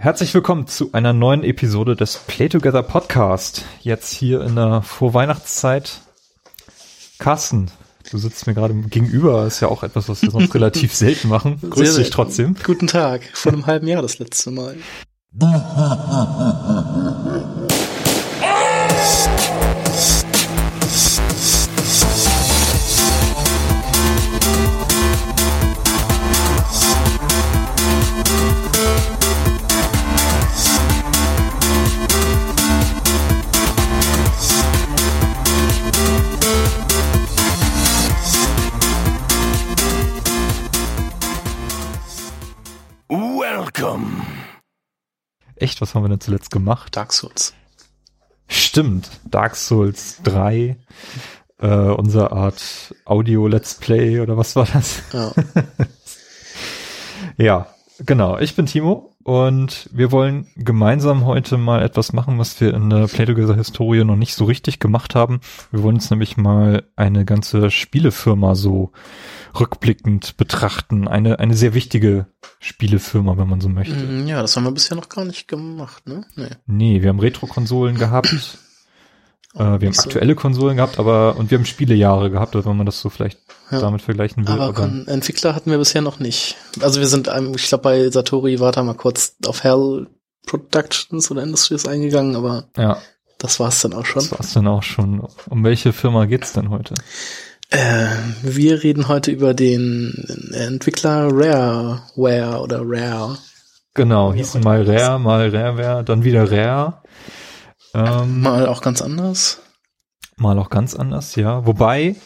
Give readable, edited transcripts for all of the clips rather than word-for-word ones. Herzlich willkommen zu einer neuen Episode des Play Together Podcast. Jetzt hier in der Vorweihnachtszeit. Carsten, du sitzt mir gerade gegenüber. Ist ja auch etwas, was wir sonst relativ selten machen. Grüß dich trotzdem. Guten Tag. Vor einem halben Jahr das letzte Mal. Echt, was haben wir denn zuletzt gemacht? Dark Souls. Stimmt, Dark Souls 3, unsere Art Audio-Let's Play oder was war das? Ja. Ja, genau. Ich bin Timo und wir wollen gemeinsam heute mal etwas machen, was wir in der Play-Together-Historie noch nicht so richtig gemacht haben. Wir wollen uns nämlich mal eine ganze Spielefirma so rückblickend betrachten. Eine sehr wichtige Spielefirma, wenn man so möchte. Ja, das haben wir bisher noch gar nicht gemacht, ne? Nee, wir haben Retro-Konsolen gehabt, wir haben aktuelle Konsolen gehabt, und wir haben Spielejahre gehabt, wenn man das so vielleicht damit vergleichen will. Aber Entwickler hatten wir bisher noch nicht. Also wir sind, ich glaube bei Satori war da mal kurz auf Hell Productions oder Industries eingegangen, aber das war's dann auch schon. Um welche Firma geht's denn heute? Wir reden heute über den Entwickler Rareware oder Rare. Genau, hießen mal Rare, mal Rareware, dann wieder Rare. Mal auch ganz anders. Mal auch ganz anders, ja. Wobei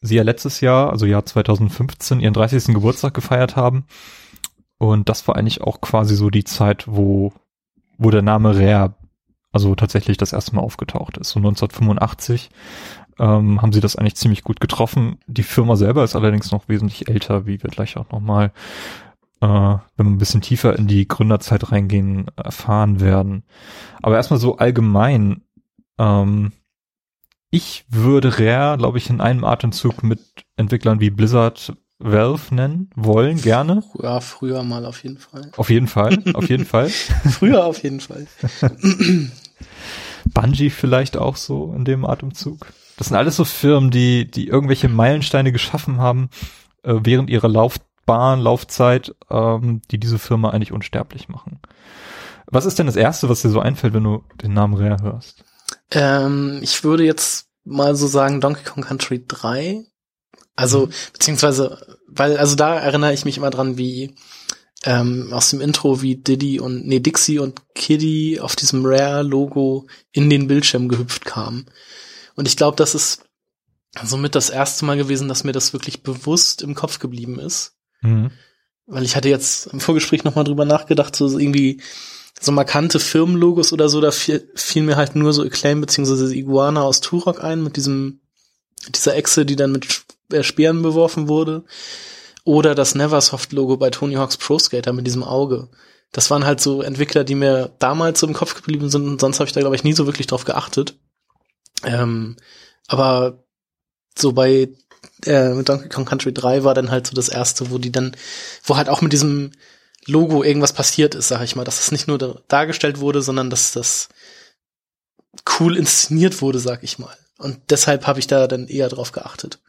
sie ja letztes Jahr, also Jahr 2015, ihren 30. Geburtstag gefeiert haben. Und das war eigentlich auch quasi so die Zeit, wo der Name Rare also tatsächlich das erste Mal aufgetaucht ist. So 1985 haben sie das eigentlich ziemlich gut getroffen. Die Firma selber ist allerdings noch wesentlich älter, wie wir gleich auch nochmal, wenn wir ein bisschen tiefer in die Gründerzeit reingehen, erfahren werden. Aber erstmal so allgemein, ich würde Rare, glaube ich, in einem Atemzug mit Entwicklern wie Blizzard, Valve nennen wollen, gerne. Ja, früher mal auf jeden Fall. Auf jeden Fall. Früher auf jeden Fall. Bungie vielleicht auch so in dem Atemzug. Das sind alles so Firmen, die irgendwelche Meilensteine geschaffen haben, während ihrer Laufzeit, die diese Firma eigentlich unsterblich machen. Was ist denn das Erste, was dir so einfällt, wenn du den Namen Rare hörst? Ich würde jetzt mal so sagen Donkey Kong Country 3. Also, beziehungsweise, da erinnere ich mich immer dran, wie aus dem Intro, wie Dixie und Kiddy auf diesem Rare-Logo in den Bildschirm gehüpft kamen. Und ich glaube, das ist somit das erste Mal gewesen, dass mir das wirklich bewusst im Kopf geblieben ist. Mhm. Weil ich hatte jetzt im Vorgespräch nochmal drüber nachgedacht, so irgendwie so markante Firmenlogos oder so, da fiel mir halt nur so Acclaim beziehungsweise Iguana aus Turok ein, mit dieser Echse, die dann mit Speeren beworfen wurde, oder das Neversoft-Logo bei Tony Hawk's Pro Skater mit diesem Auge. Das waren halt so Entwickler, die mir damals so im Kopf geblieben sind, und sonst habe ich da, glaube ich, nie so wirklich drauf geachtet. Aber so bei mit Donkey Kong Country 3 war dann halt so das erste, wo halt auch mit diesem Logo irgendwas passiert ist, sag ich mal, dass das nicht nur dargestellt wurde, sondern dass das cool inszeniert wurde, sag ich mal. Und deshalb habe ich da dann eher drauf geachtet.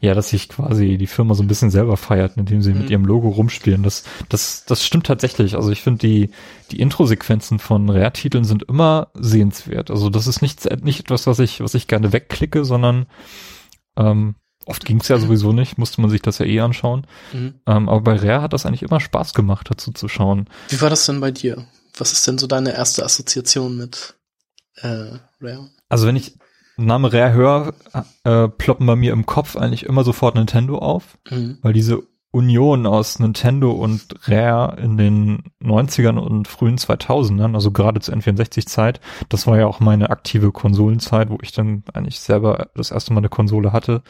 Ja, dass sich quasi die Firma so ein bisschen selber feiert, indem sie mit ihrem Logo rumspielen. Das stimmt tatsächlich. Also ich finde, die Intro-Sequenzen von Rare-Titeln sind immer sehenswert. Also das ist nicht etwas, was ich gerne wegklicke, sondern oft ging's ja sowieso nicht, musste man sich das ja eh anschauen. Mhm. Aber bei Rare hat das eigentlich immer Spaß gemacht, dazu zu schauen. Wie war das denn bei dir? Was ist denn so deine erste Assoziation mit Rare? Also wenn ich Name Rare höre, ploppen bei mir im Kopf eigentlich immer sofort Nintendo auf, weil diese Union aus Nintendo und Rare in den 90ern und frühen 2000ern, also gerade zur N64-Zeit, das war ja auch meine aktive Konsolenzeit, wo ich dann eigentlich selber das erste Mal eine Konsole hatte,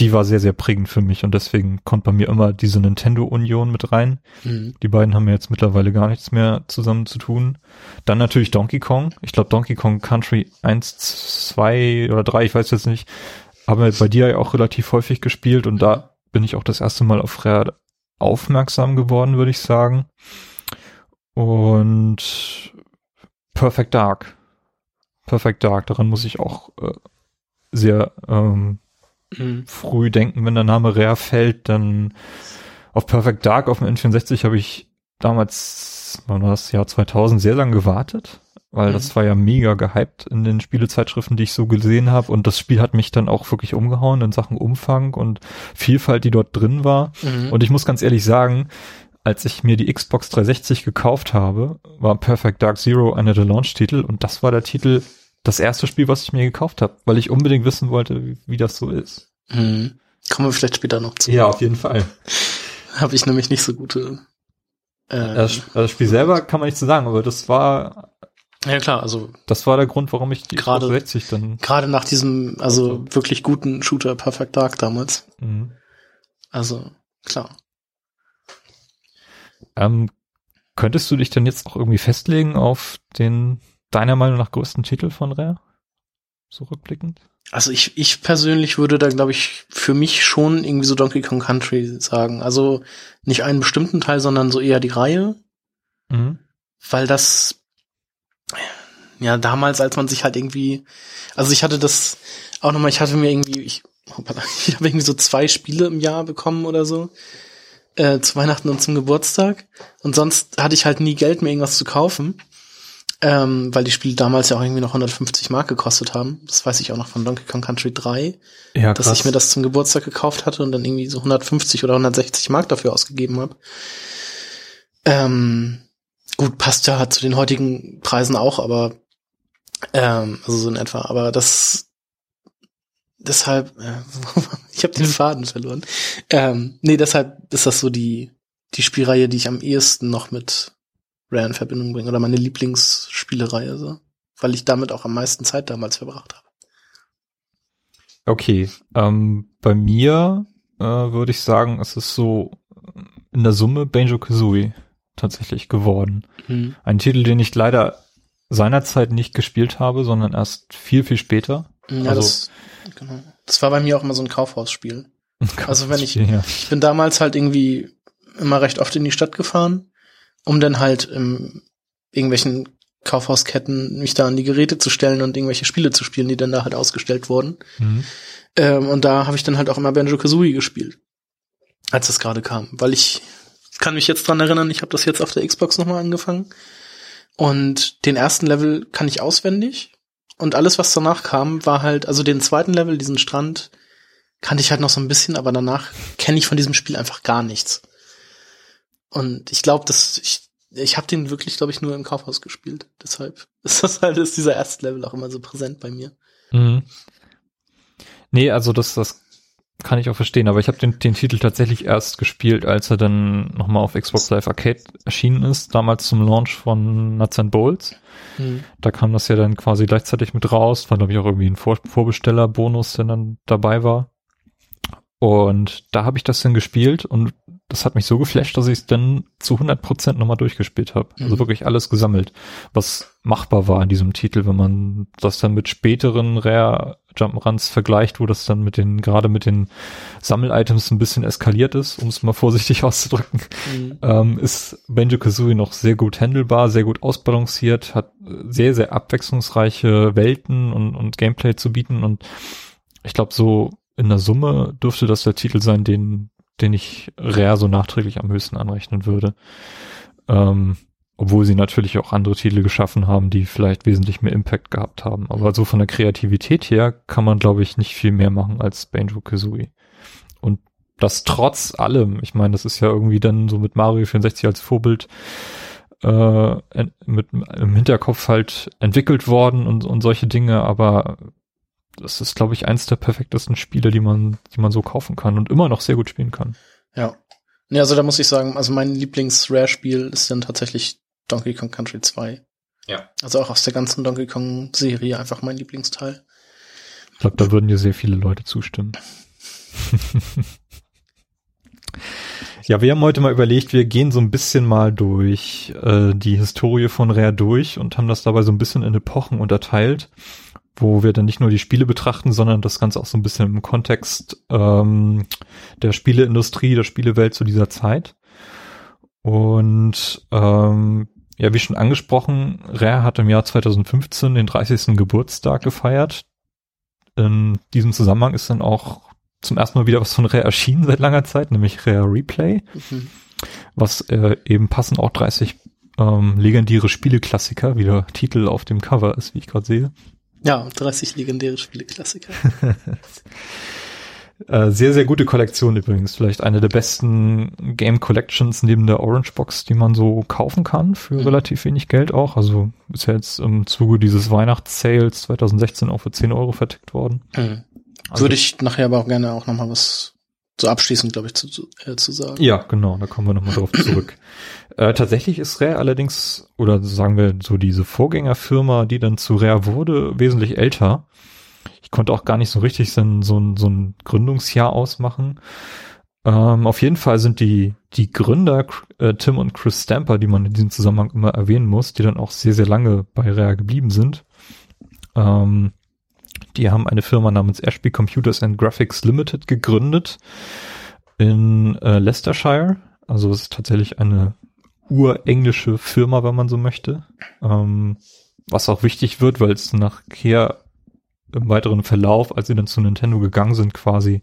die war sehr, sehr prägend für mich, und deswegen kommt bei mir immer diese Nintendo-Union mit rein. Mhm. Die beiden haben ja jetzt mittlerweile gar nichts mehr zusammen zu tun. Dann natürlich Donkey Kong. Ich glaube, Donkey Kong Country 1, 2 oder 3, ich weiß jetzt nicht, haben wir bei dir ja auch relativ häufig gespielt, und da bin ich auch das erste Mal auf Rare aufmerksam geworden, würde ich sagen. Und Perfect Dark. Perfect Dark, daran muss ich auch sehr früh denken, wenn der Name Rare fällt, dann auf Perfect Dark auf dem N64 habe ich damals, wann war das, Jahr 2000, sehr lange gewartet, weil das war ja mega gehypt in den Spielezeitschriften, die ich so gesehen habe, und das Spiel hat mich dann auch wirklich umgehauen in Sachen Umfang und Vielfalt, die dort drin war. Und ich muss ganz ehrlich sagen, als ich mir die Xbox 360 gekauft habe, war Perfect Dark Zero einer der Launch-Titel, und das war der Titel, das erste Spiel, was ich mir gekauft habe, weil ich unbedingt wissen wollte, wie das so ist. Kommen wir vielleicht später noch zu. Ja, auf jeden Fall. Habe ich nämlich nicht so gute... Das Spiel selber kann man nicht so sagen, aber das war... Ja klar, also... Das war der Grund, warum ich die Xbox 360 dann... Gerade nach diesem, also wirklich guten Shooter Perfect Dark damals. Also, klar. Könntest du dich denn jetzt auch irgendwie festlegen auf den deiner Meinung nach größten Titel von Rare? So rückblickend? Also ich persönlich würde da, glaube ich, für mich schon irgendwie so Donkey Kong Country sagen. Also nicht einen bestimmten Teil, sondern so eher die Reihe. Weil das ja damals, als man sich halt irgendwie, also ich hatte das auch nochmal, ich habe irgendwie so 2 Spiele im Jahr bekommen oder so. Zu Weihnachten und zum Geburtstag. Und sonst hatte ich halt nie Geld mehr, irgendwas zu kaufen. Weil die Spiele damals ja auch irgendwie noch 150 Mark gekostet haben. Das weiß ich auch noch von Donkey Kong Country 3. Ja, dass ich mir das zum Geburtstag gekauft hatte und dann irgendwie so 150 oder 160 Mark dafür ausgegeben habe. Gut, passt ja zu den heutigen Preisen auch, aber also so in etwa. Aber das deshalb, ich habe den Faden verloren. Nee, deshalb ist das so die Spielreihe, die ich am ehesten noch mit Rare in Verbindung bringe, oder meine Lieblingsspielereihe, so, weil ich damit auch am meisten Zeit damals verbracht habe. Okay, bei mir würde ich sagen, es ist so in der Summe Banjo-Kazooie tatsächlich geworden. Ein Titel, den ich leider seinerzeit nicht gespielt habe, sondern erst viel, viel später. Ja, also, das war bei mir auch immer so ein Kaufhausspiel. Also wenn ich bin damals halt irgendwie immer recht oft in die Stadt gefahren, um dann halt in irgendwelchen Kaufhausketten mich da an die Geräte zu stellen und irgendwelche Spiele zu spielen, die dann da halt ausgestellt wurden. Und da habe ich dann halt auch immer Banjo-Kazooie gespielt, als das gerade kam. Weil ich kann mich jetzt dran erinnern, ich habe das jetzt auf der Xbox nochmal angefangen. Und den ersten Level kann ich auswendig. Und alles, was danach kam, war halt, also den zweiten Level, diesen Strand, kannte ich halt noch so ein bisschen, aber danach kenne ich von diesem Spiel einfach gar nichts. Und ich glaube, dass ich habe den wirklich, glaube ich, nur im Kaufhaus gespielt. Deshalb ist das halt, ist dieser erste Level auch immer so präsent bei mir. Nee, also das kann ich auch verstehen, aber ich habe den Titel tatsächlich erst gespielt, als er dann nochmal auf Xbox Live Arcade erschienen ist, damals zum Launch von Nuts and Bolts. Da kam das ja dann quasi gleichzeitig mit raus, war, glaube ich, auch irgendwie ein Vorbesteller-Bonus, der dann dabei war. Und da habe ich das dann gespielt und das hat mich so geflasht, dass ich es dann zu 100% nochmal durchgespielt habe. Also wirklich alles gesammelt, was machbar war in diesem Titel, wenn man das dann mit späteren Rare Jump'n'Runs vergleicht, wo das dann gerade mit den Sammel-Items ein bisschen eskaliert ist, um es mal vorsichtig auszudrücken, ist Banjo-Kazooie noch sehr gut handelbar, sehr gut ausbalanciert, hat sehr, sehr abwechslungsreiche Welten und Gameplay zu bieten, und ich glaube, so in der Summe dürfte das der Titel sein, den ich Rare so nachträglich am höchsten anrechnen würde. Obwohl sie natürlich auch andere Titel geschaffen haben, die vielleicht wesentlich mehr Impact gehabt haben. Aber so von der Kreativität her kann man, glaube ich, nicht viel mehr machen als Banjo-Kazooie. Und das trotz allem. Ich meine, das ist ja irgendwie dann so mit Mario 64 als Vorbild im Hinterkopf halt entwickelt worden und solche Dinge, aber das ist, glaube ich, eins der perfektesten Spiele, die man so kaufen kann und immer noch sehr gut spielen kann. Ja. Ja, also da muss ich sagen, also mein Lieblings-Rare-Spiel ist dann tatsächlich Donkey Kong Country 2. Ja. Also auch aus der ganzen Donkey Kong-Serie einfach mein Lieblingsteil. Ich glaube, da würden dir sehr viele Leute zustimmen. Ja, wir haben heute mal überlegt, wir gehen so ein bisschen mal durch die Historie von Rare durch und haben das dabei so ein bisschen in Epochen unterteilt, wo wir dann nicht nur die Spiele betrachten, sondern das Ganze auch so ein bisschen im Kontext der Spieleindustrie, der Spielewelt zu dieser Zeit. Und Ja, wie schon angesprochen, Rare hat im Jahr 2015 den 30. Geburtstag gefeiert. In diesem Zusammenhang ist dann auch zum ersten Mal wieder was von Rare erschienen seit langer Zeit, nämlich Rare Replay, was eben passend auch 30 legendäre Spieleklassiker, wie der Titel auf dem Cover ist, wie ich gerade sehe. Ja, 30 legendäre Spieleklassiker. Sehr, sehr gute Kollektion übrigens. Vielleicht eine der besten Game Collections neben der Orange Box, die man so kaufen kann für relativ wenig Geld auch. Also ist ja jetzt im Zuge dieses Weihnachts-Sales 2016 auch für 10 Euro vertickt worden. Also, würde ich nachher aber auch gerne auch nochmal was so abschließend, glaube ich, zu sagen. Ja, genau, da kommen wir nochmal drauf zurück. Tatsächlich ist Rare allerdings, oder sagen wir so diese Vorgängerfirma, die dann zu Rare wurde, wesentlich älter. Ich konnte auch gar nicht so richtig so ein Gründungsjahr ausmachen. Auf jeden Fall sind die Gründer, Tim und Chris Stamper, die man in diesem Zusammenhang immer erwähnen muss, die dann auch sehr, sehr lange bei Rare geblieben sind. Die haben eine Firma namens Ashby Computers and Graphics Limited gegründet in Leicestershire. Also es ist tatsächlich eine urenglische Firma, wenn man so möchte. Was auch wichtig wird, weil es nachher im weiteren Verlauf, als sie dann zu Nintendo gegangen sind, quasi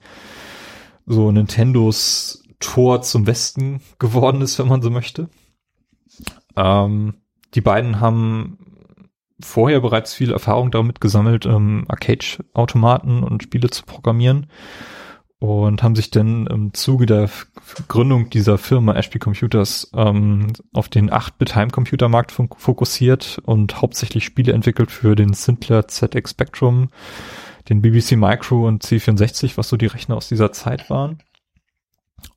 so Nintendos Tor zum Westen geworden ist, wenn man so möchte. Die beiden haben vorher bereits viel Erfahrung damit gesammelt, Arcade-Automaten und Spiele zu programmieren und haben sich dann im Zuge der Gründung dieser Firma Ashby Computers auf den 8-Bit Heimcomputermarkt fokussiert und hauptsächlich Spiele entwickelt für den Sinclair ZX Spectrum, den BBC Micro und C64, was so die Rechner aus dieser Zeit waren.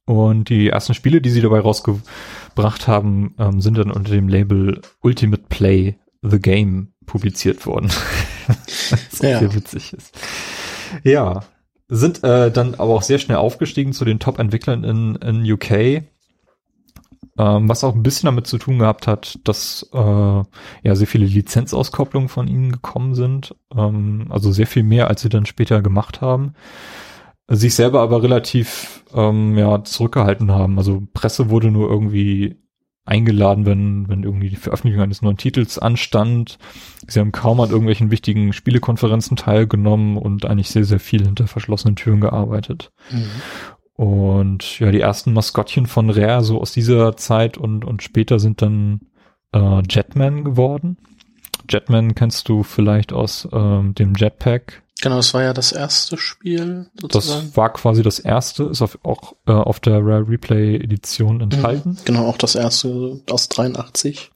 Und die ersten Spiele, die sie dabei rausgebracht haben, sind dann unter dem Label Ultimate Play The Game publiziert worden. Was ja sehr witzig ist. Ja, sind dann aber auch sehr schnell aufgestiegen zu den Top-Entwicklern in UK, was auch ein bisschen damit zu tun gehabt hat, dass ja sehr viele Lizenzauskopplungen von ihnen gekommen sind, also sehr viel mehr, als sie dann später gemacht haben, sich selber aber relativ zurückgehalten haben. Also Presse wurde nur irgendwie eingeladen, wenn irgendwie die Veröffentlichung eines neuen Titels anstand. Sie haben kaum an irgendwelchen wichtigen Spielekonferenzen teilgenommen und eigentlich sehr, sehr viel hinter verschlossenen Türen gearbeitet. Und ja, die ersten Maskottchen von Rare so aus dieser Zeit und später sind dann Jetman geworden. Jetman kennst du vielleicht aus dem Jetpac. Genau, das war ja das erste Spiel sozusagen. Das war quasi das erste, ist auch auf der Rare Replay Edition enthalten. Genau, auch das erste aus 83.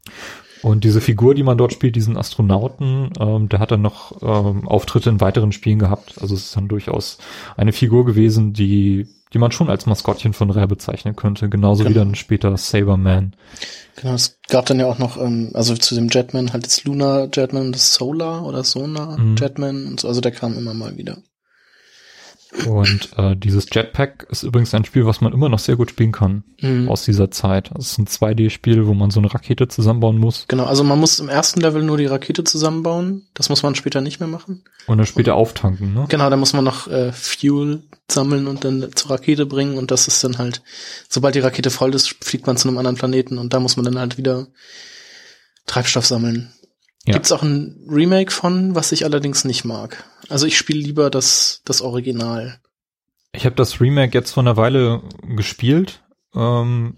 Und diese Figur, die man dort spielt, diesen Astronauten, der hat dann noch Auftritte in weiteren Spielen gehabt. Also es ist dann durchaus eine Figur gewesen, die man schon als Maskottchen von Rare bezeichnen könnte. Genauso wie dann später Sabreman. Genau, es gab dann ja auch noch, also zu dem Jetman halt das Lunar Jetman und das Solar oder Sonar Jetman und so, also der kam immer mal wieder. Und dieses Jetpac ist übrigens ein Spiel, was man immer noch sehr gut spielen kann aus dieser Zeit. Es ist ein 2D-Spiel, wo man so eine Rakete zusammenbauen muss. Genau, also man muss im ersten Level nur die Rakete zusammenbauen. Das muss man später nicht mehr machen. Und dann später auftanken, ne? Genau, da muss man noch Fuel sammeln und dann zur Rakete bringen. Und das ist dann halt, sobald die Rakete voll ist, fliegt man zu einem anderen Planeten. Und da muss man dann halt wieder Treibstoff sammeln. Ja. Gibt's auch ein Remake von, was ich allerdings nicht mag. Also ich spiele lieber das Original. Ich habe das Remake jetzt vor einer Weile gespielt und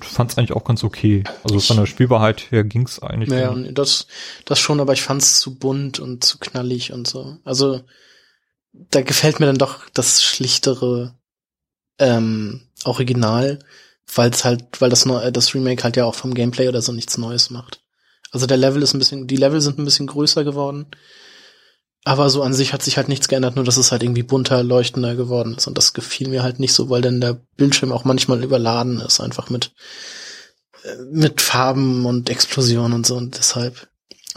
fand es eigentlich auch ganz okay. Also von der Spielbarkeit her ging's eigentlich. Ja, das schon, aber ich fand's zu bunt und zu knallig und so. Also da gefällt mir dann doch das schlichtere Original, weil das Remake halt ja auch vom Gameplay oder so nichts Neues macht. Also die Level sind ein bisschen größer geworden. Aber so an sich hat sich halt nichts geändert, nur dass es halt irgendwie bunter, leuchtender geworden ist. Und das gefiel mir halt nicht so, weil dann der Bildschirm auch manchmal überladen ist, einfach mit Farben und Explosionen und so. Und deshalb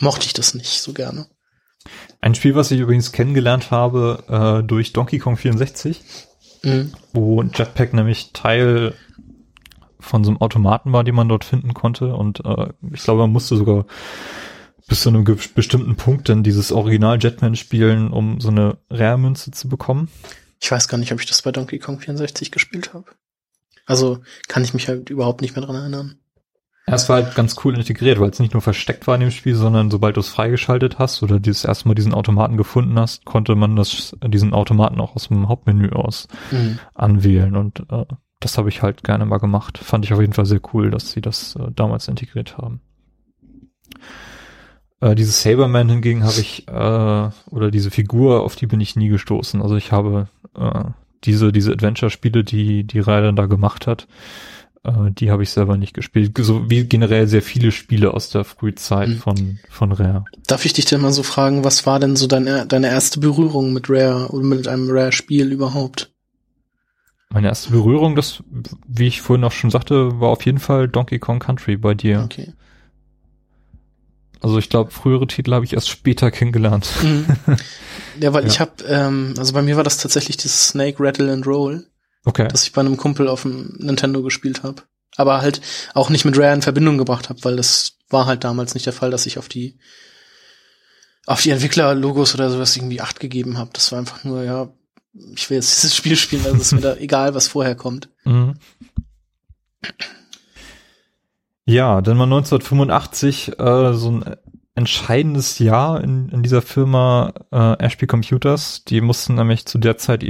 mochte ich das nicht so gerne. Ein Spiel, was ich übrigens kennengelernt habe durch Donkey Kong 64, wo Jetpac nämlich Teil von so einem Automaten war, den man dort finden konnte. Und ich glaube, man musste sogar bis zu einem bestimmten Punkt dann dieses Original Jetman spielen, um so eine Rare-Münze zu bekommen. Ich weiß gar nicht, ob ich das bei Donkey Kong 64 gespielt habe. Also kann ich mich halt überhaupt nicht mehr dran erinnern. Es war halt ganz cool integriert, weil es nicht nur versteckt war in dem Spiel, sondern sobald du es freigeschaltet hast oder dieses erste Mal diesen Automaten gefunden hast, konnte man diesen Automaten auch aus dem Hauptmenü aus anwählen. Und das habe ich halt gerne mal gemacht. Fand ich auf jeden Fall sehr cool, dass sie das damals integriert haben. Dieses Sabreman hingegen habe ich, oder diese Figur, auf die bin ich nie gestoßen. Also ich habe diese Adventure-Spiele, die Rare dann da gemacht hat, die habe ich selber nicht gespielt. So wie generell sehr viele Spiele aus der Frühzeit von Rare. Darf ich dich denn mal so fragen, was war denn so deine erste Berührung mit Rare oder mit einem Rare-Spiel überhaupt? Meine erste Berührung, das, wie ich vorhin auch schon sagte, war auf jeden Fall Donkey Kong Country bei dir. Okay. Also ich glaube, frühere Titel habe ich erst später kennengelernt. Ja, weil ich habe, also bei mir war das tatsächlich dieses Snake, Rattle and Roll. Okay. Dass ich bei einem Kumpel auf dem Nintendo gespielt habe. Aber halt auch nicht mit Rare in Verbindung gebracht habe, weil das war halt damals nicht der Fall, dass ich auf die Entwickler-Logos oder sowas irgendwie Acht gegeben habe. Das war einfach nur, ich will jetzt dieses Spiel spielen, also ist mir da egal, was vorher kommt. Mhm. Ja, dann war 1985 so ein entscheidendes Jahr in dieser Firma Ashby Computers. Die mussten nämlich zu der Zeit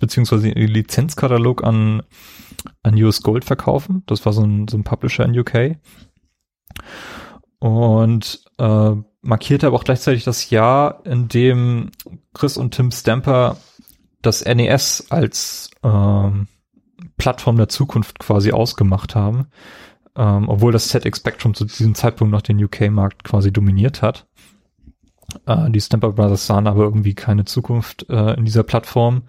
beziehungsweise ihren Lizenzkatalog an US Gold verkaufen. Das war so ein Publisher in UK. Und markierte aber auch gleichzeitig das Jahr, in dem Chris und Tim Stamper das NES als Plattform der Zukunft quasi ausgemacht haben. Obwohl das ZX Spectrum zu diesem Zeitpunkt noch den UK-Markt quasi dominiert hat. Die Stamper Brothers sahen aber irgendwie keine Zukunft in dieser Plattform.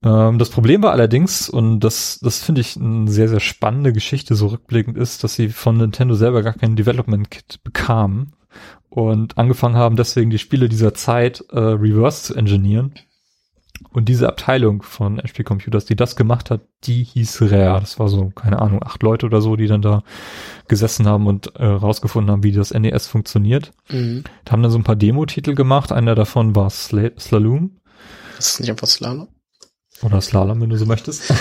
Das Problem war allerdings, und das finde ich eine sehr, sehr spannende Geschichte, so rückblickend ist, dass sie von Nintendo selber gar kein Development-Kit bekamen und angefangen haben, deswegen die Spiele dieser Zeit reverse zu engineeren. Und diese Abteilung von HP Computers, die das gemacht hat, die hieß Rare. Das war so, keine Ahnung, 8 Leute oder so, die dann da gesessen haben und rausgefunden haben, wie das NES funktioniert. Mhm. Da haben dann so ein paar Demo-Titel gemacht. Einer davon war Slalom. Das ist nicht einfach Slalom? Oder Slalom, wenn du so möchtest.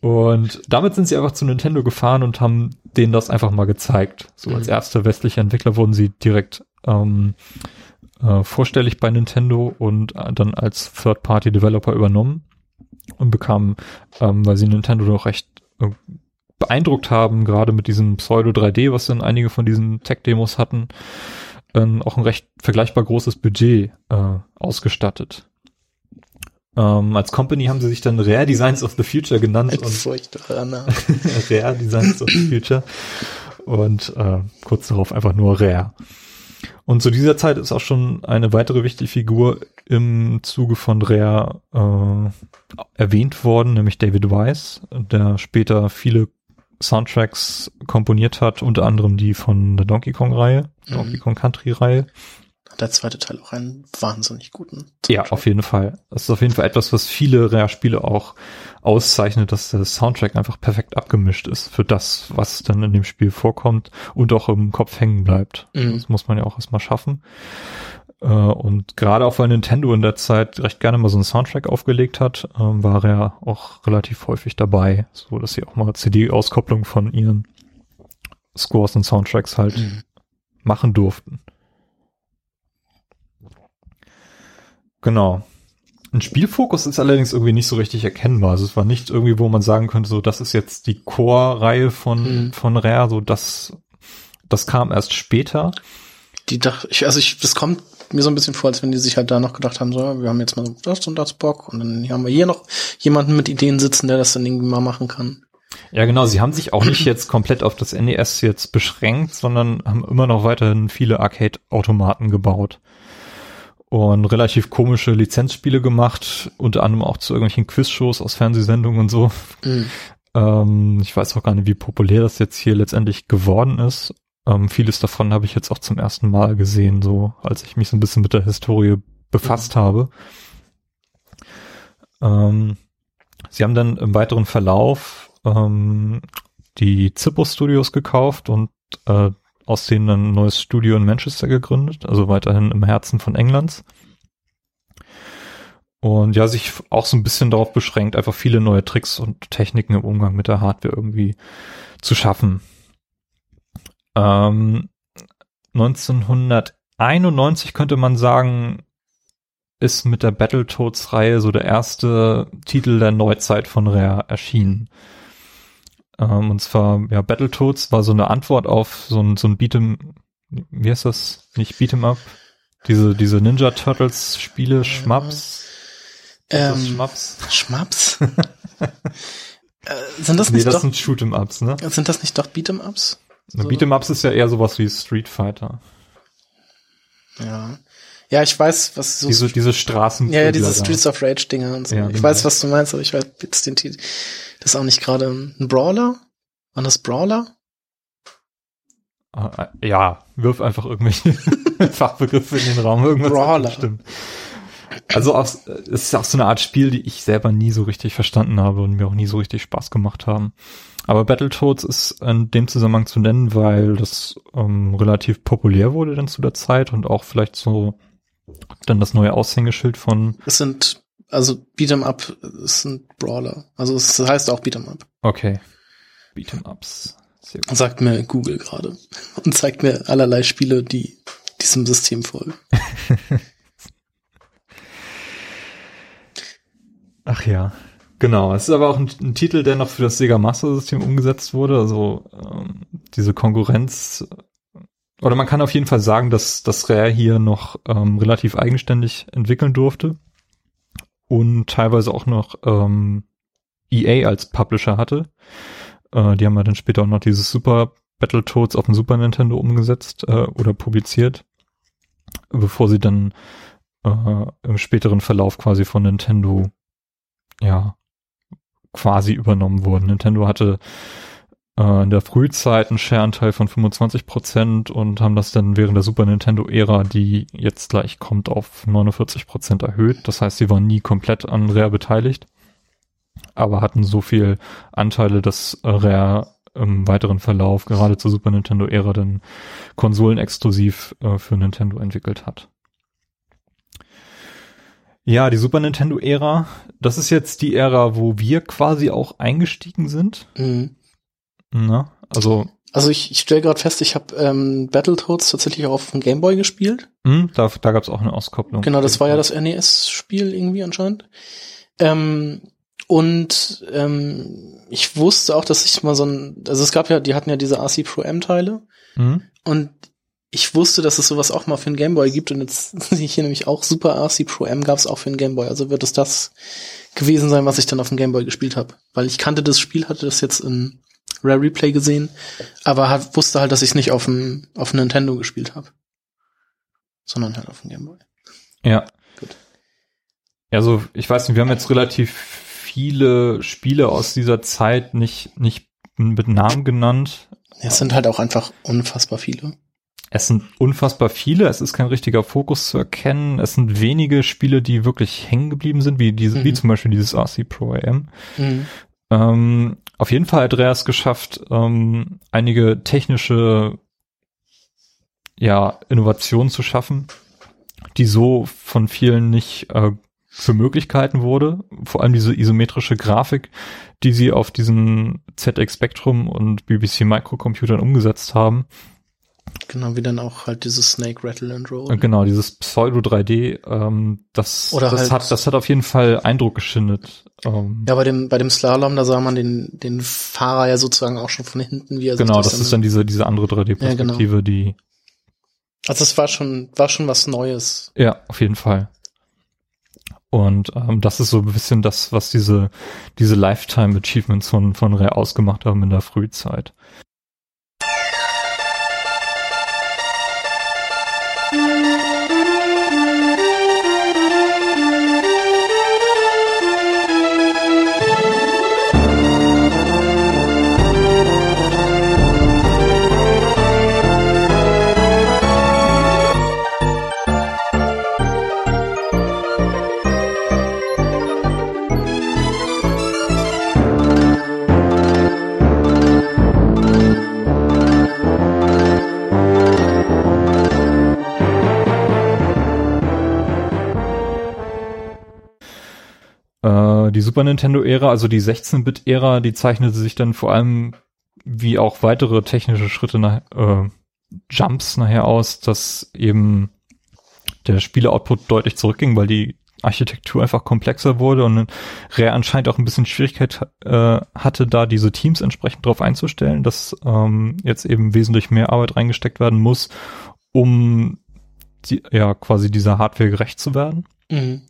Und damit sind sie einfach zu Nintendo gefahren und haben denen das einfach mal gezeigt. So als erste westliche Entwickler wurden sie direkt vorstellig bei Nintendo und dann als Third-Party-Developer übernommen und bekamen, weil sie Nintendo doch recht beeindruckt haben, gerade mit diesem Pseudo-3D, was dann einige von diesen Tech-Demos hatten, auch ein recht vergleichbar großes Budget ausgestattet. Als Company haben sie sich dann Rare Designs of the Future genannt. Ein furchtbarer Name. Rare Designs of the Future und kurz darauf einfach nur Rare. Und zu dieser Zeit ist auch schon eine weitere wichtige Figur im Zuge von Rare erwähnt worden, nämlich David Wise, der später viele Soundtracks komponiert hat, unter anderem die von der Donkey Kong-Reihe, Donkey Kong Country-Reihe. Der zweite Teil auch einen wahnsinnig guten Soundtrack. Ja, auf jeden Fall. Das ist auf jeden Fall etwas, was viele Rare-Spiele auch auszeichnet, dass der Soundtrack einfach perfekt abgemischt ist für das, was dann in dem Spiel vorkommt und auch im Kopf hängen bleibt. Mhm. Das muss man ja auch erstmal schaffen. Und gerade auch, weil Nintendo in der Zeit recht gerne mal so einen Soundtrack aufgelegt hat, war Rare auch relativ häufig dabei, so dass sie auch mal CD-Auskopplung von ihren Scores und Soundtracks halt machen durften. Genau. Ein Spielfokus ist allerdings irgendwie nicht so richtig erkennbar. Also es war nicht irgendwie, wo man sagen könnte, so das ist jetzt die Core-Reihe von Rare, so das kam erst später. Das kommt mir so ein bisschen vor, als wenn die sich halt da noch gedacht haben, so, wir haben jetzt mal so das und das Bock und dann haben wir hier noch jemanden mit Ideen sitzen, der das dann irgendwie mal machen kann. Ja, genau. Sie haben sich auch nicht jetzt komplett auf das NES jetzt beschränkt, sondern haben immer noch weiterhin viele Arcade-Automaten gebaut. Und relativ komische Lizenzspiele gemacht, unter anderem auch zu irgendwelchen Quizshows aus Fernsehsendungen und so. Mhm. Ich weiß auch gar nicht, wie populär das jetzt hier letztendlich geworden ist. Vieles davon habe ich jetzt auch zum ersten Mal gesehen, so als ich mich so ein bisschen mit der Historie befasst habe. Sie haben dann im weiteren Verlauf die Zippos Studios gekauft und aus denen dann ein neues Studio in Manchester gegründet, also weiterhin im Herzen von Englands. Und ja, sich auch so ein bisschen darauf beschränkt, einfach viele neue Tricks und Techniken im Umgang mit der Hardware irgendwie zu schaffen. 1991 könnte man sagen, ist mit der Battletoads-Reihe so der erste Titel der Neuzeit von Rare erschienen. Und zwar, ja, Battletoads war so eine Antwort auf so ein Beat'em, wie heißt das? Nicht Beat'em Up? Diese Ninja Turtles Spiele, Schmaps? Schmaps? Sind das nicht das sind Shoot'em Ups, ne? Sind das nicht doch Beat'em Ups? So. Beat'em Ups ist ja eher sowas wie Street Fighter. Ja. Ja, ich weiß, was so diese Straßen. Ja, diese Streets of Rage Dinger und so. Ja, ich weiß, was du meinst, aber ich weiß jetzt den Titel. Das ist auch nicht gerade ein Brawler? War das Brawler? Ja, wirf einfach irgendwelche Fachbegriffe in den Raum. Irgendwas Brawler. Stimmt. Also es ist auch so eine Art Spiel, die ich selber nie so richtig verstanden habe und mir auch nie so richtig Spaß gemacht haben. Aber Battletoads ist in dem Zusammenhang zu nennen, weil das relativ populär wurde dann zu der Zeit und auch vielleicht so dann das neue Aushängeschild von... Es sind, also Beat'em Up, es sind Brawler. Also es heißt auch Beat'em Up. Okay. Beat'em Ups. Sehr gut. Sagt mir Google gerade. Und zeigt mir allerlei Spiele, die diesem System folgen. Ach ja, genau. Es ist aber auch ein Titel, der noch für das Sega Master System umgesetzt wurde. Also diese Konkurrenz. Oder man kann auf jeden Fall sagen, dass Rare hier noch relativ eigenständig entwickeln durfte und teilweise auch noch EA als Publisher hatte. Die haben ja dann später auch noch dieses Super Battletoads auf dem Super Nintendo umgesetzt oder publiziert, bevor sie dann im späteren Verlauf quasi von Nintendo ja quasi übernommen wurden. Nintendo hatte in der Frühzeit einen Shareanteil von 25% und haben das dann während der Super Nintendo-Ära, die jetzt gleich kommt, auf 49% erhöht. Das heißt, sie waren nie komplett an Rare beteiligt, aber hatten so viel Anteile, dass Rare im weiteren Verlauf, gerade zur Super Nintendo-Ära, dann Konsolen exklusiv für Nintendo entwickelt hat. Ja, die Super Nintendo-Ära, das ist jetzt die Ära, wo wir quasi auch eingestiegen sind. Mhm. Na, also ich stelle gerade fest, ich habe Battletoads tatsächlich auch auf dem Gameboy gespielt. Mhm, da gab es auch eine Auskopplung. Genau, das war ja das NES-Spiel irgendwie anscheinend. Ich wusste auch, dass ich mal die hatten ja diese RC Pro M-Teile. Mhm. Und ich wusste, dass es sowas auch mal für den Gameboy gibt und jetzt sehe ich hier nämlich auch Super RC Pro M gab es auch für den Gameboy. Also wird es das gewesen sein, was ich dann auf dem Gameboy gespielt habe. Weil ich kannte das Spiel, hatte das jetzt in Rare Replay gesehen, aber wusste halt, dass ich es nicht auf dem Nintendo gespielt habe. Sondern halt auf dem Gameboy. Ja. Gut. Also ich weiß nicht, wir haben jetzt relativ viele Spiele aus dieser Zeit nicht mit Namen genannt. Es sind halt auch einfach unfassbar viele. Es sind unfassbar viele, es ist kein richtiger Fokus zu erkennen, es sind wenige Spiele, die wirklich hängen geblieben sind, wie zum Beispiel dieses RC Pro AM. Mhm. Auf jeden Fall hat Rare es geschafft, einige technische Innovationen zu schaffen, die so von vielen nicht für Möglichkeiten wurde. Vor allem diese isometrische Grafik, die sie auf diesen ZX Spectrum und BBC Microcomputern umgesetzt haben. Genau, wie dann auch halt dieses Snake Rattle and Roll. Genau, dieses Pseudo-3D, das hat auf jeden Fall Eindruck geschindet. Ja, bei dem Slalom, da sah man den Fahrer ja sozusagen auch schon von hinten, wie er genau, das ist dann diese andere 3D-Perspektive, ja, genau. Die... Also es war schon was Neues. Ja, auf jeden Fall. Und das ist so ein bisschen das, was diese Lifetime-Achievements von Rare ausgemacht haben in der Frühzeit. die Super Nintendo-Ära, also die 16-Bit-Ära, die zeichnete sich dann vor allem wie auch weitere technische Schritte nach Jumps nachher aus, dass eben der Spiele-Output deutlich zurückging, weil die Architektur einfach komplexer wurde und Rare anscheinend auch ein bisschen Schwierigkeit hatte, da diese Teams entsprechend drauf einzustellen, dass jetzt eben wesentlich mehr Arbeit reingesteckt werden muss, um die, ja, quasi dieser Hardware gerecht zu werden. Mhm.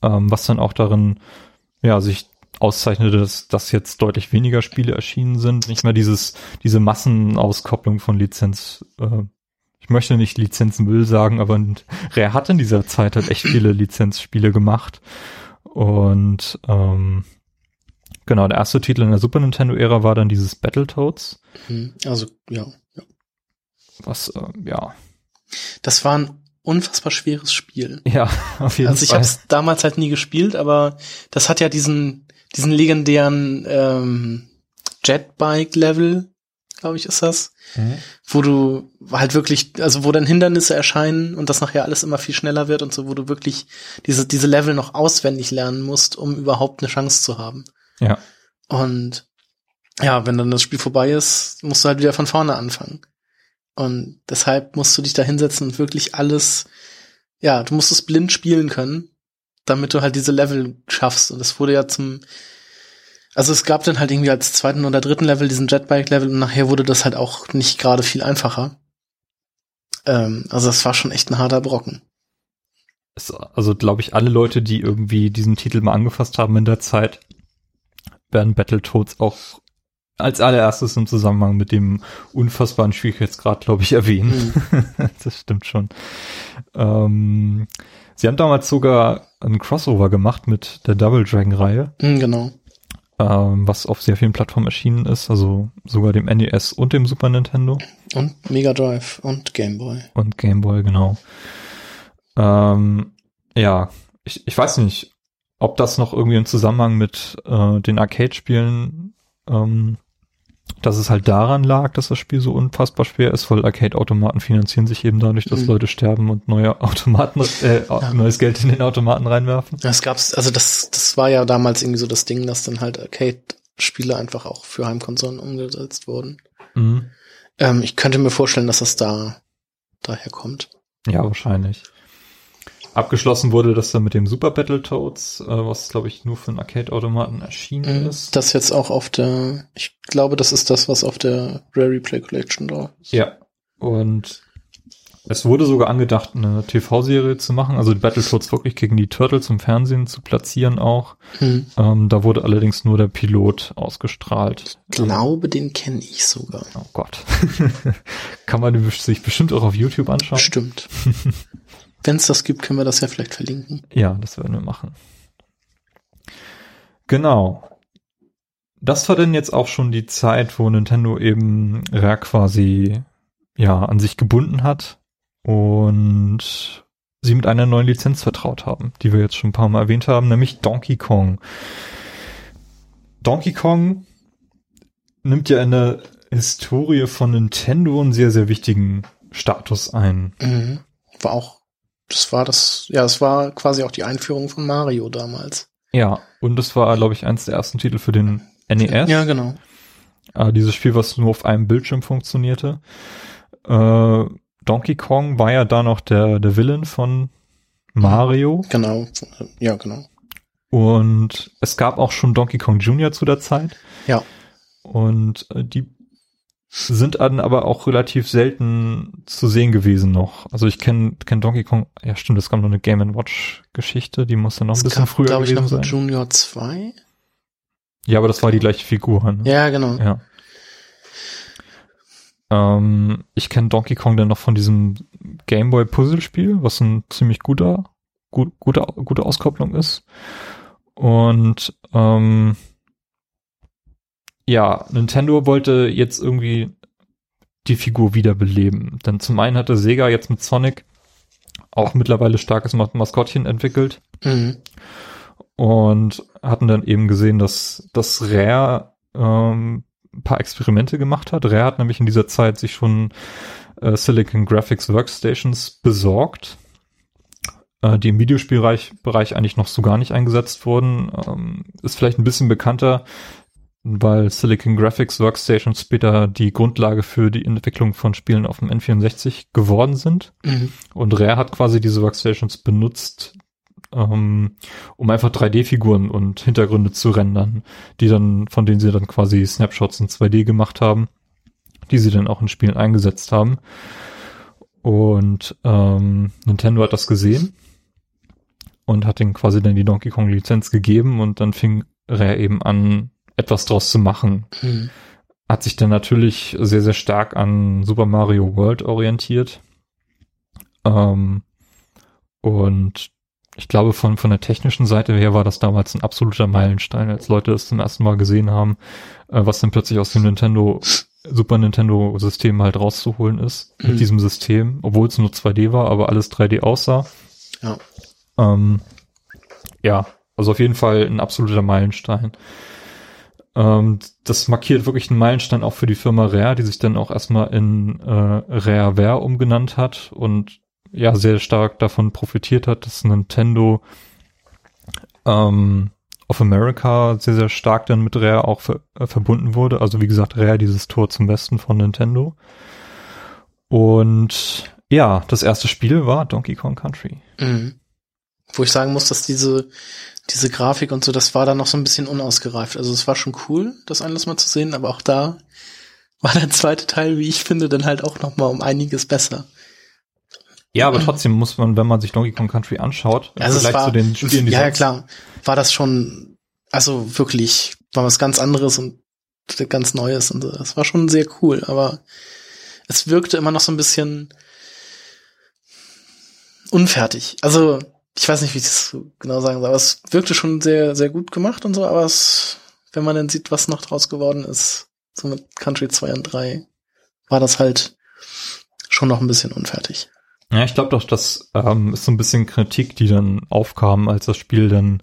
Was dann auch darin, ja, sich auszeichnete, dass jetzt deutlich weniger Spiele erschienen sind. Nicht mehr diese Massenauskopplung von Lizenz. Ich möchte nicht Lizenzenmüll sagen, aber Rare hat in dieser Zeit halt echt viele Lizenzspiele gemacht. Und genau, der erste Titel in der Super Nintendo-Ära war dann dieses Battletoads. Also, ja. Was, ja. Das war ein unfassbar schweres Spiel. Ja, auf jeden Fall. Also ich habe es damals halt nie gespielt, aber das hat ja diesen legendären Jetbike-Level, glaube ich, ist das, wo du halt wirklich, also wo dann Hindernisse erscheinen und das nachher alles immer viel schneller wird und so, wo du wirklich diese Level noch auswendig lernen musst, um überhaupt eine Chance zu haben. Ja. Und ja, wenn dann das Spiel vorbei ist, musst du halt wieder von vorne anfangen. Und deshalb musst du dich da hinsetzen und wirklich alles, ja, du musst es blind spielen können, damit du halt diese Level schaffst. Und das wurde ja also es gab dann halt irgendwie als zweiten oder dritten Level diesen Jetbike-Level und nachher wurde das halt auch nicht gerade viel einfacher. Also es war schon echt ein harter Brocken. Also glaube ich, alle Leute, die irgendwie diesen Titel mal angefasst haben in der Zeit, werden Battletoads auch als allererstes im Zusammenhang mit dem unfassbaren Schwierigkeitsgrad, glaube ich, erwähnen. Mhm. Das stimmt schon. Sie haben damals sogar einen Crossover gemacht mit der Double Dragon-Reihe. Mhm, genau. Was auf sehr vielen Plattformen erschienen ist, also sogar dem NES und dem Super Nintendo. Und Mega Drive und Game Boy. Und Game Boy, genau. Ja, ich weiß nicht, ob das noch irgendwie im Zusammenhang mit den Arcade-Spielen dass es halt daran lag, dass das Spiel so unfassbar schwer ist, weil Arcade-Automaten finanzieren sich eben dadurch, dass Leute sterben und neue Automaten, neues Geld in den Automaten reinwerfen. Das gab's, also das war ja damals irgendwie so das Ding, dass dann halt Arcade-Spiele einfach auch für Heimkonsolen umgesetzt wurden. Mhm. Ich könnte mir vorstellen, dass das daher kommt. Ja, wahrscheinlich. Abgeschlossen wurde das dann mit dem Super Battletoads, was, glaube ich, nur für einen Arcade-Automaten erschienen ist. Das jetzt auch auf der, ich glaube, das ist das, was auf der Rare Replay Collection drauf ist. Ja, und es wurde sogar angedacht, eine TV-Serie zu machen, also die Battletoads wirklich gegen die Turtles im Fernsehen zu platzieren auch. Da wurde allerdings nur der Pilot ausgestrahlt. Ich glaube, den kenne ich sogar. Oh Gott. Kann man sich bestimmt auch auf YouTube anschauen. Stimmt. Wenn es das gibt, können wir das ja vielleicht verlinken. Ja, das werden wir machen. Genau. Das war denn jetzt auch schon die Zeit, wo Nintendo eben Rare quasi ja an sich gebunden hat und sie mit einer neuen Lizenz vertraut haben, die wir jetzt schon ein paar Mal erwähnt haben, nämlich Donkey Kong. Donkey Kong nimmt ja in der Historie von Nintendo einen sehr, sehr wichtigen Status ein. Mhm. Es war quasi auch die Einführung von Mario damals. Ja, und das war, glaube ich, eins der ersten Titel für den NES. Ja, genau. Dieses Spiel, was nur auf einem Bildschirm funktionierte. Donkey Kong war ja da noch der Villain von Mario. Genau, ja, genau. Und es gab auch schon Donkey Kong Jr. zu der Zeit. Ja. Und die sind dann aber auch relativ selten zu sehen gewesen noch. Also ich kenne Donkey Kong, ja stimmt, es gab noch eine Game & Watch Geschichte, die muss dann noch ein bisschen früher gewesen sein. Es gab, glaube ich, noch Junior 2. Ja, aber das war die gleiche Figur. Ne? Ja, genau. Ja. Ich kenne Donkey Kong dann noch von diesem Gameboy-Puzzle-Spiel, was ein ziemlich gute Auskopplung ist. Und ja, Nintendo wollte jetzt irgendwie die Figur wiederbeleben. Denn zum einen hatte Sega jetzt mit Sonic auch mittlerweile starkes Maskottchen entwickelt. Mhm. Und hatten dann eben gesehen, dass Rare ein paar Experimente gemacht hat. Rare hat nämlich in dieser Zeit sich schon Silicon Graphics Workstations besorgt. die im Videospielbereich eigentlich noch so gar nicht eingesetzt wurden. Ist vielleicht ein bisschen bekannter, weil Silicon Graphics Workstations später die Grundlage für die Entwicklung von Spielen auf dem N64 geworden sind. Mhm. Und Rare hat quasi diese Workstations benutzt, um einfach 3D-Figuren und Hintergründe zu rendern, von denen sie dann quasi Snapshots in 2D gemacht haben, die sie dann auch in Spielen eingesetzt haben. Und Nintendo hat das gesehen und hat ihnen quasi dann die Donkey Kong Lizenz gegeben und dann fing Rare eben an, etwas draus zu machen. Mhm. Hat sich dann natürlich sehr, sehr stark an Super Mario World orientiert. Und ich glaube, von der technischen Seite her war das damals ein absoluter Meilenstein, als Leute das zum ersten Mal gesehen haben, was dann plötzlich aus dem Super-Nintendo-System halt rauszuholen ist, mit diesem System, obwohl es nur 2D war, aber alles 3D aussah. Ja. Ja, also auf jeden Fall ein absoluter Meilenstein. Das markiert wirklich einen Meilenstein auch für die Firma Rare, die sich dann auch erstmal in Rareware umgenannt hat und ja sehr stark davon profitiert hat, dass Nintendo of America sehr, sehr stark dann mit Rare auch verbunden wurde. Also wie gesagt, Rare, dieses Tor zum Westen von Nintendo. Und ja, das erste Spiel war Donkey Kong Country. Mhm. Wo ich sagen muss, dass diese Grafik und so, das war dann noch so ein bisschen unausgereift. Also es war schon cool, das alles mal zu sehen, aber auch da war der zweite Teil, wie ich finde, dann halt auch noch mal um einiges besser. Ja, aber trotzdem muss man, wenn man sich Donkey Kong Country anschaut, also vielleicht zu den Spielen, die ja, klar, war das schon, also wirklich, war was ganz anderes und ganz Neues und so. Das war schon sehr cool, aber es wirkte immer noch so ein bisschen unfertig. Also, ich weiß nicht, wie ich das genau sagen soll, aber es wirkte schon sehr, sehr gut gemacht und so, aber es, wenn man dann sieht, was noch draus geworden ist, so mit Country 2 und 3, war das halt schon noch ein bisschen unfertig. Ja, ich glaube doch, das ist so ein bisschen Kritik, die dann aufkam, als das Spiel dann,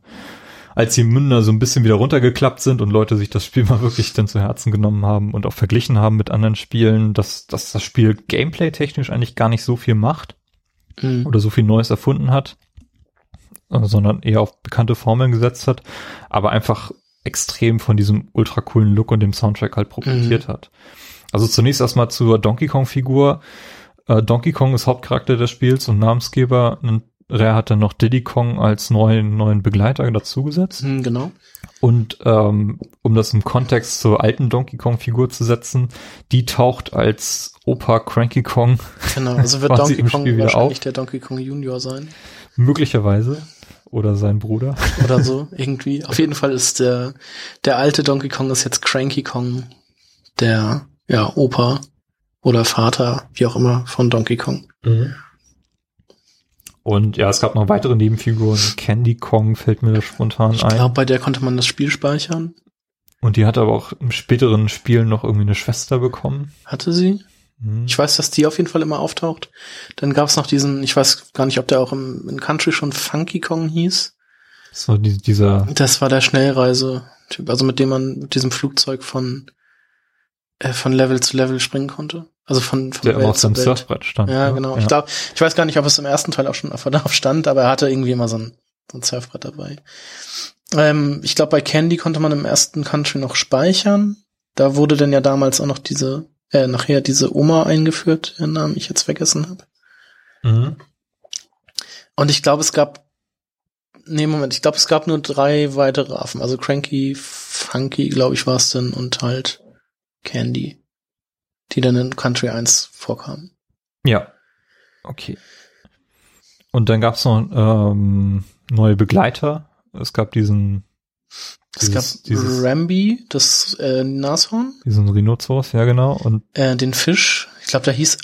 als die Münder so ein bisschen wieder runtergeklappt sind und Leute sich das Spiel mal wirklich dann zu Herzen genommen haben und auch verglichen haben mit anderen Spielen, dass das Spiel gameplay-technisch eigentlich gar nicht so viel macht oder so viel Neues erfunden hat, sondern eher auf bekannte Formeln gesetzt hat, aber einfach extrem von diesem ultra coolen Look und dem Soundtrack halt profitiert hat. Also zunächst erstmal zur Donkey Kong-Figur. Donkey Kong ist Hauptcharakter des Spiels und Namensgeber. Rare hat dann noch Diddy Kong als neuen Begleiter dazugesetzt. Genau. Und um das im Kontext zur alten Donkey Kong-Figur zu setzen, die taucht als Opa Cranky Kong. Genau, also wird Donkey Kong wahrscheinlich auf. Der Donkey Kong Junior sein. Möglicherweise. Oder sein Bruder. Oder so, irgendwie. Auf jeden Fall ist der alte Donkey Kong ist jetzt Cranky Kong, der ja Opa. Oder Vater, wie auch immer, von Donkey Kong. Mhm. Und ja, es gab noch weitere Nebenfiguren. Candy Kong fällt mir da spontan ein. Ich glaube, bei der konnte man das Spiel speichern. Und die hat aber auch im späteren Spiel noch irgendwie eine Schwester bekommen. Hatte sie? Mhm. Ich weiß, dass die auf jeden Fall immer auftaucht. Dann gab es noch diesen, ich weiß gar nicht, ob der auch in Country schon Funky Kong hieß. Das war dieser... Das war der Schnellreise-Typ, also mit dem man mit diesem Flugzeug von Level zu Level springen konnte. Also von der Welt auf dem Surfbrett stand. Ja, genau. Ja. Ich glaube, ich weiß gar nicht, ob es im ersten Teil auch schon darauf stand, aber er hatte irgendwie immer so ein Surfbrett dabei. Ich glaube, bei Candy konnte man im ersten Country noch speichern. Da wurde dann ja damals auch noch nachher diese Oma eingeführt, deren Namen ich jetzt vergessen habe. Mhm. Und ich glaube, es gab nur 3 weitere Affen. Also Cranky, Funky, glaube ich, war es denn und halt Candy, die dann in Country 1 vorkamen. Ja, okay. Und dann gab es noch neue Begleiter. Es gab dieses Rambi, das Nashorn. Diesen Rhinoceros, ja genau. Und den Fisch. Ich glaube, der hieß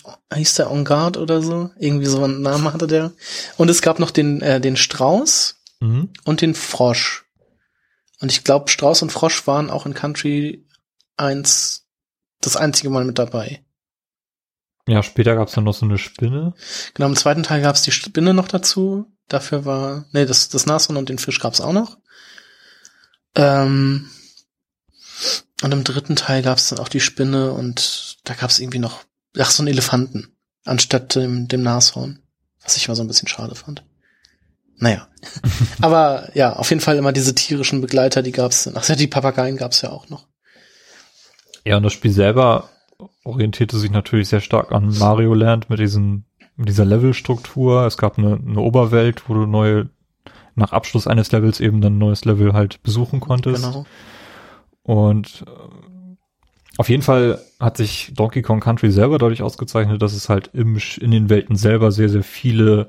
der On Guard oder so. Irgendwie so einen Namen hatte der. Und es gab noch den Strauß und den Frosch. Und ich glaube, Strauß und Frosch waren auch in Country 1 das einzige Mal mit dabei. Ja, später gab es dann noch so eine Spinne. Genau, im zweiten Teil gab es die Spinne noch dazu. Dafür war, das Nashorn und den Fisch gab es auch noch. Und im dritten Teil gab es dann auch die Spinne und da gab es irgendwie noch, so einen Elefanten anstatt dem Nashorn. Was ich mal so ein bisschen schade fand. Naja. Aber ja, auf jeden Fall immer diese tierischen Begleiter, die gab's. Ach ja, die Papageien gab's ja auch noch. Ja, und das Spiel selber orientierte sich natürlich sehr stark an Mario Land mit dieser Levelstruktur. Es gab eine Oberwelt, wo du nach Abschluss eines Levels eben dann ein neues Level halt besuchen konntest. Genau. Und auf jeden Fall hat sich Donkey Kong Country selber dadurch ausgezeichnet, dass es halt in den Welten selber sehr, sehr viele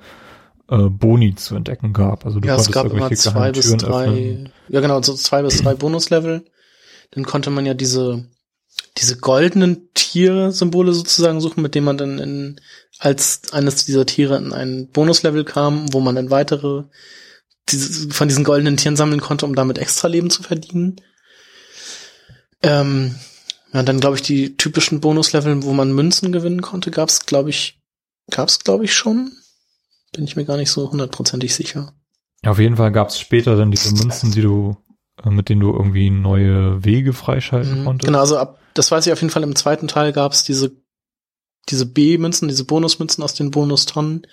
Boni zu entdecken gab. Also du konntest irgendwelche geheimen Türen öffnen. Ja, genau, so 2 bis 3 Bonuslevel. Dann konnte man ja diese goldenen Tiersymbole sozusagen suchen, mit denen man dann als eines dieser Tiere in ein Bonuslevel kam, wo man dann weitere von diesen goldenen Tieren sammeln konnte, um damit extra Leben zu verdienen. Ja, dann glaube ich die typischen Bonuslevel, wo man Münzen gewinnen konnte, gab's glaube ich schon. Bin ich mir gar nicht so hundertprozentig sicher. Ja, auf jeden Fall gab's später dann diese Münzen, mit denen du irgendwie neue Wege freischalten konntest. Genau, also das weiß ich auf jeden Fall, im zweiten Teil gab's diese B-Münzen, diese Bonusmünzen aus den Bonustonnen,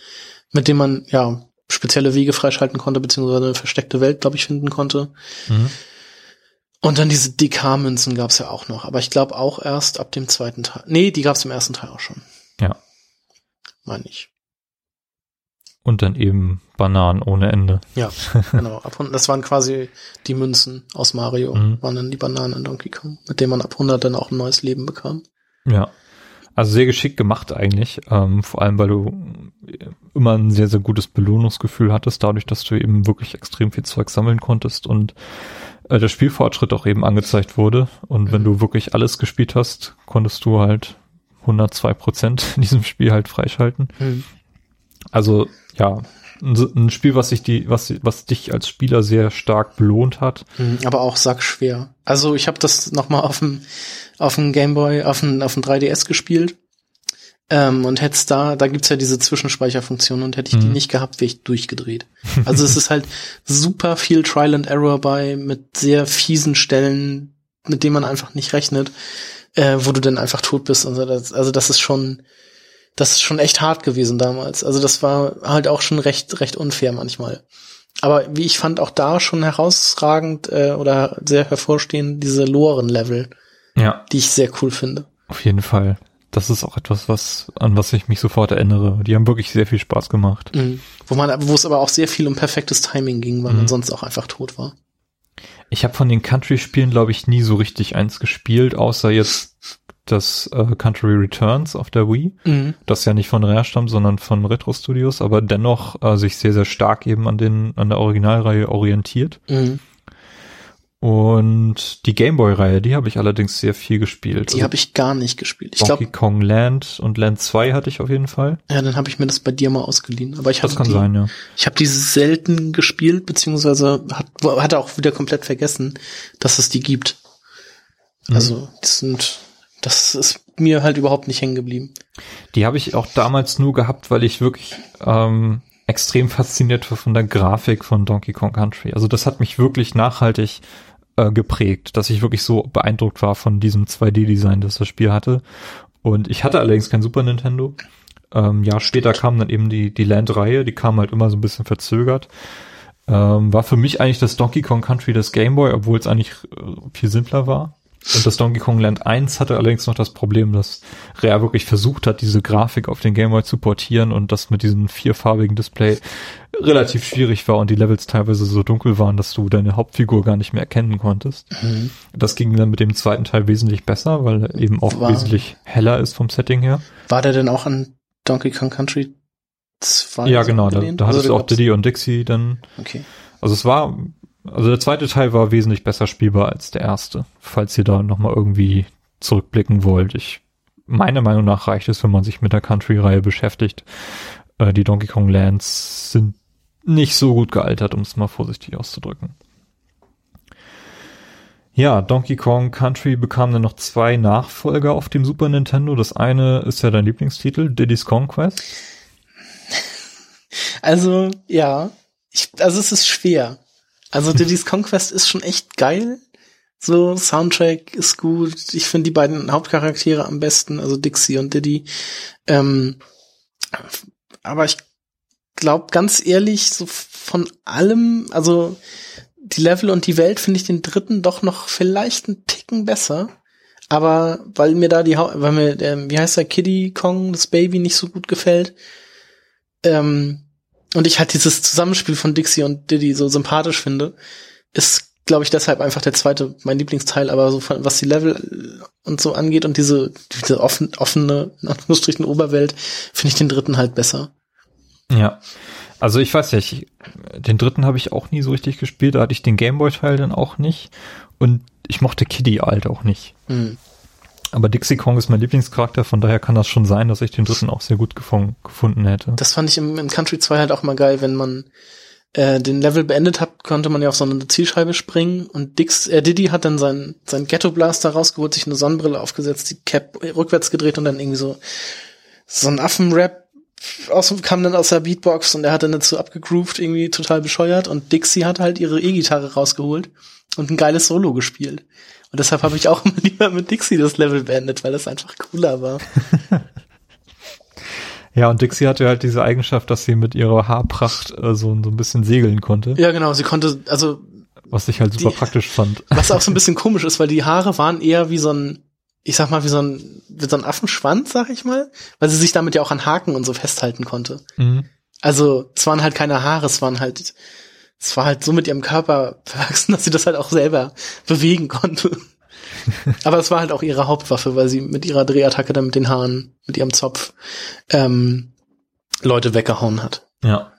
mit denen man ja spezielle Wege freischalten konnte, beziehungsweise eine versteckte Welt, glaube ich, finden konnte. Mhm. Und dann diese DK-Münzen gab's ja auch noch, aber ich glaube auch erst ab dem zweiten Teil. Nee, die gab's im ersten Teil auch schon. Ja. Meine ich. Und dann eben Bananen ohne Ende. Ja, genau. Das waren quasi die Münzen aus Mario, waren dann die Bananen in Donkey Kong, mit denen man ab 100 dann auch ein neues Leben bekam. Ja, also sehr geschickt gemacht eigentlich, vor allem, weil du immer ein sehr, sehr gutes Belohnungsgefühl hattest, dadurch, dass du eben wirklich extrem viel Zeug sammeln konntest und der Spielfortschritt auch eben angezeigt wurde. Und wenn du wirklich alles gespielt hast, konntest du halt 102% in diesem Spiel halt freischalten. Mhm. Also ja, ein Spiel, was dich als Spieler sehr stark belohnt hat. Aber auch sackschwer. Also ich habe das nochmal auf dem Gameboy, auf dem 3DS gespielt. Und hätte es da gibt's ja diese Zwischenspeicherfunktion, und hätte ich die nicht gehabt, wäre ich durchgedreht. Also es ist halt super viel Trial and Error mit sehr fiesen Stellen, mit denen man einfach nicht rechnet, wo du dann einfach tot bist. Also das ist schon echt hart gewesen damals. Also das war halt auch schon recht unfair manchmal. Aber wie ich fand, auch da schon herausragend oder sehr hervorstehend diese Loren-Level, die ich sehr cool finde. Auf jeden Fall. Das ist auch etwas, an was ich mich sofort erinnere. Die haben wirklich sehr viel Spaß gemacht. Mhm. Wo es aber auch sehr viel um perfektes Timing ging, weil man sonst auch einfach tot war. Ich habe von den Country-Spielen, glaube ich, nie so richtig eins gespielt, außer jetzt das Country Returns auf der Wii, das ja nicht von Rare stammt, sondern von Retro Studios, aber dennoch sich sehr, sehr stark eben an der Originalreihe orientiert. Mhm. Und die Gameboy-Reihe, die habe ich allerdings sehr viel gespielt. Die habe ich gar nicht gespielt. Donkey Kong Land und Land 2 hatte ich auf jeden Fall. Ja, dann habe ich mir das bei dir mal ausgeliehen. Aber das kann sein, ja. Ich habe die selten gespielt, beziehungsweise hatte auch wieder komplett vergessen, dass es die gibt. Also, das ist mir halt überhaupt nicht hängen geblieben. Die habe ich auch damals nur gehabt, weil ich wirklich extrem fasziniert war von der Grafik von Donkey Kong Country. Also das hat mich wirklich nachhaltig geprägt, dass ich wirklich so beeindruckt war von diesem 2D-Design, das das Spiel hatte. Und ich hatte allerdings kein Super Nintendo. Jahr später kam dann eben die Land-Reihe, die kam halt immer so ein bisschen verzögert. War für mich eigentlich das Donkey Kong Country das Gameboy, obwohl es eigentlich viel simpler war. Und das Donkey Kong Land 1 hatte allerdings noch das Problem, dass Rare wirklich versucht hat, diese Grafik auf den Game Boy zu portieren und das mit diesem vierfarbigen Display relativ schwierig war und die Levels teilweise so dunkel waren, dass du deine Hauptfigur gar nicht mehr erkennen konntest. Mhm. Das ging dann mit dem zweiten Teil wesentlich besser, weil er eben auch wesentlich heller ist vom Setting her. War der denn auch an Donkey Kong Country 2? Ja, genau, da hattest du auch Diddy und Dixie dann. Okay. Also der zweite Teil war wesentlich besser spielbar als der erste, falls ihr da nochmal irgendwie zurückblicken wollt. Meiner Meinung nach reicht es, wenn man sich mit der Country-Reihe beschäftigt. Die Donkey Kong Lands sind nicht so gut gealtert, um es mal vorsichtig auszudrücken. Ja, Donkey Kong Country bekam dann noch 2 Nachfolger auf dem Super Nintendo. Das eine ist ja dein Lieblingstitel, Diddy's Conquest. Also, ja. Es ist schwer. Also Diddy's Conquest ist schon echt geil. So, Soundtrack ist gut. Ich finde die beiden Hauptcharaktere am besten, also Dixie und Diddy. Aber ich glaube, ganz ehrlich, so von allem, also die Level und die Welt finde ich den dritten doch noch vielleicht einen Ticken besser. Aber weil mir da wie heißt der, Kiddy Kong, das Baby, nicht so gut gefällt. Und ich halt dieses Zusammenspiel von Dixie und Diddy so sympathisch finde, ist, glaube ich, deshalb einfach der zweite mein Lieblingsteil. Aber so von, was die Level und so angeht und diese offene, in Anführungsstrichen, Oberwelt, finde ich den dritten halt besser. Ja, also ich weiß nicht, den dritten habe ich auch nie so richtig gespielt, da hatte ich den Gameboy-Teil dann auch nicht und ich mochte Kiddy halt auch nicht. Mhm. Aber Dixie Kong ist mein Lieblingscharakter, von daher kann das schon sein, dass ich den dritten auch sehr gut gefunden hätte. Das fand ich in Country 2 halt auch mal geil, wenn man den Level beendet hat, konnte man ja auf so eine Zielscheibe springen und Diddy hat dann seinen Ghetto-Blaster rausgeholt, sich eine Sonnenbrille aufgesetzt, die Cap rückwärts gedreht und dann irgendwie so ein Affen-Rap kam dann aus der Beatbox und er hat dann dazu abgegroovt, irgendwie total bescheuert, und Dixie hat halt ihre E-Gitarre rausgeholt und ein geiles Solo gespielt. Und deshalb habe ich auch immer lieber mit Dixie das Level beendet, weil das einfach cooler war. Ja, und Dixie hatte halt diese Eigenschaft, dass sie mit ihrer Haarpracht so ein bisschen segeln konnte. Ja, genau, sie konnte, also... Was ich halt super praktisch fand. Was auch so ein bisschen komisch ist, weil die Haare waren eher wie so ein, ich sag mal, wie so ein Affenschwanz, sag ich mal, weil sie sich damit ja auch an Haken und so festhalten konnte. Mhm. Also, es waren halt keine Haare, es war halt so mit ihrem Körper verwachsen, dass sie das halt auch selber bewegen konnte. Aber es war halt auch ihre Hauptwaffe, weil sie mit ihrer Drehattacke dann mit den Haaren, mit ihrem Zopf, Leute weggehauen hat. Ja.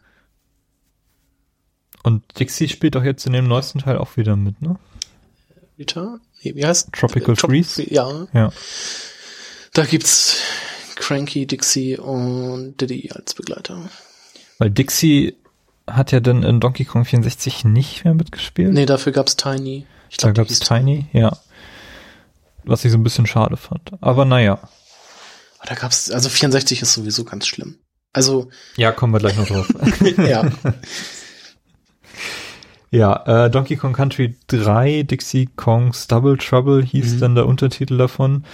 Und Dixie spielt doch jetzt in dem neuesten Teil auch wieder mit, ne? Wieder? Nee, wie heißt? Tropical Freeze? Ja. Da gibt's Cranky, Dixie und Diddy als Begleiter. Weil Dixie hat ja dann in Donkey Kong 64 nicht mehr mitgespielt? Nee, dafür gab's Tiny. Ich glaub, da gab's Tiny, ja. Was ich so ein bisschen schade fand. Aber naja. Da gab's, also 64 ist sowieso ganz schlimm. Also. Ja, kommen wir gleich noch drauf. Ja. Ja, Donkey Kong Country 3, Dixie Kong's Double Trouble hieß dann der Untertitel davon.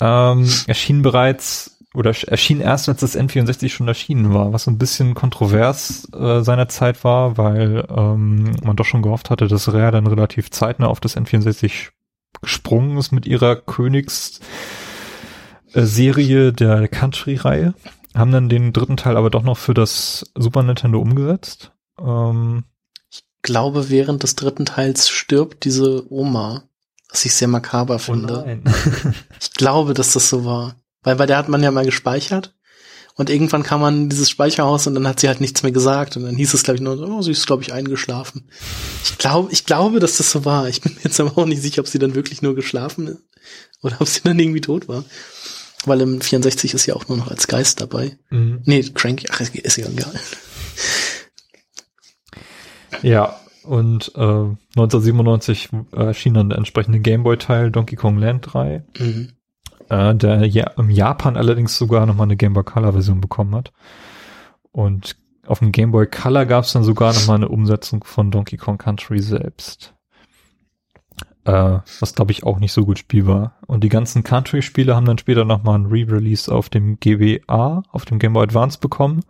Erschien erst, als das N64 schon erschienen war, was so ein bisschen kontrovers seinerzeit war, weil man doch schon gehofft hatte, dass Rare dann relativ zeitnah auf das N64 gesprungen ist mit ihrer Königsserie der Country-Reihe. Haben dann den dritten Teil aber doch noch für das Super Nintendo umgesetzt. Ich glaube, während des dritten Teils stirbt diese Oma, was ich sehr makaber finde. Oh nein. Ich glaube, dass das so war. Weil bei der hat man ja mal gespeichert und irgendwann kam man in dieses Speicherhaus und dann hat sie halt nichts mehr gesagt und dann hieß es, glaube ich, nur, oh, sie ist, glaube ich, eingeschlafen. Ich glaube, dass das so war. Ich bin mir jetzt aber auch nicht sicher, ob sie dann wirklich nur geschlafen ist oder ob sie dann irgendwie tot war. Weil im 64 ist ja auch nur noch als Geist dabei. Mhm. Nee, Cranky, ach, ist ja egal. Ja, und 1997 erschien dann der entsprechende Gameboy-Teil Donkey Kong Land 3. Mhm. Der im Japan allerdings sogar nochmal eine Game Boy Color Version bekommen hat. Und auf dem Game Boy Color gab es dann sogar nochmal eine Umsetzung von Donkey Kong Country selbst. Was, glaube ich, auch nicht so gut spielbar. Und die ganzen Country-Spiele haben dann später nochmal ein Re-Release auf dem GBA, auf dem Game Boy Advance bekommen,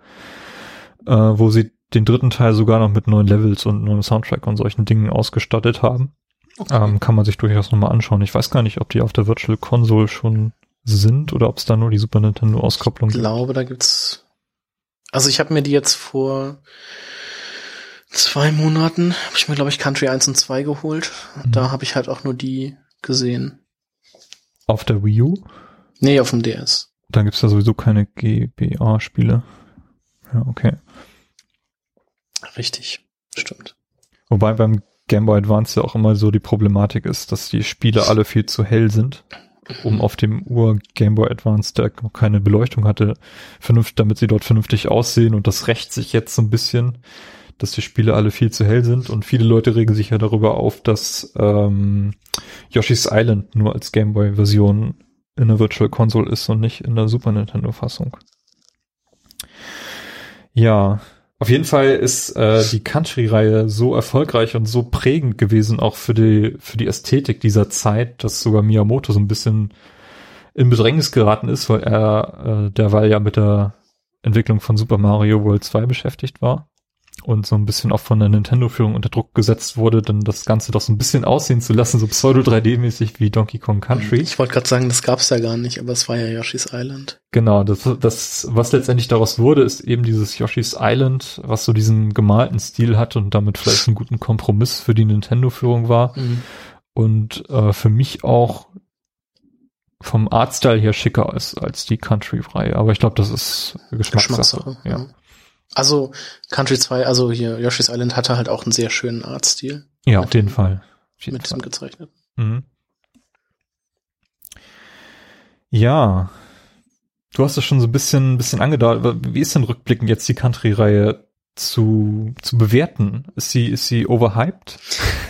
wo sie den dritten Teil sogar noch mit neuen Levels und neuem Soundtrack und solchen Dingen ausgestattet haben. Okay. Kann man sich durchaus nochmal anschauen. Ich weiß gar nicht, ob die auf der Virtual Console schon sind oder ob es da nur die Super Nintendo-Auskopplung gibt. Ich glaube, da gibt's. Also ich habe mir die jetzt vor 2 Monaten, habe ich mir, glaube ich, Country 1 und 2 geholt. Mhm. Da habe ich halt auch nur die gesehen. Auf der Wii U? Nee, auf dem DS. Dann gibt's da sowieso keine GBA-Spiele. Ja, okay. Richtig, stimmt. Wobei beim Game Boy Advance ja auch immer so die Problematik ist, dass die Spiele alle viel zu hell sind, um auf dem Ur-Game Boy Advance, der noch keine Beleuchtung hatte, damit sie dort vernünftig aussehen, und das rächt sich jetzt so ein bisschen, dass die Spiele alle viel zu hell sind, und viele Leute regen sich ja darüber auf, dass Yoshi's Island nur als Game Boy Version in der Virtual Console ist und nicht in der Super Nintendo Fassung. Ja. Auf jeden Fall ist die Country-Reihe so erfolgreich und so prägend gewesen, auch für die Ästhetik dieser Zeit, dass sogar Miyamoto so ein bisschen in Bedrängnis geraten ist, weil er derweil ja mit der Entwicklung von Super Mario World 2 beschäftigt war und so ein bisschen auch von der Nintendo-Führung unter Druck gesetzt wurde, dann das Ganze doch so ein bisschen aussehen zu lassen, so pseudo-3D-mäßig wie Donkey Kong Country. Ich wollte gerade sagen, das gab's ja gar nicht, aber es war ja Yoshi's Island. Genau, das was letztendlich daraus wurde, ist eben dieses Yoshi's Island, was so diesen gemalten Stil hat und damit vielleicht einen guten Kompromiss für die Nintendo-Führung war. Mhm. Und für mich auch vom Artstyle her schicker ist als die Country-Reihe. Aber ich glaube, das ist Geschmackssache. Ja. Also Country 2, also hier Yoshi's Island hatte halt auch einen sehr schönen Artstil. Ja, auf jeden Fall. Mit diesem gezeichnet. Mhm. Ja. Du hast es schon so ein bisschen angedeutet. Wie ist denn rückblickend jetzt die Country-Reihe zu bewerten? Ist sie overhyped?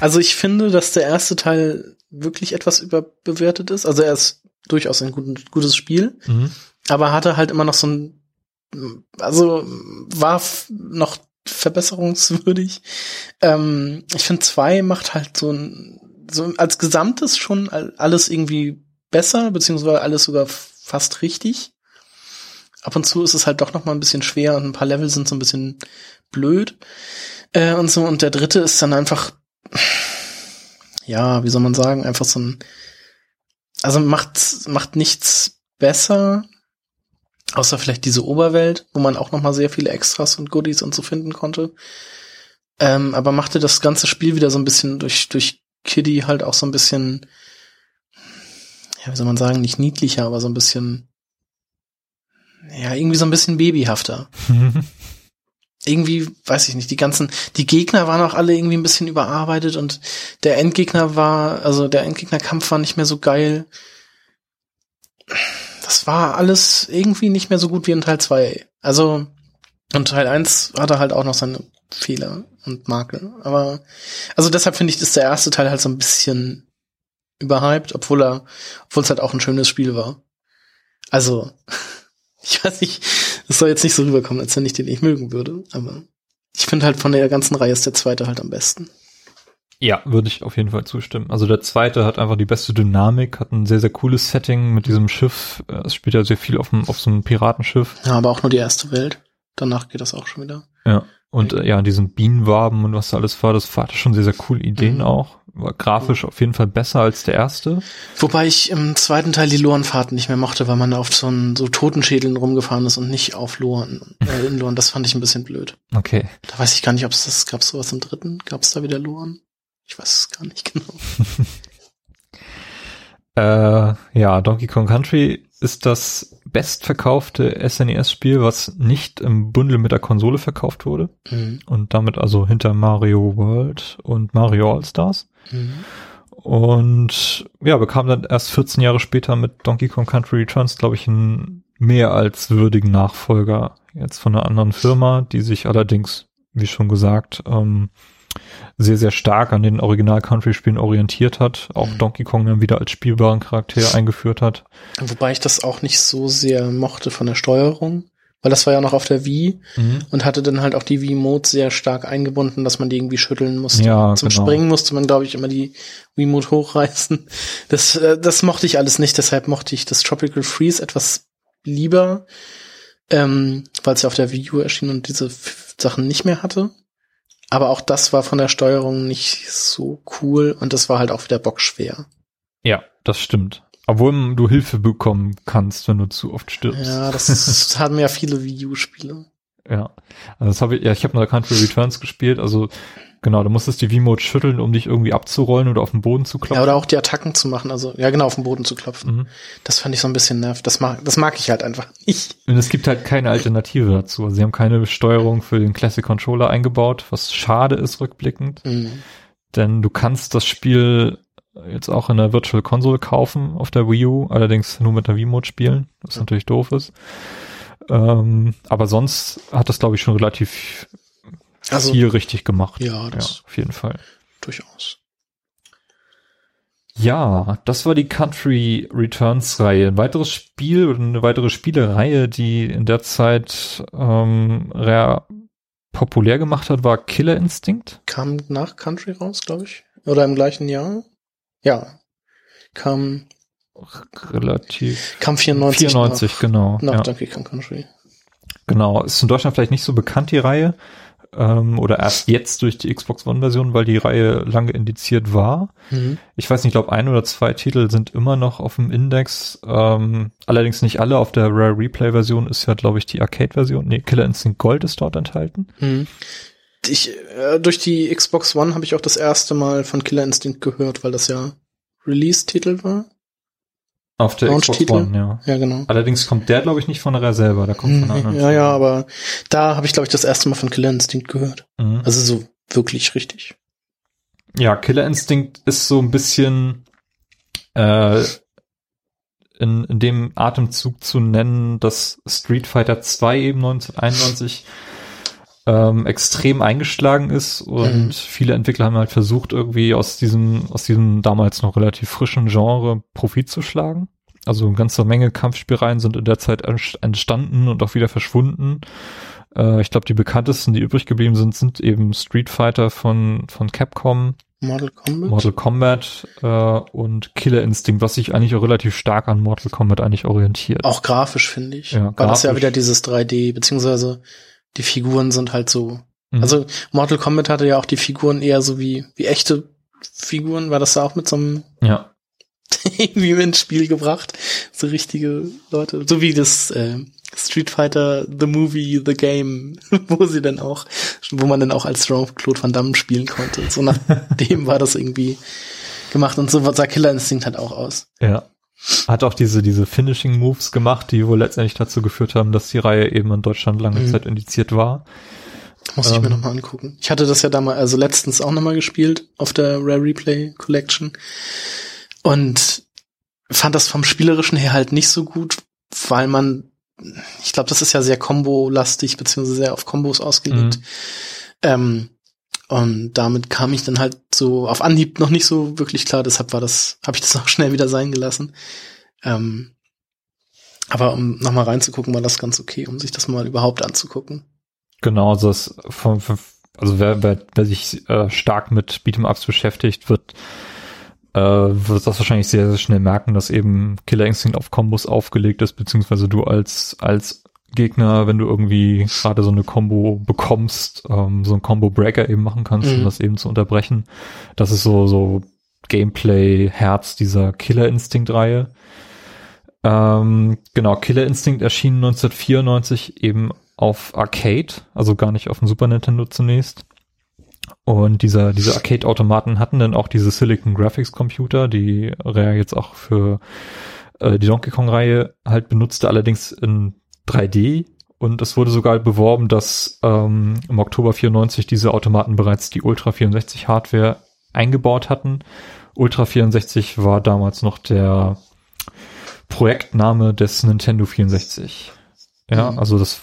Also ich finde, dass der erste Teil wirklich etwas überbewertet ist. Also er ist durchaus ein gutes Spiel, aber hatte halt immer noch so ein, also war noch verbesserungswürdig. Ich finde, 2 macht halt so als Gesamtes schon alles irgendwie besser, beziehungsweise alles sogar fast richtig. Ab und zu ist es halt doch noch mal ein bisschen schwer und ein paar Level sind so ein bisschen blöd und so. Und der 3. ist dann einfach, ja, wie soll man sagen, einfach so ein, also macht nichts besser, außer vielleicht diese Oberwelt, wo man auch noch mal sehr viele Extras und Goodies und so finden konnte. Aber machte das ganze Spiel wieder so ein bisschen durch Kiddy halt auch so ein bisschen, ja, wie soll man sagen, nicht niedlicher, aber so ein bisschen, ja, irgendwie so ein bisschen babyhafter. Irgendwie, weiß ich nicht, die Gegner waren auch alle irgendwie ein bisschen überarbeitet und der Endgegnerkampf war nicht mehr so geil. Das war alles irgendwie nicht mehr so gut wie in Teil 2. Also, und Teil 1 hatte halt auch noch seine Fehler und Makel. Aber, also deshalb finde ich, ist der erste Teil halt so ein bisschen überhyped, obwohl es halt auch ein schönes Spiel war. Also, ich weiß nicht, es soll jetzt nicht so rüberkommen, als wenn ich den nicht mögen würde, aber ich finde halt von der ganzen Reihe ist der 2. halt am besten. Ja, würde ich auf jeden Fall zustimmen. Also der 2. hat einfach die beste Dynamik, hat ein sehr, sehr cooles Setting mit diesem Schiff. Es spielt ja sehr viel auf so einem Piratenschiff. Ja, aber auch nur die erste Welt. Danach geht das auch schon wieder. Ja, und ja, diesen Bienenwaben und was da alles war, das hatte schon sehr, sehr coole Ideen auch. War grafisch auf jeden Fall besser als der erste. Wobei ich im 2. Teil die Lorenfahrten nicht mehr mochte, weil man auf so Totenschädeln rumgefahren ist und nicht auf Loren. In Loren, das fand ich ein bisschen blöd. Okay. Da weiß ich gar nicht, ob es das gab. Sowas im 3. Gab es da wieder Loren? Ich weiß es gar nicht genau. Ja, Donkey Kong Country ist das bestverkaufte SNES-Spiel, was nicht im Bundle mit der Konsole verkauft wurde. Und damit also hinter Mario World und Mario All-Stars. Und ja, bekam dann erst 14 Jahre später mit Donkey Kong Country Returns, glaube ich, einen mehr als würdigen Nachfolger jetzt von einer anderen Firma, die sich allerdings, wie schon gesagt, sehr, sehr stark an den Original-Country-Spielen orientiert hat, auch Donkey Kong dann wieder als spielbaren Charakter eingeführt hat. Wobei ich das auch nicht so sehr mochte von der Steuerung, weil das war ja noch auf der Wii und hatte dann halt auch die Wii-Mode sehr stark eingebunden, dass man die irgendwie schütteln musste. Ja, zum Springen musste man, glaube ich, immer die Wii-Mode hochreißen. Das mochte ich alles nicht, deshalb mochte ich das Tropical Freeze etwas lieber, weil es ja auf der Wii U erschien und diese Sachen nicht mehr hatte. Aber auch das war von der Steuerung nicht so cool und das war halt auch wieder bockschwer. Ja, das stimmt. Obwohl du Hilfe bekommen kannst, wenn du zu oft stirbst. Ja, das haben ja viele Wii U-Spiele. Ja, also ich habe noch Country Returns gespielt, also genau, du musstest die Wii-Mode schütteln, um dich irgendwie abzurollen oder auf den Boden zu klopfen. Ja, oder auch die Attacken zu machen, also ja genau, auf den Boden zu klopfen. Das fand ich so ein bisschen nervig, das mag ich halt einfach nicht. Und es gibt halt keine Alternative dazu, also sie haben keine Steuerung für den Classic Controller eingebaut, was schade ist rückblickend, denn du kannst das Spiel jetzt auch in der Virtual Console kaufen auf der Wii U, allerdings nur mit der Wii-Mode spielen, was natürlich doof ist. Aber sonst hat das, glaube ich, schon relativ viel richtig gemacht. Ja, das auf jeden Fall. Durchaus. Ja, das war die Country Returns-Reihe. Ein weiteres Spiel oder eine weitere Spielereihe, die in der Zeit Rare populär gemacht hat, war Killer Instinct. Kam nach Country raus, glaube ich. Oder im gleichen Jahr. Ja. Kam 94 nach Donkey Kong Country. Genau, ist in Deutschland vielleicht nicht so bekannt, die Reihe. Oder erst jetzt durch die Xbox One-Version, weil die Reihe lange indiziert war. Mhm. Ich weiß nicht, ich glaube, 1 oder 2 Titel sind immer noch auf dem Index. Allerdings nicht alle. Auf der Rare Replay-Version ist ja, glaube ich, die Arcade-Version. Nee, Killer Instinct Gold ist dort enthalten. Mhm. Durch die Xbox One habe ich auch das erste Mal von Killer Instinct gehört, weil das ja Release-Titel war. Auf der Xbox One, ja. Ja, genau. Allerdings kommt der, glaube ich, nicht von Rare selber, der kommt von anderen. Ja, ja, aber da habe ich, glaube ich, das erste Mal von Killer Instinct gehört. Mhm. Also so wirklich richtig. Ja, Killer Instinct ist so ein bisschen in dem Atemzug zu nennen, dass Street Fighter 2 eben 1991 extrem eingeschlagen ist und viele Entwickler haben halt versucht, irgendwie aus diesem damals noch relativ frischen Genre Profit zu schlagen. Also eine ganze Menge Kampfspielreihen sind in der Zeit entstanden und auch wieder verschwunden. Ich glaube, die bekanntesten, die übrig geblieben sind, sind eben Street Fighter von Capcom, Mortal Kombat und Killer Instinct, was sich eigentlich auch relativ stark an Mortal Kombat eigentlich orientiert. Auch grafisch, finde ich. Ja, war das ja wieder dieses 3D, beziehungsweise die Figuren sind halt so. Mhm. Also Mortal Kombat hatte ja auch die Figuren eher so wie echte Figuren. War das da auch mit so einem ja irgendwie ins Spiel gebracht? So richtige Leute. So wie das Street Fighter, The Movie, The Game, wo man dann auch als Jean-Claude Van Damme spielen konnte. So nach dem war das irgendwie gemacht. Und so sah Killer Instinct halt auch aus. Ja. Hat auch diese Finishing-Moves gemacht, die wohl letztendlich dazu geführt haben, dass die Reihe eben in Deutschland lange Zeit indiziert war. Muss ich mir nochmal angucken. Ich hatte das ja damals, also letztens auch nochmal gespielt auf der Rare Replay Collection und fand das vom Spielerischen her halt nicht so gut, weil ich glaube, das ist ja sehr Combo-lastig, beziehungsweise sehr auf Combos ausgelegt. Mhm. Und damit kam ich dann halt so auf Anhieb noch nicht so wirklich klar, deshalb habe ich das auch schnell wieder sein gelassen. Aber um nochmal reinzugucken, war das ganz okay, um sich das mal überhaupt anzugucken. Genau, also wer sich stark mit Beat'em-Ups beschäftigt, wird das wahrscheinlich sehr, sehr schnell merken, dass eben Killer Instinct auf Kombos aufgelegt ist, beziehungsweise du als Gegner, wenn du irgendwie gerade so eine Combo bekommst, so einen Combo-Breaker eben machen kannst, um das eben zu unterbrechen. Das ist so Gameplay-Herz dieser Killer-Instinct-Reihe. Genau, Killer Instinct erschien 1994 eben auf Arcade, also gar nicht auf dem Super Nintendo zunächst. Und diese Arcade-Automaten hatten dann auch diese Silicon Graphics-Computer, die Rare jetzt auch für die Donkey Kong-Reihe halt benutzte, allerdings in 3D, und es wurde sogar beworben, dass im Oktober 1994 diese Automaten bereits die Ultra 64 Hardware eingebaut hatten. Ultra 64 war damals noch der Projektname des Nintendo 64. Ja, also das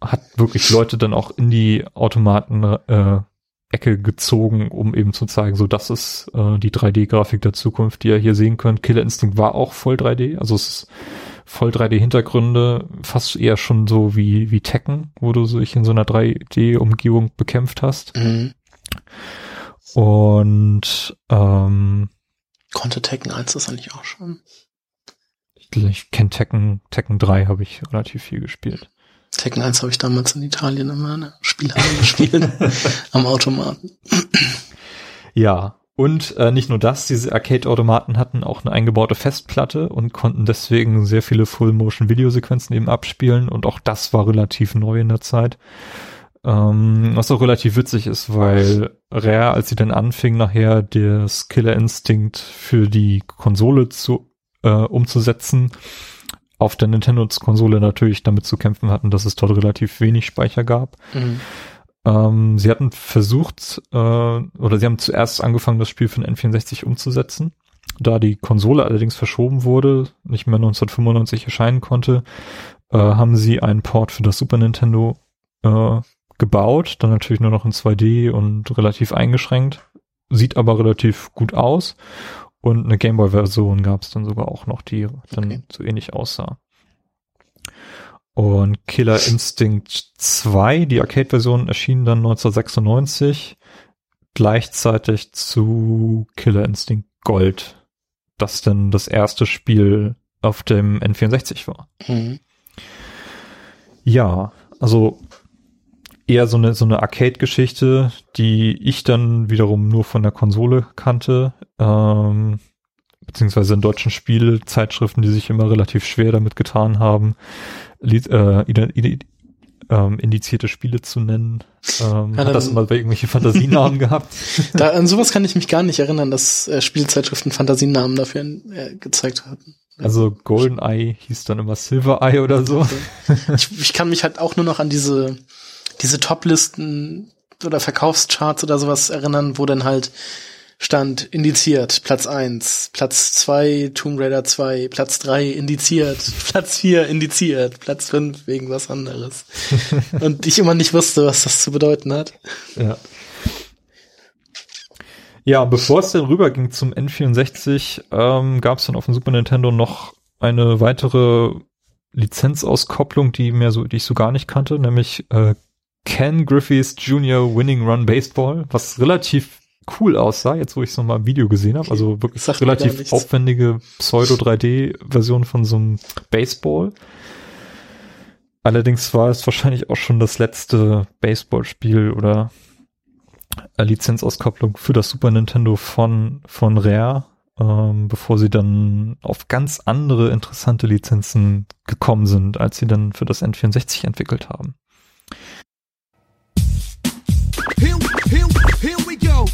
hat wirklich Leute dann auch in die Automaten-Ecke gezogen, um eben zu zeigen, so das ist die 3D-Grafik der Zukunft, die ihr hier sehen könnt. Killer Instinct war auch voll 3D, also es ist voll 3D-Hintergründe, fast eher schon so wie Tekken, wo du dich in so einer 3D-Umgebung bekämpft hast. Mhm. Und konnte Tekken 1 das eigentlich auch schon? Ich kenne Tekken 3 habe ich relativ viel gespielt. Tekken 1 habe ich damals in Italien immer in der Spielhalle gespielt, am Automaten. Ja. Und nicht nur das, diese Arcade-Automaten hatten auch eine eingebaute Festplatte und konnten deswegen sehr viele Full-Motion-Videosequenzen eben abspielen. Und auch das war relativ neu in der Zeit. Was auch relativ witzig ist, weil Rare, als sie dann anfing, nachher das Killer Instinct für die Konsole umzusetzen, auf der Nintendo-Konsole natürlich damit zu kämpfen hatten, dass es dort relativ wenig Speicher gab. Mhm. Sie hatten versucht, oder sie haben zuerst angefangen, das Spiel für den N64 umzusetzen. Da die Konsole allerdings verschoben wurde, nicht mehr 1995 erscheinen konnte, haben sie einen Port für das Super Nintendo gebaut. Dann natürlich nur noch in 2D und relativ eingeschränkt. Sieht aber relativ gut aus. Und eine Gameboy-Version gab es dann sogar auch noch, die dann so ähnlich aussah. Und Killer Instinct 2, die Arcade-Version, erschien dann 1996, gleichzeitig zu Killer Instinct Gold, das dann das erste Spiel auf dem N64 war. Mhm. Ja, Also eher so eine Arcade-Geschichte, die ich dann wiederum nur von der Konsole kannte, beziehungsweise in deutschen Spielzeitschriften, die sich immer relativ schwer damit getan haben, indizierte Spiele zu nennen. Hat das mal bei irgendwelchen Fantasienamen gehabt? An sowas kann ich mich gar nicht erinnern, dass Spielzeitschriften Fantasienamen dafür gezeigt hatten. Also GoldenEye hieß dann immer SilverEye oder so. Okay. Ich kann mich halt auch nur noch an diese Top-Listen oder Verkaufscharts oder sowas erinnern, wo dann halt stand indiziert, Platz 1, Platz 2, Tomb Raider 2, Platz 3 indiziert, Platz 4 indiziert, Platz 5 wegen was anderes. Und ich immer nicht wusste, was das zu bedeuten hat. Ja. Ja, bevor es dann rüberging zum N64, gab es dann auf dem Super Nintendo noch eine weitere Lizenzauskopplung, die ich so gar nicht kannte, nämlich Ken Griffey's Junior Winning Run Baseball, was relativ cool aussah, jetzt wo ich es nochmal im Video gesehen habe. Also wirklich relativ aufwendige Pseudo-3D-Version von so einem Baseball. Allerdings war es wahrscheinlich auch schon das letzte Baseballspiel oder Lizenzauskopplung für das Super Nintendo von Rare, bevor sie dann auf ganz andere interessante Lizenzen gekommen sind, als sie dann für das N64 entwickelt haben. Here we go.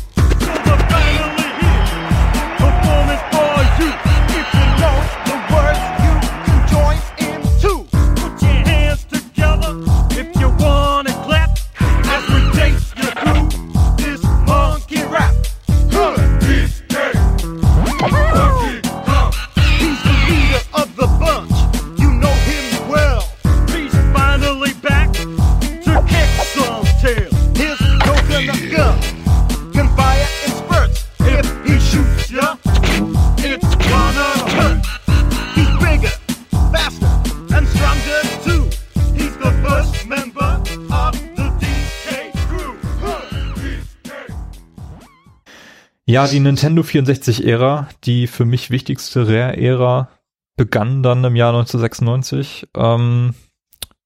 Ja, die Nintendo 64-Ära, die für mich wichtigste Rare-Ära, begann dann im Jahr 1996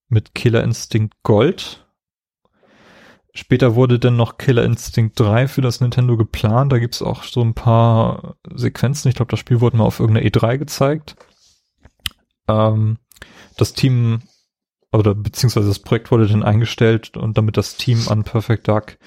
mit Killer Instinct Gold. Später wurde dann noch Killer Instinct 3 für das Nintendo geplant. Da gibt es auch so ein paar Sequenzen. Ich glaube, das Spiel wurde mal auf irgendeiner E3 gezeigt. Das Team, oder beziehungsweise das Projekt wurde dann eingestellt, und damit das Team an Perfect Dark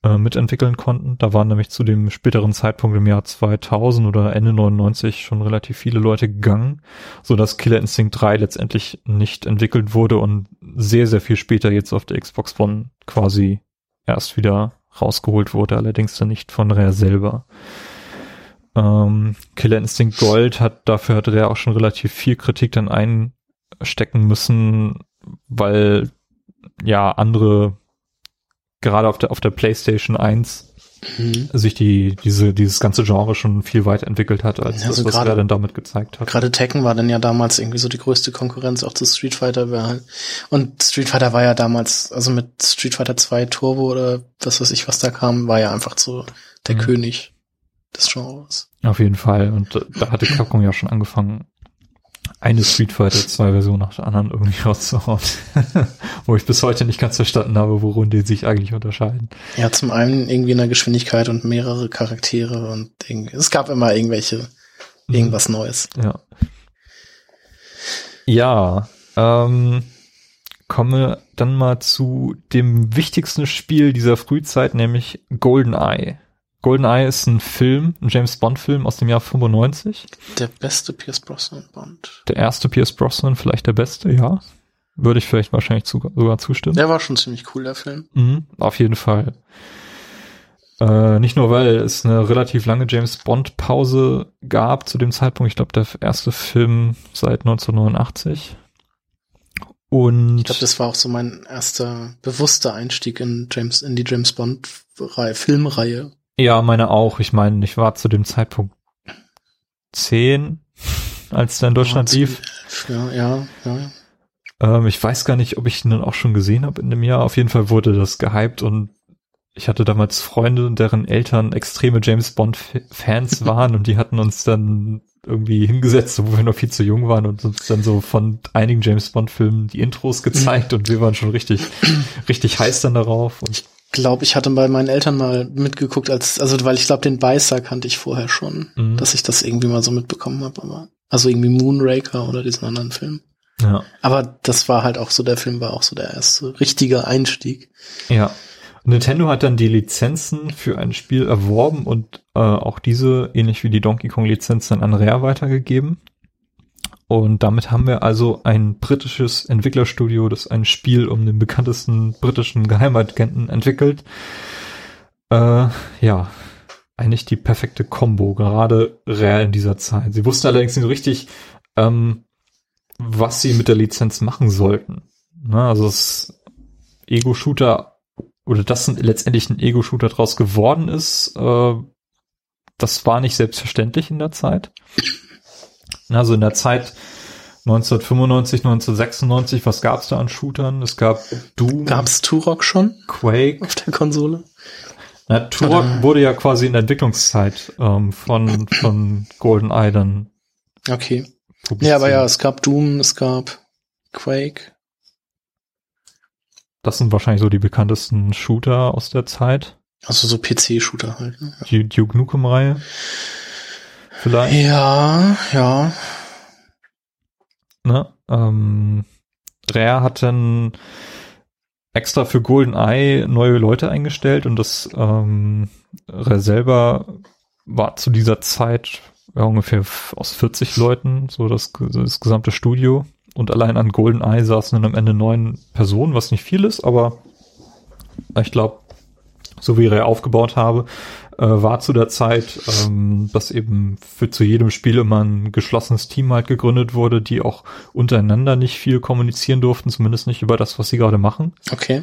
mitentwickeln konnten. Da waren nämlich zu dem späteren Zeitpunkt im Jahr 2000 oder Ende 99 schon relativ viele Leute gegangen, sodass Killer Instinct 3 letztendlich nicht entwickelt wurde und sehr, sehr viel später jetzt auf der Xbox One quasi erst wieder rausgeholt wurde, allerdings dann nicht von Rare selber. Killer Instinct Gold dafür hat Rare auch schon relativ viel Kritik dann einstecken müssen, weil ja andere gerade auf der PlayStation 1 sich dieses ganze Genre schon viel weiter entwickelt hat, als also das, was er dann damit gezeigt hat. Gerade Tekken war dann ja damals irgendwie so die größte Konkurrenz auch zu Street Fighter. Und Street Fighter war ja damals, also mit Street Fighter 2 Turbo oder das weiß ich, was da kam, war ja einfach so der König des Genres. Auf jeden Fall. Und da hatte Capcom ja schon angefangen, eine Street Fighter 2 Version nach der anderen irgendwie rauszuhauen. Wo ich bis heute nicht ganz verstanden habe, worin die sich eigentlich unterscheiden. Ja, zum einen irgendwie in der Geschwindigkeit und mehrere Charaktere und es gab immer irgendwas Neues. Ja, komme dann mal zu dem wichtigsten Spiel dieser Frühzeit, nämlich GoldenEye. GoldenEye ist ein James-Bond-Film aus dem Jahr 95. Der beste Pierce Brosnan-Bond. Der erste Pierce Brosnan, vielleicht der beste, ja. Würde ich vielleicht wahrscheinlich sogar zustimmen. Der war schon ziemlich cool, der Film. Auf jeden Fall. Nicht nur, weil es eine relativ lange James-Bond-Pause gab zu dem Zeitpunkt. Ich glaube, der erste Film seit 1989. Und ich glaube, das war auch so mein erster bewusster Einstieg in die James-Bond-Filmreihe. Ja, meine auch. Ich meine, ich war zu dem Zeitpunkt 10, als der in Deutschland lief. Ja. Ich weiß gar nicht, ob ich ihn dann auch schon gesehen habe in dem Jahr. Auf jeden Fall wurde das gehypt und Ich hatte damals Freunde, deren Eltern extreme James-Bond-Fans waren und die hatten uns dann irgendwie hingesetzt, obwohl wir noch viel zu jung waren und uns dann so von einigen James-Bond-Filmen die Intros gezeigt und wir waren schon richtig heiß dann darauf. Und ich glaube, ich hatte bei meinen Eltern mal mitgeguckt, weil ich glaube, den Beißer kannte ich vorher schon, dass ich das irgendwie mal so mitbekommen habe. Also irgendwie Moonraker oder diesen anderen Film. Ja. Aber das war halt auch so, der Film war auch so der erste richtige Einstieg. Ja. Nintendo hat dann die Lizenzen für ein Spiel erworben und auch diese, ähnlich wie die Donkey Kong Lizenz, dann an Rare weitergegeben. Und damit haben wir also ein britisches Entwicklerstudio, das ein Spiel um den bekanntesten britischen Geheimagenten entwickelt. Ja, eigentlich die perfekte Combo, gerade Rare in dieser Zeit. Sie wussten allerdings nicht so richtig, was sie mit der Lizenz machen sollten. Na, also das Ego-Shooter, oder dass letztendlich ein Ego-Shooter draus geworden ist, das war nicht selbstverständlich in der Zeit. Also in der Zeit 1995, 1996, was gab's da an Shootern? Es gab Doom. Gab's Turok schon? Quake. Auf der Konsole? Na, Turok wurde ja quasi in der Entwicklungszeit von GoldenEye dann. Okay. Ja, aber ja, es gab Doom, es gab Quake. Das sind wahrscheinlich so die bekanntesten Shooter aus der Zeit. Also so PC-Shooter halt. Ne? Die Duke Nukem-Reihe. Vielleicht. Ja. Ne? Rare hat dann extra für GoldenEye neue Leute eingestellt und das Rare selber war zu dieser Zeit ungefähr aus 40 Leuten, so das gesamte Studio. Und allein an GoldenEye saßen dann am Ende 9 Personen, was nicht viel ist, aber ich glaube, so wie ich aufgebaut habe, war zu der Zeit, dass eben für zu jedem Spiel immer ein geschlossenes Team halt gegründet wurde, die auch untereinander nicht viel kommunizieren durften, zumindest nicht über das, was sie gerade machen. Okay.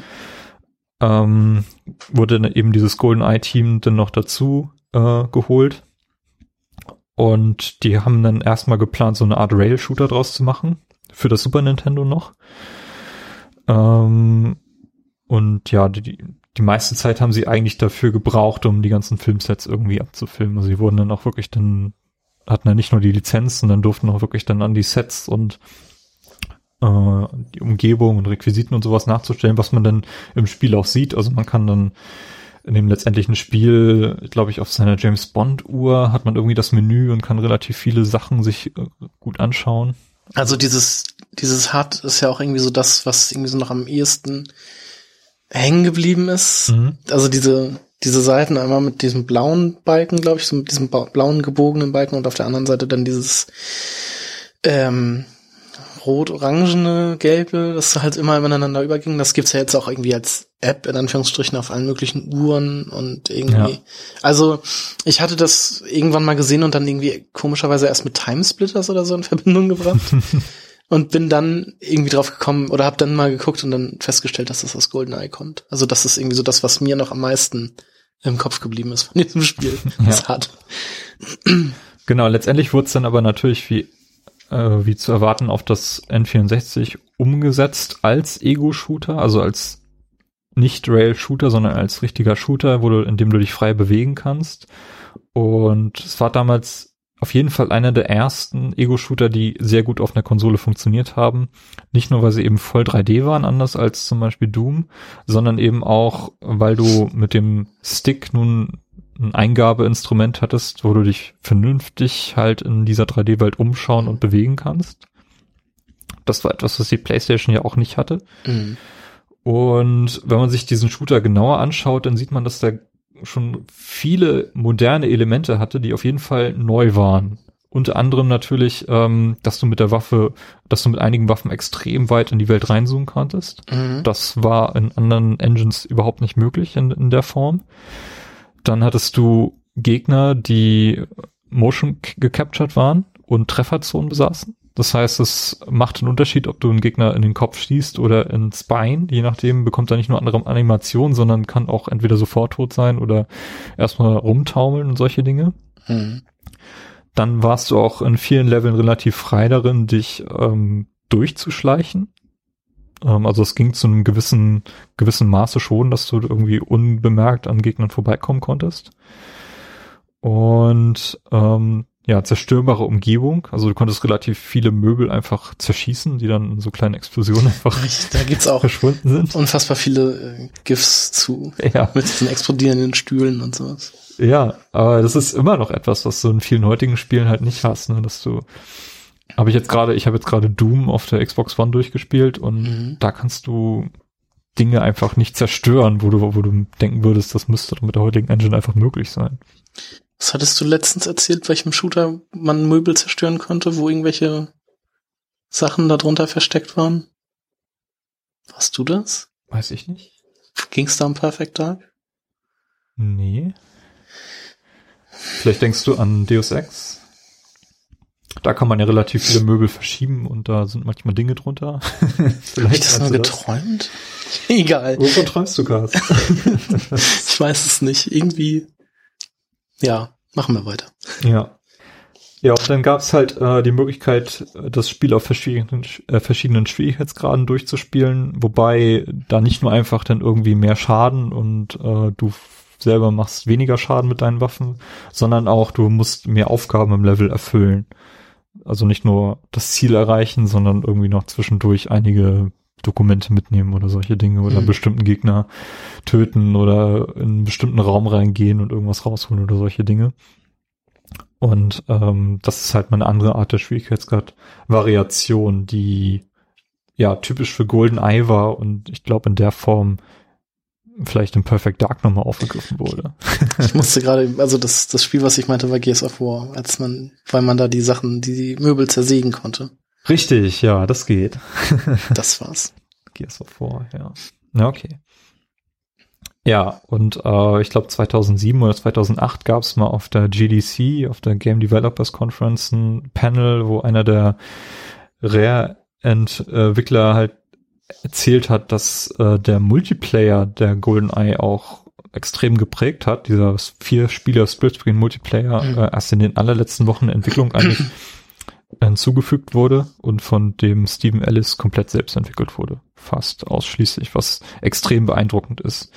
Wurde dann eben dieses GoldenEye-Team dann noch dazu geholt. Und die haben dann erstmal geplant, so eine Art Rail-Shooter draus zu machen. Für das Super Nintendo noch. Und ja, die meiste Zeit haben sie eigentlich dafür gebraucht, um die ganzen Filmsets irgendwie abzufilmen. Also sie wurden dann auch wirklich dann, hatten dann nicht nur die Lizenzen, dann durften auch wirklich dann an die Sets und die Umgebung und Requisiten und sowas nachzustellen, was man dann im Spiel auch sieht. Also man kann dann in dem letztendlichen Spiel, glaube ich, auf seiner James-Bond-Uhr hat man irgendwie das Menü und kann relativ viele Sachen sich gut anschauen. Also dieses HUD ist ja auch irgendwie so das, was irgendwie so noch am ehesten hängen geblieben ist. Mhm. Also diese Seiten einmal mit diesem blauen Balken, glaube ich, so mit diesem blauen gebogenen Balken und auf der anderen Seite dann dieses rot-orangene, gelbe, das halt immer ineinander überging. Das gibt's ja jetzt auch irgendwie als App, in Anführungsstrichen, auf allen möglichen Uhren und irgendwie. Ja. Also, ich hatte das irgendwann mal gesehen und dann irgendwie komischerweise erst mit Timesplitters oder so in Verbindung gebracht. Und bin dann irgendwie drauf gekommen oder hab dann mal geguckt und dann festgestellt, dass das aus GoldenEye kommt. Also, das ist irgendwie so das, was mir noch am meisten im Kopf geblieben ist von diesem Spiel. Das ist hart. Genau, letztendlich wurde es dann aber natürlich wie zu erwarten, auf das N64 umgesetzt als Ego-Shooter, also als nicht Rail-Shooter, sondern als richtiger Shooter, in dem du dich frei bewegen kannst. Und es war damals auf jeden Fall einer der ersten Ego-Shooter, die sehr gut auf einer Konsole funktioniert haben. Nicht nur, weil sie eben voll 3D waren, anders als zum Beispiel Doom, sondern eben auch, weil du mit dem Stick nun ein Eingabeinstrument hattest, wo du dich vernünftig halt in dieser 3D-Welt umschauen und bewegen kannst. Das war etwas, was die PlayStation ja auch nicht hatte. Mhm. Und wenn man sich diesen Shooter genauer anschaut, dann sieht man, dass der schon viele moderne Elemente hatte, die auf jeden Fall neu waren. Unter anderem natürlich, dass du mit einigen Waffen extrem weit in die Welt reinzoomen konntest. Mhm. Das war in anderen Engines überhaupt nicht möglich in der Form. Dann hattest du Gegner, die motion gecaptured waren und Trefferzonen besaßen. Das heißt, es macht einen Unterschied, ob du einen Gegner in den Kopf schießt oder ins Bein. Je nachdem bekommt er nicht nur andere Animationen, sondern kann auch entweder sofort tot sein oder erstmal rumtaumeln und solche Dinge. Mhm. Dann warst du auch in vielen Leveln relativ frei darin, dich durchzuschleichen. Also es ging zu einem gewissen Maße schon, dass du irgendwie unbemerkt an Gegnern vorbeikommen konntest. Und ja, zerstörbare Umgebung. Also du konntest relativ viele Möbel einfach zerschießen, die dann in so kleinen Explosionen einfach da gibt's auch verschwunden sind. Unfassbar viele GIFs zu. Ja. Mit diesen explodierenden Stühlen und sowas. Ja, aber das ist immer noch etwas, was du in vielen heutigen Spielen halt nicht hast, ne? Dass du ich habe jetzt gerade Doom auf der Xbox One durchgespielt und da kannst du Dinge einfach nicht zerstören, wo du denken würdest, das müsste doch mit der heutigen Engine einfach möglich sein. Was hattest du letztens erzählt, welchem Shooter man Möbel zerstören konnte, wo irgendwelche Sachen darunter versteckt waren? Warst du das? Weiß ich nicht. Ging's da um Perfect Dark? Nee. Vielleicht denkst du an Deus Ex? Da kann man ja relativ viele Möbel verschieben und da sind manchmal Dinge drunter. Vielleicht hab ich das nur geträumt? Egal. Wovon träumst du, Carsten? Ich weiß es nicht. Irgendwie... Ja, machen wir weiter. Ja, und dann gab's halt die Möglichkeit, das Spiel auf verschiedenen Schwierigkeitsgraden durchzuspielen, wobei da nicht nur einfach dann irgendwie mehr Schaden und du selber machst weniger Schaden mit deinen Waffen, sondern auch du musst mehr Aufgaben im Level erfüllen. Also nicht nur das Ziel erreichen, sondern irgendwie noch zwischendurch einige Dokumente mitnehmen oder solche Dinge oder bestimmten Gegner töten oder in einen bestimmten Raum reingehen und irgendwas rausholen oder solche Dinge. Und das ist halt mal eine andere Art der Schwierigkeitsgrad-Variation, die ja typisch für GoldenEye war und ich glaube in der Form vielleicht in Perfect Dark nochmal aufgegriffen wurde. Ich musste gerade, also das Spiel, was ich meinte, war Gears of War, weil man da die Möbel zersägen konnte. Richtig, ja, das geht. Das war's. Gears of War, ja. Na, okay. Ja, und ich glaube 2007 oder 2008 gab's mal auf der GDC, auf der Game Developers Conference, ein Panel, wo einer der Rare-Entwickler halt erzählt hat, dass der Multiplayer der GoldenEye auch extrem geprägt hat. Dieser 4-Spieler-Split-Screen-Multiplayer erst in den allerletzten Wochen Entwicklung eigentlich hinzugefügt wurde und von dem Steven Ellis komplett selbst entwickelt wurde. Fast ausschließlich, was extrem beeindruckend ist.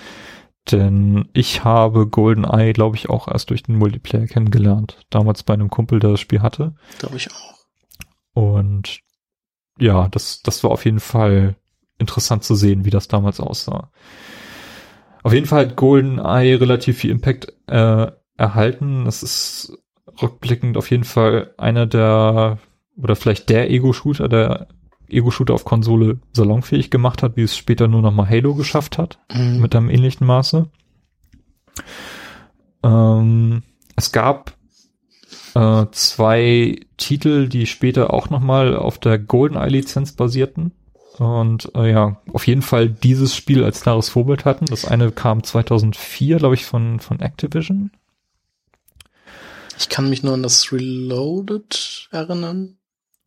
Denn ich habe GoldenEye, glaube ich, auch erst durch den Multiplayer kennengelernt. Damals bei einem Kumpel, der das Spiel hatte. Glaube ich auch. Und ja, das war auf jeden Fall interessant zu sehen, wie das damals aussah. Auf jeden Fall hat GoldenEye relativ viel Impact erhalten. Das ist rückblickend auf jeden Fall einer der, oder vielleicht der Ego-Shooter auf Konsole salonfähig gemacht hat, wie es später nur noch mal Halo geschafft hat, mit einem ähnlichen Maße. Es gab zwei Titel, die später auch noch mal auf der GoldenEye-Lizenz basierten und ja, auf jeden Fall dieses Spiel als klares Vorbild hatten. Das eine kam 2004, glaube ich, von Activision. Ich kann mich nur an das Reloaded erinnern.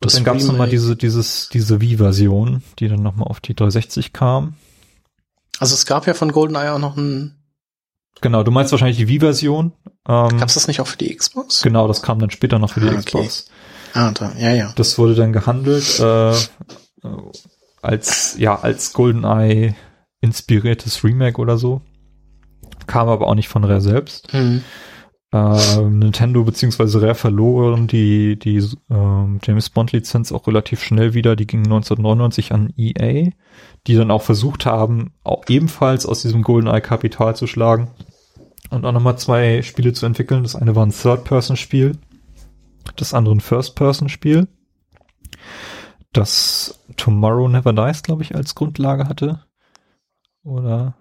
Und dann gab es nochmal diese Wii-Version, die dann nochmal auf die 360 kam. Also es gab ja von GoldenEye auch noch ein... Genau, du meinst wahrscheinlich die Wii-Version. Gab es das nicht auch für die Xbox? Genau, das kam dann später noch für die Xbox. Ja. Das wurde dann gehandelt als GoldenEye inspiriertes Remake oder so. Kam aber auch nicht von Rare selbst. Nintendo bzw. Rare verloren die James-Bond-Lizenz auch relativ schnell wieder. Die ging 1999 an EA, die dann auch versucht haben, auch ebenfalls aus diesem GoldenEye-Kapital zu schlagen und auch nochmal zwei Spiele zu entwickeln. Das eine war ein Third-Person-Spiel, das andere ein First-Person-Spiel, das Tomorrow Never Dies, glaube ich, als Grundlage hatte. Oder?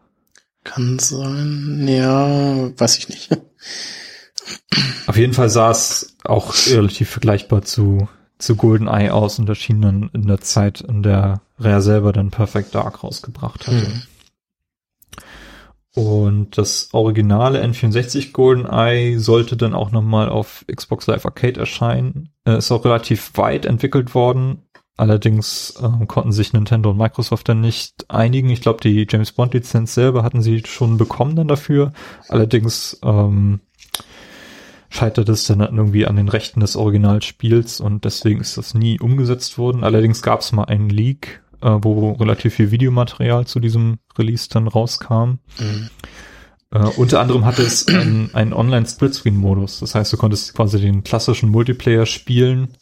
Kann sein. Ja, weiß ich nicht. Auf jeden Fall sah es auch relativ vergleichbar zu GoldenEye aus und erschien dann in der Zeit, in der Rare selber dann Perfect Dark rausgebracht hatte. Und das originale N64 GoldenEye sollte dann auch nochmal auf Xbox Live Arcade erscheinen. Ist auch relativ weit entwickelt worden. Allerdings konnten sich Nintendo und Microsoft dann nicht einigen. Ich glaube, die James-Bond-Lizenz selber hatten sie schon bekommen dann dafür. Allerdings scheitert es dann irgendwie an den Rechten des Originalspiels und deswegen ist das nie umgesetzt worden. Allerdings gab es mal einen Leak wo relativ viel Videomaterial zu diesem Release dann rauskam. Mhm. Unter anderem hatte es einen Online-Splitscreen-Modus. Das heißt, du konntest quasi den klassischen Multiplayer spielen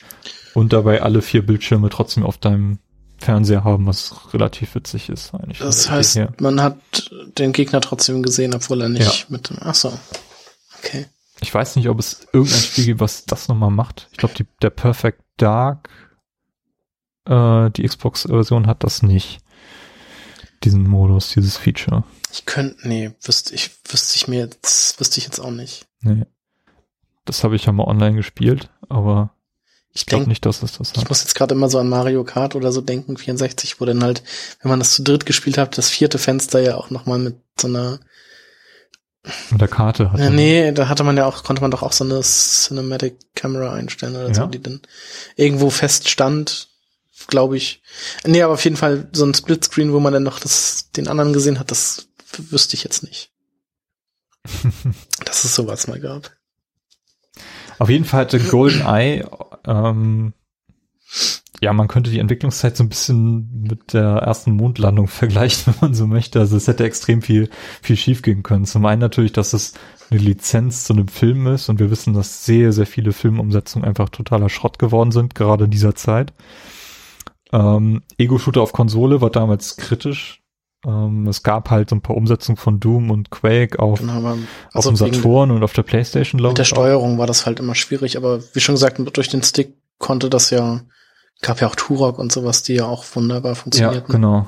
und dabei alle 4 Bildschirme trotzdem auf deinem Fernseher haben, was relativ witzig ist eigentlich. Das heißt, man hat den Gegner trotzdem gesehen, obwohl er nicht mit dem... Ach so, okay. Ich weiß nicht, ob es irgendein Spiel gibt, was das nochmal macht. Ich glaube, der Perfect Dark, die Xbox-Version hat das nicht. Diesen Modus, dieses Feature. Wüsste ich jetzt auch nicht. Nee. Das habe ich ja mal online gespielt, aber ich glaube nicht, dass es das hat. Ich muss jetzt gerade immer so an Mario Kart oder so denken, 64, wo dann halt, wenn man das zu dritt gespielt hat, das 4. Fenster ja auch nochmal mit so einer... Mit der Karte hat da hatte man ja auch, konnte man doch auch so eine Cinematic Camera einstellen oder so, die dann irgendwo feststand, glaube ich. Nee, aber auf jeden Fall so ein Splitscreen, wo man dann noch den anderen gesehen hat, das wüsste ich jetzt nicht. Dass es sowas mal gab. Auf jeden Fall hatte GoldenEye, man könnte die Entwicklungszeit so ein bisschen mit der ersten Mondlandung vergleichen, wenn man so möchte. Also es hätte extrem viel, viel schief gehen können. Zum einen natürlich, dass es eine Lizenz zu einem Film ist und wir wissen, dass sehr, sehr viele Filmumsetzungen einfach totaler Schrott geworden sind, gerade in dieser Zeit. Ego-Shooter auf Konsole war damals kritisch. Es gab halt so ein paar Umsetzungen von Doom und Quake auf dem Saturn und auf der PlayStation, glaube ich. Mit der Steuerung war das halt immer schwierig, aber wie schon gesagt, durch den Stick konnte das ja, gab ja auch Turok und sowas, die ja auch wunderbar funktionierten. Ja, genau.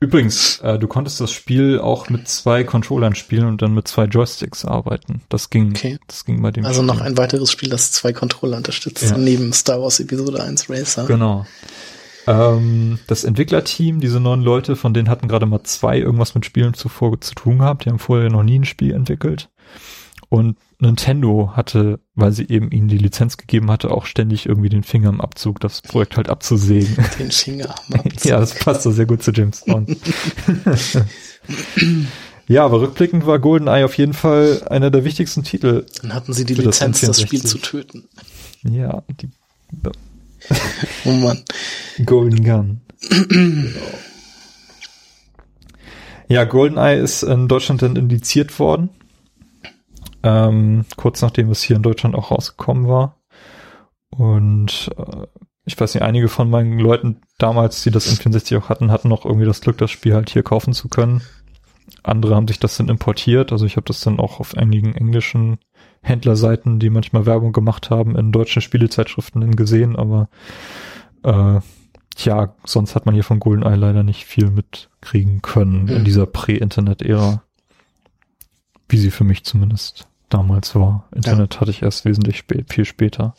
Übrigens, du konntest das Spiel auch mit 2 Controllern spielen und dann mit 2 Joysticks arbeiten. Das ging. Okay. Das ging bei dem Spiel. Noch ein weiteres Spiel, das 2 Controller unterstützt, neben Star Wars Episode 1 Racer. Genau. Das Entwicklerteam, diese 9 Leute, von denen hatten gerade mal 2 irgendwas mit Spielen zuvor zu tun gehabt. Die haben vorher noch nie ein Spiel entwickelt. Und Nintendo hatte, weil sie eben ihnen die Lizenz gegeben hatte, auch ständig irgendwie den Finger am Abzug, das Projekt halt abzusägen. Den Finger am Abzug. Ja, das passt so sehr gut zu James Bond. Ja, aber rückblickend war GoldenEye auf jeden Fall einer der wichtigsten Titel. Dann hatten sie die Lizenz, das Spiel zu töten. Ja, oh Mann. Golden Gun. Genau. Ja, GoldenEye ist in Deutschland dann indiziert worden. Kurz nachdem es hier in Deutschland auch rausgekommen war. Und ich weiß nicht, einige von meinen Leuten damals, die das N64 auch hatten, hatten noch irgendwie das Glück, das Spiel halt hier kaufen zu können. Andere haben sich das dann importiert. Also ich habe das dann auch auf einigen englischen Händlerseiten, die manchmal Werbung gemacht haben, in deutschen Spielezeitschriften dann gesehen. Aber sonst hat man hier von GoldenEye leider nicht viel mitkriegen können in dieser Prä-Internet-Ära. Wie sie für mich zumindest damals war. Internet hatte ich erst wesentlich viel später.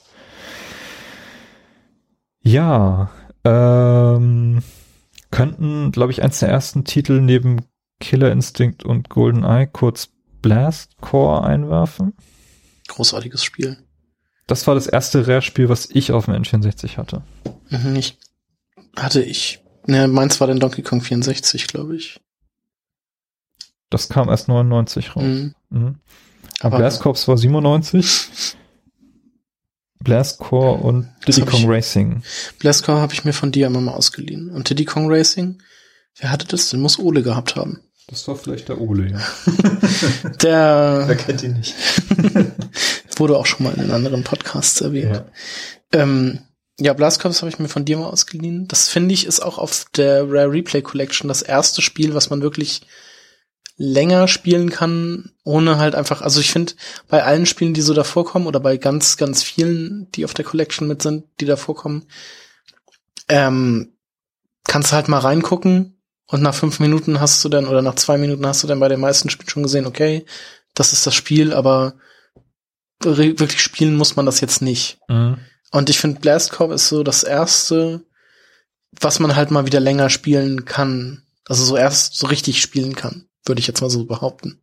Ja, könnten, glaube ich, eins der ersten Titel neben Killer Instinct und GoldenEye, kurz Blast Corps, einwerfen. Großartiges Spiel. Das war das erste Rare-Spiel, was ich auf dem N64 hatte. Meins war dann Donkey Kong 64, glaube ich. Das kam erst 99 raus. Mhm. Aber Blast Corps war 97. Blast Corps und Diddy Kong Racing. Blast Corps habe ich mir von dir immer mal ausgeliehen. Und Diddy Kong Racing, wer hatte das denn? Muss Ole gehabt haben. Das war vielleicht der Ole, ja. Wer kennt ihn nicht? Wurde auch schon mal in einem anderen Podcast erwähnt. Ja, Blast Corps habe ich mir von dir mal ausgeliehen. Das, finde ich, ist auch auf der Rare Replay Collection das erste Spiel, was man wirklich länger spielen kann, ohne halt einfach, also ich finde, bei allen Spielen, die so davor kommen, oder bei ganz, ganz vielen, die auf der Collection mit sind, die davor kommen, kannst du halt mal reingucken und nach 5 Minuten hast du dann, oder nach 2 Minuten hast du dann bei den meisten Spielen schon gesehen, okay, das ist das Spiel, aber wirklich spielen muss man das jetzt nicht. Mhm. Und ich finde, Blast Corps ist so das erste, was man halt mal wieder länger spielen kann. Also so erst so richtig spielen kann. Würde ich jetzt mal so behaupten.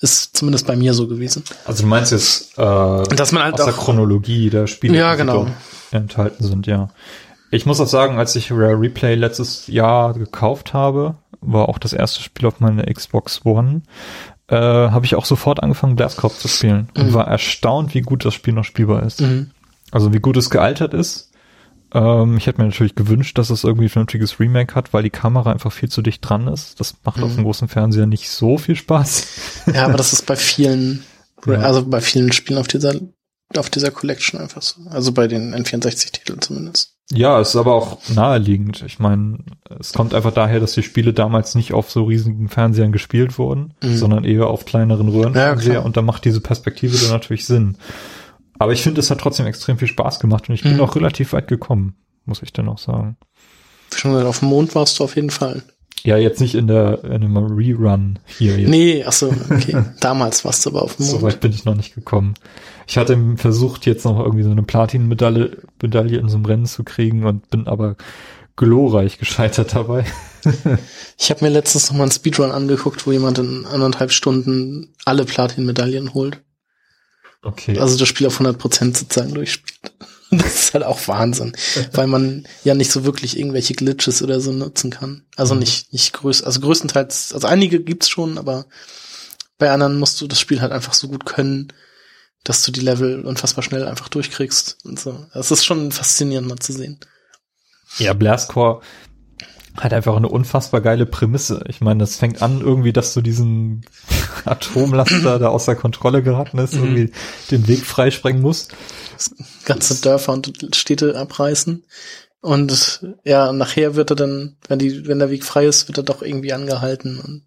Ist zumindest bei mir so gewesen. Also du meinst jetzt, dass man halt aus der Chronologie der Spiele enthalten sind, ja. Ich muss auch sagen, als ich Rare Replay letztes Jahr gekauft habe, war auch das erste Spiel auf meiner Xbox One, habe ich auch sofort angefangen, Blast Corps zu spielen und war erstaunt, wie gut das Spiel noch spielbar ist. Mhm. Also wie gut es gealtert ist, Ich hätte mir natürlich gewünscht, dass es irgendwie ein richtiges Remake hat, weil die Kamera einfach viel zu dicht dran ist. Das macht auf dem großen Fernseher nicht so viel Spaß. Ja, aber das ist bei vielen, also bei vielen Spielen auf dieser Collection einfach so. Also bei den N64-Titeln zumindest. Ja, es ist aber auch naheliegend. Ich meine, es kommt einfach daher, dass die Spiele damals nicht auf so riesigen Fernsehern gespielt wurden, sondern eher auf kleineren Röhrenfernseher. Ja, und da macht diese Perspektive dann natürlich Sinn. Aber ich finde, es hat trotzdem extrem viel Spaß gemacht und ich bin auch relativ weit gekommen, muss ich dann auch sagen. Schon auf dem Mond warst du auf jeden Fall. Ja, jetzt nicht in einem Rerun hier. Jetzt. Nee, achso, okay. Damals warst du aber auf dem Mond. So weit bin ich noch nicht gekommen. Ich hatte versucht, jetzt noch irgendwie so eine Platin-Medaille in so einem Rennen zu kriegen und bin aber glorreich gescheitert dabei. Ich habe mir letztens nochmal einen Speedrun angeguckt, wo jemand in 1,5 Stunden alle Platin-Medaillen holt. Okay. Also das Spiel auf 100% sozusagen durchspielt. Das ist halt auch Wahnsinn, weil man ja nicht so wirklich irgendwelche Glitches oder so nutzen kann. Also größtenteils, also einige gibt's schon, aber bei anderen musst du das Spiel halt einfach so gut können, dass du die Level unfassbar schnell einfach durchkriegst und so. Das ist schon faszinierend mal zu sehen. Ja, Blast Corps hat einfach eine unfassbar geile Prämisse. Ich meine, das fängt an irgendwie, dass du diesen Atomlaster, der außer Kontrolle geraten ist, irgendwie den Weg freisprengen musst. Ganze Dörfer und Städte abreißen. Und ja, nachher wird er dann, wenn der Weg frei ist, wird er doch irgendwie angehalten. Und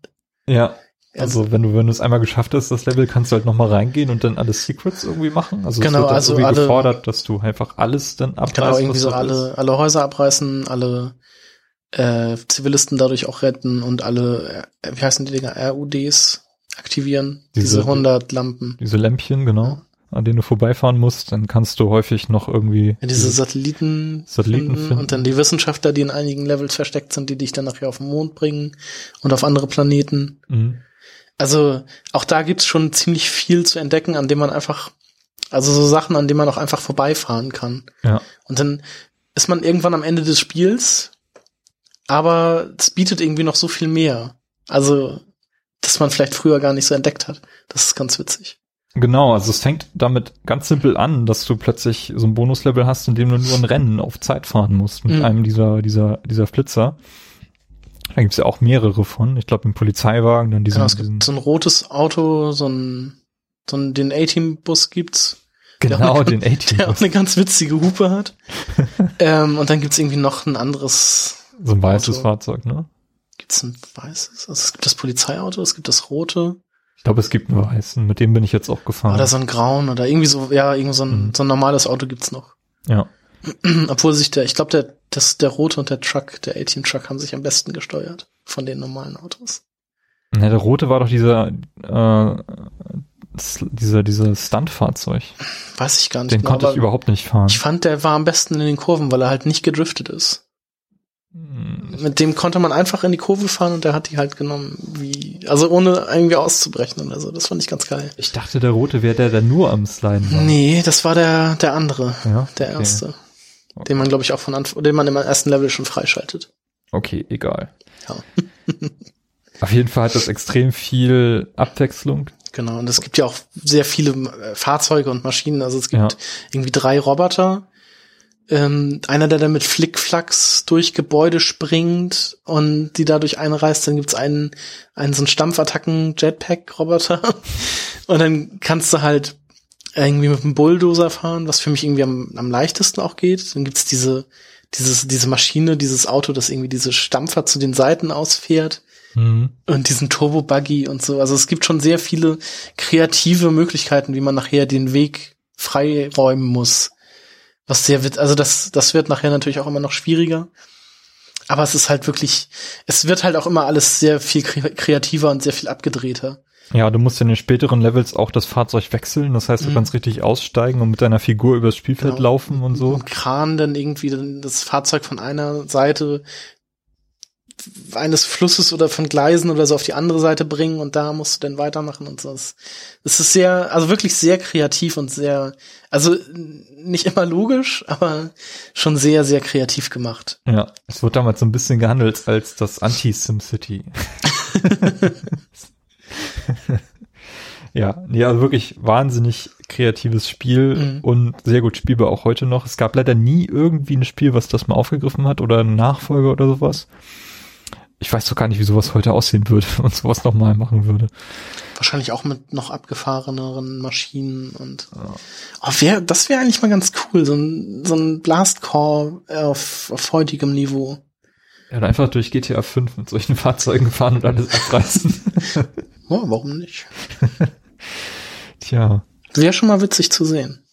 ja. Also wenn du es einmal geschafft hast, das Level, kannst du halt nochmal reingehen und dann alle Secrets irgendwie machen. Also genau, es wird also irgendwie gefordert, dass du einfach alles dann abreißt. Genau, irgendwie so alle Häuser abreißen, alle Zivilisten dadurch auch retten und alle, wie heißen die Dinger, RUDs aktivieren, diese 100 Lampen. Diese Lämpchen, genau, an denen du vorbeifahren musst, dann kannst du häufig noch irgendwie diese Satelliten finden. Und dann die Wissenschaftler, die in einigen Levels versteckt sind, die dich dann nachher auf den Mond bringen und auf andere Planeten. Mhm. Also auch da gibt's schon ziemlich viel zu entdecken, an dem man einfach, also so Sachen, an denen man auch einfach vorbeifahren kann. Ja. Und dann ist man irgendwann am Ende des Spiels, aber es bietet irgendwie noch so viel mehr. Also, dass man vielleicht früher gar nicht so entdeckt hat. Das ist ganz witzig. Genau, also es fängt damit ganz simpel an, dass du plötzlich so ein Bonuslevel hast, in dem du nur ein Rennen auf Zeit fahren musst mit einem dieser Flitzer. Da gibt's ja auch mehrere von. Ich glaube, im Polizeiwagen, dann diesen. Genau, es gibt so ein rotes Auto, den A-Team-Bus gibt's. Genau, den A-Team-Bus. Der auch eine ganz witzige Hupe hat. Und dann gibt's irgendwie noch ein anderes. So ein weißes Auto. Fahrzeug, ne? Gibt's ein weißes? Also es gibt das Polizeiauto, es gibt das rote. Ich glaube, es gibt einen weißen, mit dem bin ich jetzt auch gefahren. Oder so ein grauen oder irgendwie so, ja, irgendwie so ein normales Auto gibt's noch. Ja. Obwohl ich glaube, der rote und der A-Team-Truck haben sich am besten gesteuert von den normalen Autos. Na, der rote war doch dieser Stuntfahrzeug. Weiß ich gar nicht. Den konnte ich überhaupt nicht fahren. Ich fand, der war am besten in den Kurven, weil er halt nicht gedriftet ist. Mit dem konnte man einfach in die Kurve fahren und der hat die halt genommen, ohne irgendwie auszubrechen oder so. Das fand ich ganz geil. Ich dachte, der rote wäre der, der nur am Sliden war. Nee, das war der andere, ja? Der erste. Okay. Den man, glaube ich, auch den man im ersten Level schon freischaltet. Okay, egal. Ja. Auf jeden Fall hat das extrem viel Abwechslung. Genau, und es gibt ja auch sehr viele Fahrzeuge und Maschinen. Also es gibt irgendwie 3 Roboter. Einer, der dann mit Flickflacks durch Gebäude springt und die dadurch einreißt, dann gibt's einen so einen Stampfattacken-Jetpac-Roboter und dann kannst du halt irgendwie mit einem Bulldozer fahren, was für mich irgendwie am leichtesten auch geht. Dann gibt's diese Maschine, dieses Auto, das irgendwie diese Stampfer zu den Seiten ausfährt und diesen Turbo-Buggy und so. Also es gibt schon sehr viele kreative Möglichkeiten, wie man nachher den Weg freiräumen muss. Das wird nachher natürlich auch immer noch schwieriger. Aber es ist halt wirklich, es wird halt auch immer alles sehr viel kreativer und sehr viel abgedrehter. Ja, du musst in den späteren Levels auch das Fahrzeug wechseln. Das heißt, du kannst richtig aussteigen und mit deiner Figur übers Spielfeld laufen und so. Mit dem Kran dann irgendwie das Fahrzeug von einer Seite eines Flusses oder von Gleisen oder so auf die andere Seite bringen und da musst du dann weitermachen und so. Es ist wirklich sehr kreativ und sehr, also nicht immer logisch, aber schon sehr, sehr kreativ gemacht. Ja, es wurde damals so ein bisschen gehandelt als das Anti-SimCity. Ja, also wirklich wahnsinnig kreatives Spiel und sehr gut spielbar auch heute noch. Es gab leider nie irgendwie ein Spiel, was das mal aufgegriffen hat oder einen Nachfolger oder sowas. Ich weiß doch gar nicht, wie sowas heute aussehen würde und sowas nochmal machen würde. Wahrscheinlich auch mit noch abgefahreneren Maschinen und das wäre eigentlich mal ganz cool, so ein Blast Corps auf heutigem Niveau. Ja, und einfach durch GTA 5 mit solchen Fahrzeugen fahren und alles abreißen. Ja, warum nicht? Tja. Wäre schon mal witzig zu sehen.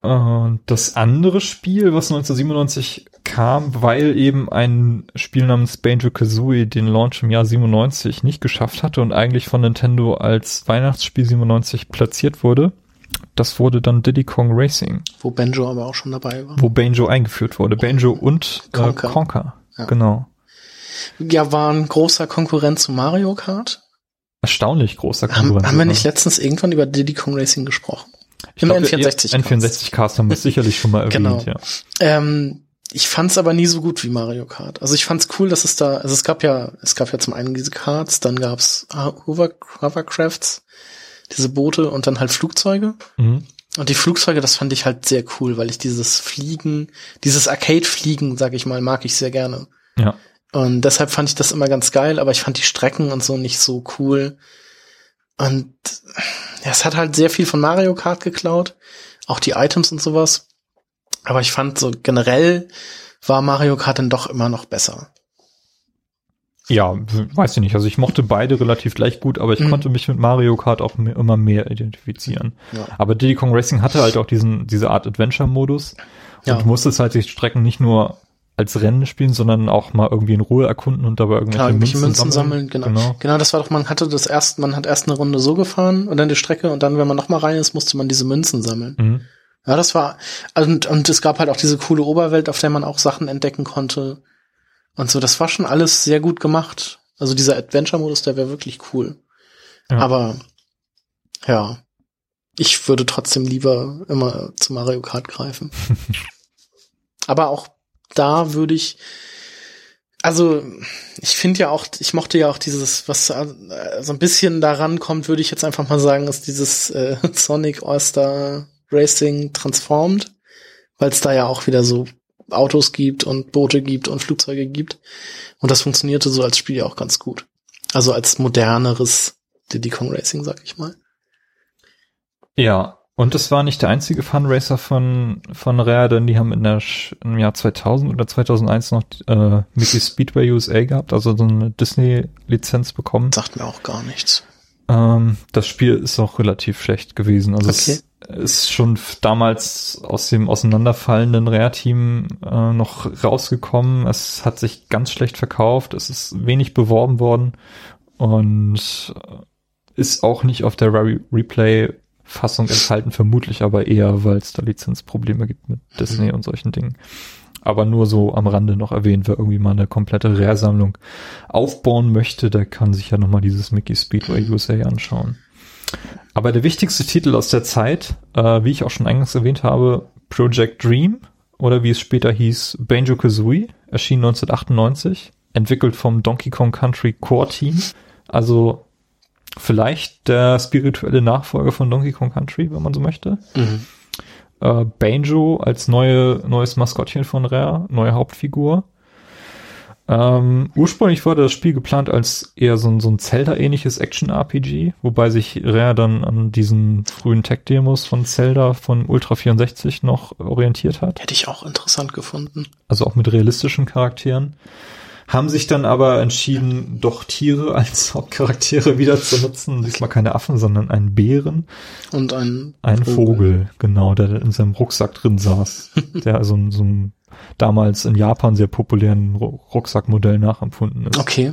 Und das andere Spiel, was 1997 kam, weil eben ein Spiel namens Banjo-Kazooie den Launch im Jahr 97 nicht geschafft hatte und eigentlich von Nintendo als Weihnachtsspiel 97 platziert wurde, das wurde dann Diddy Kong Racing. Wo Banjo aber auch schon dabei war. Wo Banjo eingeführt wurde. Banjo und Conker. Ja. Genau. Ja, war ein großer Konkurrent zu Mario Kart. Erstaunlich großer Konkurrent. Haben wir nicht letztens irgendwann über Diddy Kong Racing gesprochen? Im N64-Cast. N64-Cast haben wir sicherlich schon mal erwähnt, genau. Ja. Ich fand's aber nie so gut wie Mario Kart. Also ich fand's cool, dass es da, also es gab ja zum einen diese Karts, dann gab's Hovercrafts, diese Boote und dann halt Flugzeuge. Mhm. Und die Flugzeuge, das fand ich halt sehr cool, weil ich dieses Arcade-Fliegen, sag ich mal, mag ich sehr gerne. Ja. Und deshalb fand ich das immer ganz geil, aber ich fand die Strecken und so nicht so cool. Und ja, es hat halt sehr viel von Mario Kart geklaut, auch die Items und sowas. Aber ich fand so generell war Mario Kart dann doch immer noch besser. Ja, weiß ich nicht. Also ich mochte beide relativ gleich gut, aber ich konnte mich mit Mario Kart auch immer mehr identifizieren. Ja. Aber Diddy Kong Racing hatte halt auch diese Art Adventure-Modus. Ja. Und du musstest halt die Strecken nicht nur als Rennen spielen, sondern auch mal irgendwie in Ruhe erkunden und dabei irgendwelche Münzen sammeln. Genau. Genau, das war doch, man hat erst eine Runde so gefahren und dann die Strecke und dann, wenn man nochmal rein ist, musste man diese Münzen sammeln. Mhm. Ja, das war, und es gab halt auch diese coole Oberwelt, auf der man auch Sachen entdecken konnte und so. Das war schon alles sehr gut gemacht. Also dieser Adventure-Modus, der wäre wirklich cool. Ja. Aber, ja, ich würde trotzdem lieber immer zu Mario Kart greifen. Aber auch da würde ich, also ich finde ja auch, ich mochte ja auch dieses, was so ein bisschen daran kommt, würde ich jetzt einfach mal sagen, ist dieses Sonic All-Star Racing transformed, weil es da ja auch wieder so Autos gibt und Boote gibt und Flugzeuge gibt. Und das funktionierte so als Spiel ja auch ganz gut. Also als moderneres Diddy Kong Racing, sag ich mal. Ja. Und es war nicht der einzige Funracer von Rare, denn die haben im Jahr 2000 oder 2001 noch Mickey Speedway USA gehabt, also so eine Disney-Lizenz bekommen. Sagt mir auch gar nichts. Das Spiel ist auch relativ schlecht gewesen. Also es ist schon damals aus dem auseinanderfallenden Rare-Team noch rausgekommen. Es hat sich ganz schlecht verkauft. Es ist wenig beworben worden und ist auch nicht auf der Rare Replay Fassung enthalten, vermutlich aber eher, weil es da Lizenzprobleme gibt mit Disney und solchen Dingen. Aber nur so am Rande noch erwähnt, wer irgendwie mal eine komplette Rare-Sammlung aufbauen möchte, der kann sich ja nochmal dieses Mickey Speedway USA anschauen. Aber der wichtigste Titel aus der Zeit, wie ich auch schon eingangs erwähnt habe, Project Dream, oder wie es später hieß, Banjo-Kazooie, erschien 1998, entwickelt vom Donkey Kong Country Core Team, also vielleicht der spirituelle Nachfolger von Donkey Kong Country, wenn man so möchte. Mhm. Banjo als neues Maskottchen von Rare, neue Hauptfigur. Ursprünglich war das Spiel geplant als eher so ein Zelda-ähnliches Action-RPG, wobei sich Rare dann an diesen frühen Tech-Demos von Zelda, von Ultra 64 noch orientiert hat. Hätte ich auch interessant gefunden. Also auch mit realistischen Charakteren. Haben sich dann aber entschieden, doch Tiere als Hauptcharaktere wieder zu nutzen. Diesmal keine Affen, sondern einen Bären. Und einen Vogel, genau, der in seinem Rucksack drin saß. Der also so einem damals in Japan sehr populären Rucksackmodell nachempfunden ist. Okay,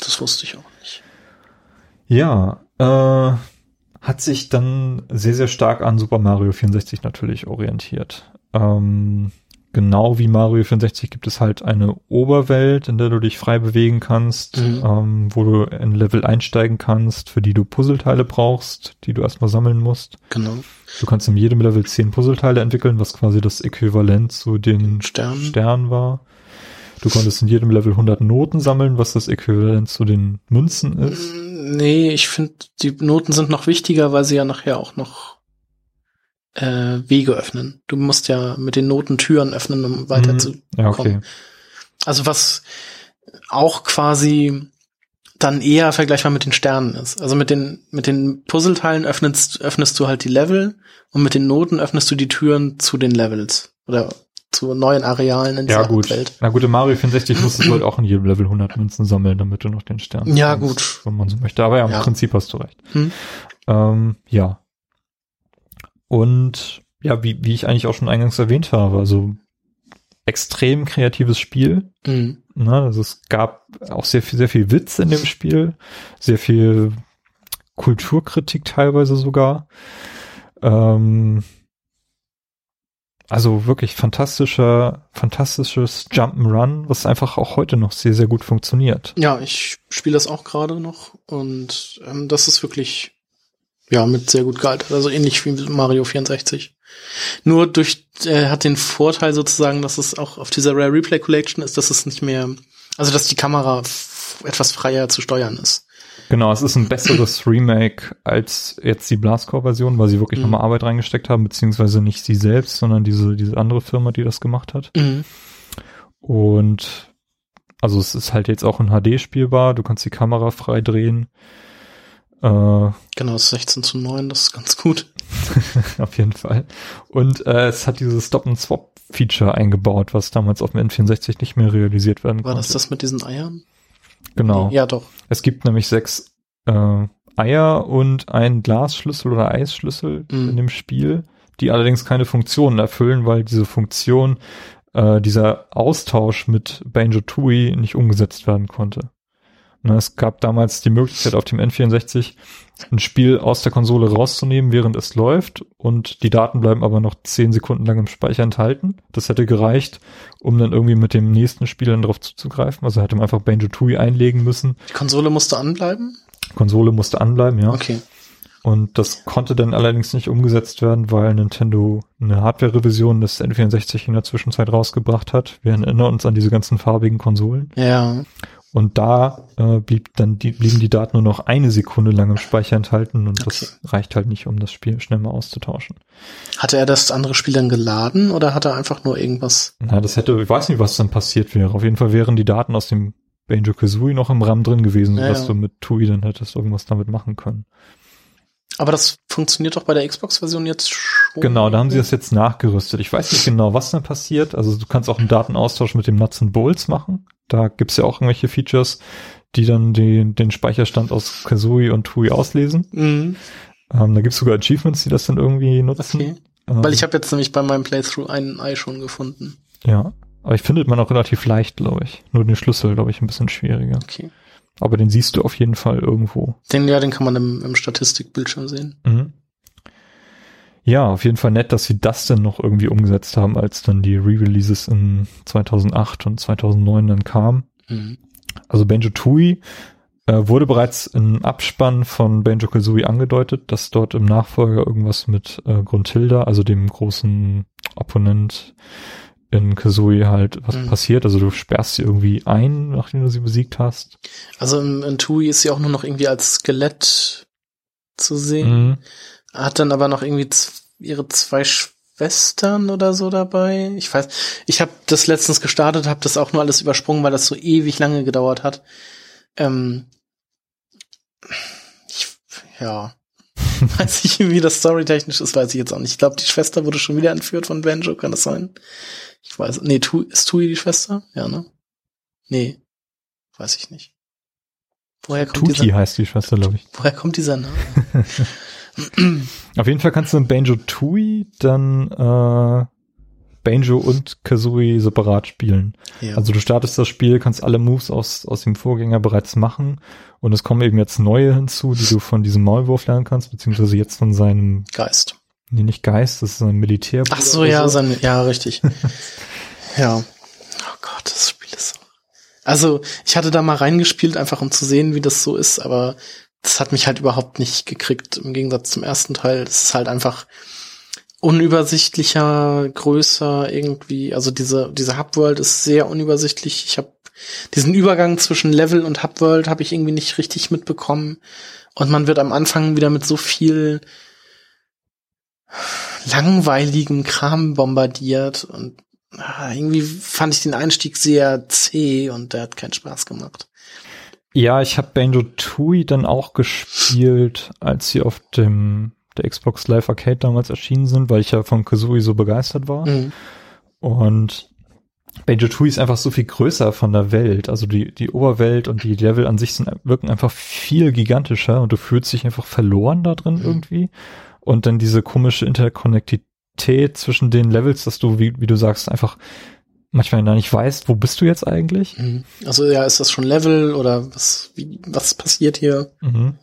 das wusste ich auch nicht. Ja, hat sich dann sehr, sehr stark an Super Mario 64 natürlich orientiert. Genau wie Mario 64 gibt es halt eine Oberwelt, in der du dich frei bewegen kannst, wo du in Level einsteigen kannst, für die du Puzzleteile brauchst, die du erstmal sammeln musst. Genau. Du kannst in jedem Level 10 Puzzleteile entwickeln, was quasi das Äquivalent zu den Sternen war. Du konntest in jedem Level 100 Noten sammeln, was das Äquivalent zu den Münzen ist. Nee, ich finde, die Noten sind noch wichtiger, weil sie ja nachher auch noch Wege öffnen. Du musst ja mit den Noten Türen öffnen, um weiterzukommen. Ja, okay. Also was auch quasi dann eher vergleichbar mit den Sternen ist. Also mit den Puzzleteilen öffnest du halt die Level und mit den Noten öffnest du die Türen zu den Levels oder zu neuen Arealen in dieser Welt. Na gut, im Mario 64 musstest du halt auch in jedem Level 100 Münzen sammeln, damit du noch den Stern bekommst, wenn man so möchte. Aber im Prinzip hast du recht. Und wie ich eigentlich auch schon eingangs erwähnt habe, also extrem kreatives Spiel. Na, also es gab auch sehr viel Witz in dem Spiel, sehr viel Kulturkritik teilweise sogar. Also wirklich fantastisches Jump'n'Run, was einfach auch heute noch sehr, sehr gut funktioniert. Ja, ich spiele das auch gerade noch und das ist wirklich mit sehr gut gealtert, also ähnlich wie Mario 64. Nur hat den Vorteil sozusagen, dass es auch auf dieser Rare Replay Collection ist, dass es nicht mehr, also dass die Kamera etwas freier zu steuern ist. Genau, es ist ein besseres Remake als jetzt die Blast Corps Version, weil sie wirklich nochmal Arbeit reingesteckt haben, beziehungsweise nicht sie selbst, sondern diese andere Firma, die das gemacht hat. Und also es ist halt jetzt auch in HD spielbar, du kannst die Kamera frei drehen. Genau, es ist 16:9, das ist ganz gut. Auf jeden Fall. Und es hat dieses Stop-and-Swap-Feature eingebaut, was damals auf dem N64 nicht mehr realisiert werden konnte. War das mit diesen Eiern? Genau. Ja, doch. Es gibt nämlich 6 Eier und einen Glasschlüssel oder Eisschlüssel in dem Spiel, die allerdings keine Funktionen erfüllen, weil diese Funktion, dieser Austausch mit Banjo-Tooie nicht umgesetzt werden konnte. Es gab damals die Möglichkeit auf dem N64 ein Spiel aus der Konsole rauszunehmen, während es läuft und die Daten bleiben aber noch 10 Sekunden lang im Speicher enthalten. Das hätte gereicht, um dann irgendwie mit dem nächsten Spiel dann drauf zuzugreifen. Also hätte man einfach Banjo-Tooie einlegen müssen. Die Konsole musste anbleiben? Konsole musste anbleiben, ja. Okay. Und das konnte dann allerdings nicht umgesetzt werden, weil Nintendo eine Hardware-Revision des N64 in der Zwischenzeit rausgebracht hat. Wir erinnern uns an diese ganzen farbigen Konsolen. Ja. Und da blieben die Daten nur noch 1 Sekunde lang im Speicher enthalten und das reicht halt nicht, um das Spiel schnell mal auszutauschen. Hatte er das andere Spiel dann geladen oder hat er einfach nur irgendwas? Na, ich weiß nicht, was dann passiert wäre. Auf jeden Fall wären die Daten aus dem Banjo-Kazooie noch im RAM drin gewesen, sodass du mit Tooie dann hättest irgendwas damit machen können. Aber das funktioniert doch bei der Xbox-Version jetzt schon. Genau, da haben sie das jetzt nachgerüstet. Ich weiß nicht genau, was dann passiert. Also du kannst auch einen Datenaustausch mit dem Nuts and Bolts machen. Da gibt's ja auch irgendwelche Features, die dann den Speicherstand aus Kazooie und Tooie auslesen. Da gibt's sogar Achievements, die das dann irgendwie nutzen. Okay. Weil ich habe jetzt nämlich bei meinem Playthrough einen Ei schon gefunden. Ja, aber ich findet man auch relativ leicht, glaube ich. Nur den Schlüssel, glaube ich, ein bisschen schwieriger. Okay. Aber den siehst du auf jeden Fall irgendwo. Den kann man im Statistikbildschirm sehen. Mhm. Ja, auf jeden Fall nett, dass sie das dann noch irgendwie umgesetzt haben, als dann die Re-Releases in 2008 und 2009 dann kamen. Also Banjo-Tooie wurde bereits im Abspann von Banjo-Kazooie angedeutet, dass dort im Nachfolger irgendwas mit Gruntilda, also dem großen Opponent in Kazooie halt was passiert. Also du sperrst sie irgendwie ein, nachdem du sie besiegt hast. Also in Tooie ist sie auch nur noch irgendwie als Skelett zu sehen. Hat dann aber noch irgendwie ihre 2 Schwestern oder so dabei. Ich weiß, ich habe das letztens gestartet, habe das auch nur alles übersprungen, weil das so ewig lange gedauert hat. Weiß ich, wie das storytechnisch ist, weiß ich jetzt auch nicht. Ich glaube, die Schwester wurde schon wieder entführt von Banjo, kann das sein? Ich weiß, nee, ist Tooie die Schwester? Ja, ne? Nee, weiß ich nicht. Woher kommt Tuti heißt die Schwester, glaube ich. Woher kommt dieser Name? Auf jeden Fall kannst du in Banjo-Tooie dann Banjo und Kazooie separat spielen. Ja. Also du startest das Spiel, kannst alle Moves aus dem Vorgänger bereits machen und es kommen eben jetzt neue hinzu, die du von diesem Maulwurf lernen kannst, beziehungsweise jetzt von seinem Geist. Nee, nicht Geist, das ist ein Militär. Ach so, ja, richtig. Ja. Oh Gott, das Spiel ist so. Also ich hatte da mal reingespielt, einfach um zu sehen, wie das so ist, aber das hat mich halt überhaupt nicht gekriegt, im Gegensatz zum ersten Teil. Das ist halt einfach unübersichtlicher, größer irgendwie. Also diese Hubworld ist sehr unübersichtlich. Ich habe Diesen Übergang zwischen Level und Hub-World habe ich irgendwie nicht richtig mitbekommen. Und man wird am Anfang wieder mit so viel langweiligem Kram bombardiert. Und irgendwie fand ich den Einstieg sehr zäh und der hat keinen Spaß gemacht. Ja, ich habe Banjo-Tooie dann auch gespielt, als sie auf der Xbox Live Arcade damals erschienen sind, weil ich ja von Kazooie so begeistert war. Mhm. Und Banjo-Tooie ist einfach so viel größer von der Welt. Also die Oberwelt und die Level an sich wirken einfach viel gigantischer und du fühlst dich einfach verloren da drin irgendwie. Und dann diese komische Interkonnektivität zwischen den Levels, dass du, wie du sagst, einfach manchmal gar nicht weißt, wo bist du jetzt eigentlich? Also ja, ist das schon Level oder was passiert hier? Mhm.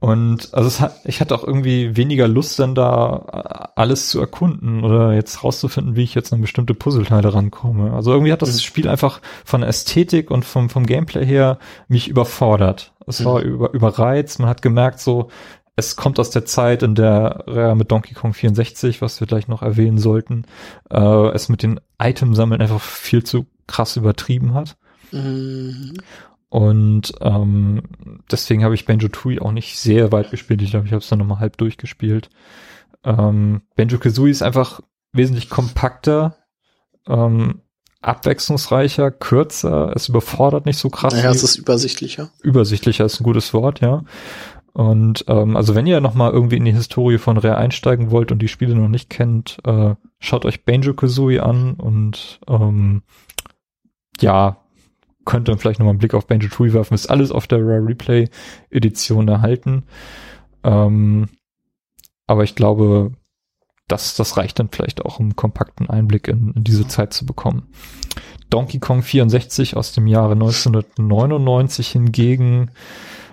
Und also ich hatte auch irgendwie weniger Lust, dann da alles zu erkunden oder jetzt rauszufinden, wie ich jetzt an bestimmte Puzzleteile rankomme. Also irgendwie hat das Spiel einfach von der Ästhetik und vom Gameplay her mich überfordert. Es war überreizt. Man hat gemerkt, so es kommt aus der Zeit, in der Rare mit Donkey Kong 64, was wir gleich noch erwähnen sollten, es mit den Itemsammeln einfach viel zu krass übertrieben hat. Mhm. Und deswegen habe ich Banjo-Tooie auch nicht sehr weit gespielt. Ich glaube, ich habe es dann nochmal halb durchgespielt. Banjo-Kazooie ist einfach wesentlich kompakter, abwechslungsreicher, kürzer. Es überfordert nicht so krass. Naja, es ist übersichtlicher. Übersichtlicher ist ein gutes Wort, ja. Und also wenn ihr nochmal irgendwie in die Historie von Rare einsteigen wollt und die Spiele noch nicht kennt, schaut euch Banjo-Kazooie an und ja, könnt dann vielleicht nochmal einen Blick auf Banjo-Tooie werfen. Ist alles auf der Rare Replay Edition erhalten. Aber ich glaube, das reicht dann vielleicht auch, um einen kompakten Einblick in diese Zeit zu bekommen. Donkey Kong 64 aus dem Jahre 1999 hingegen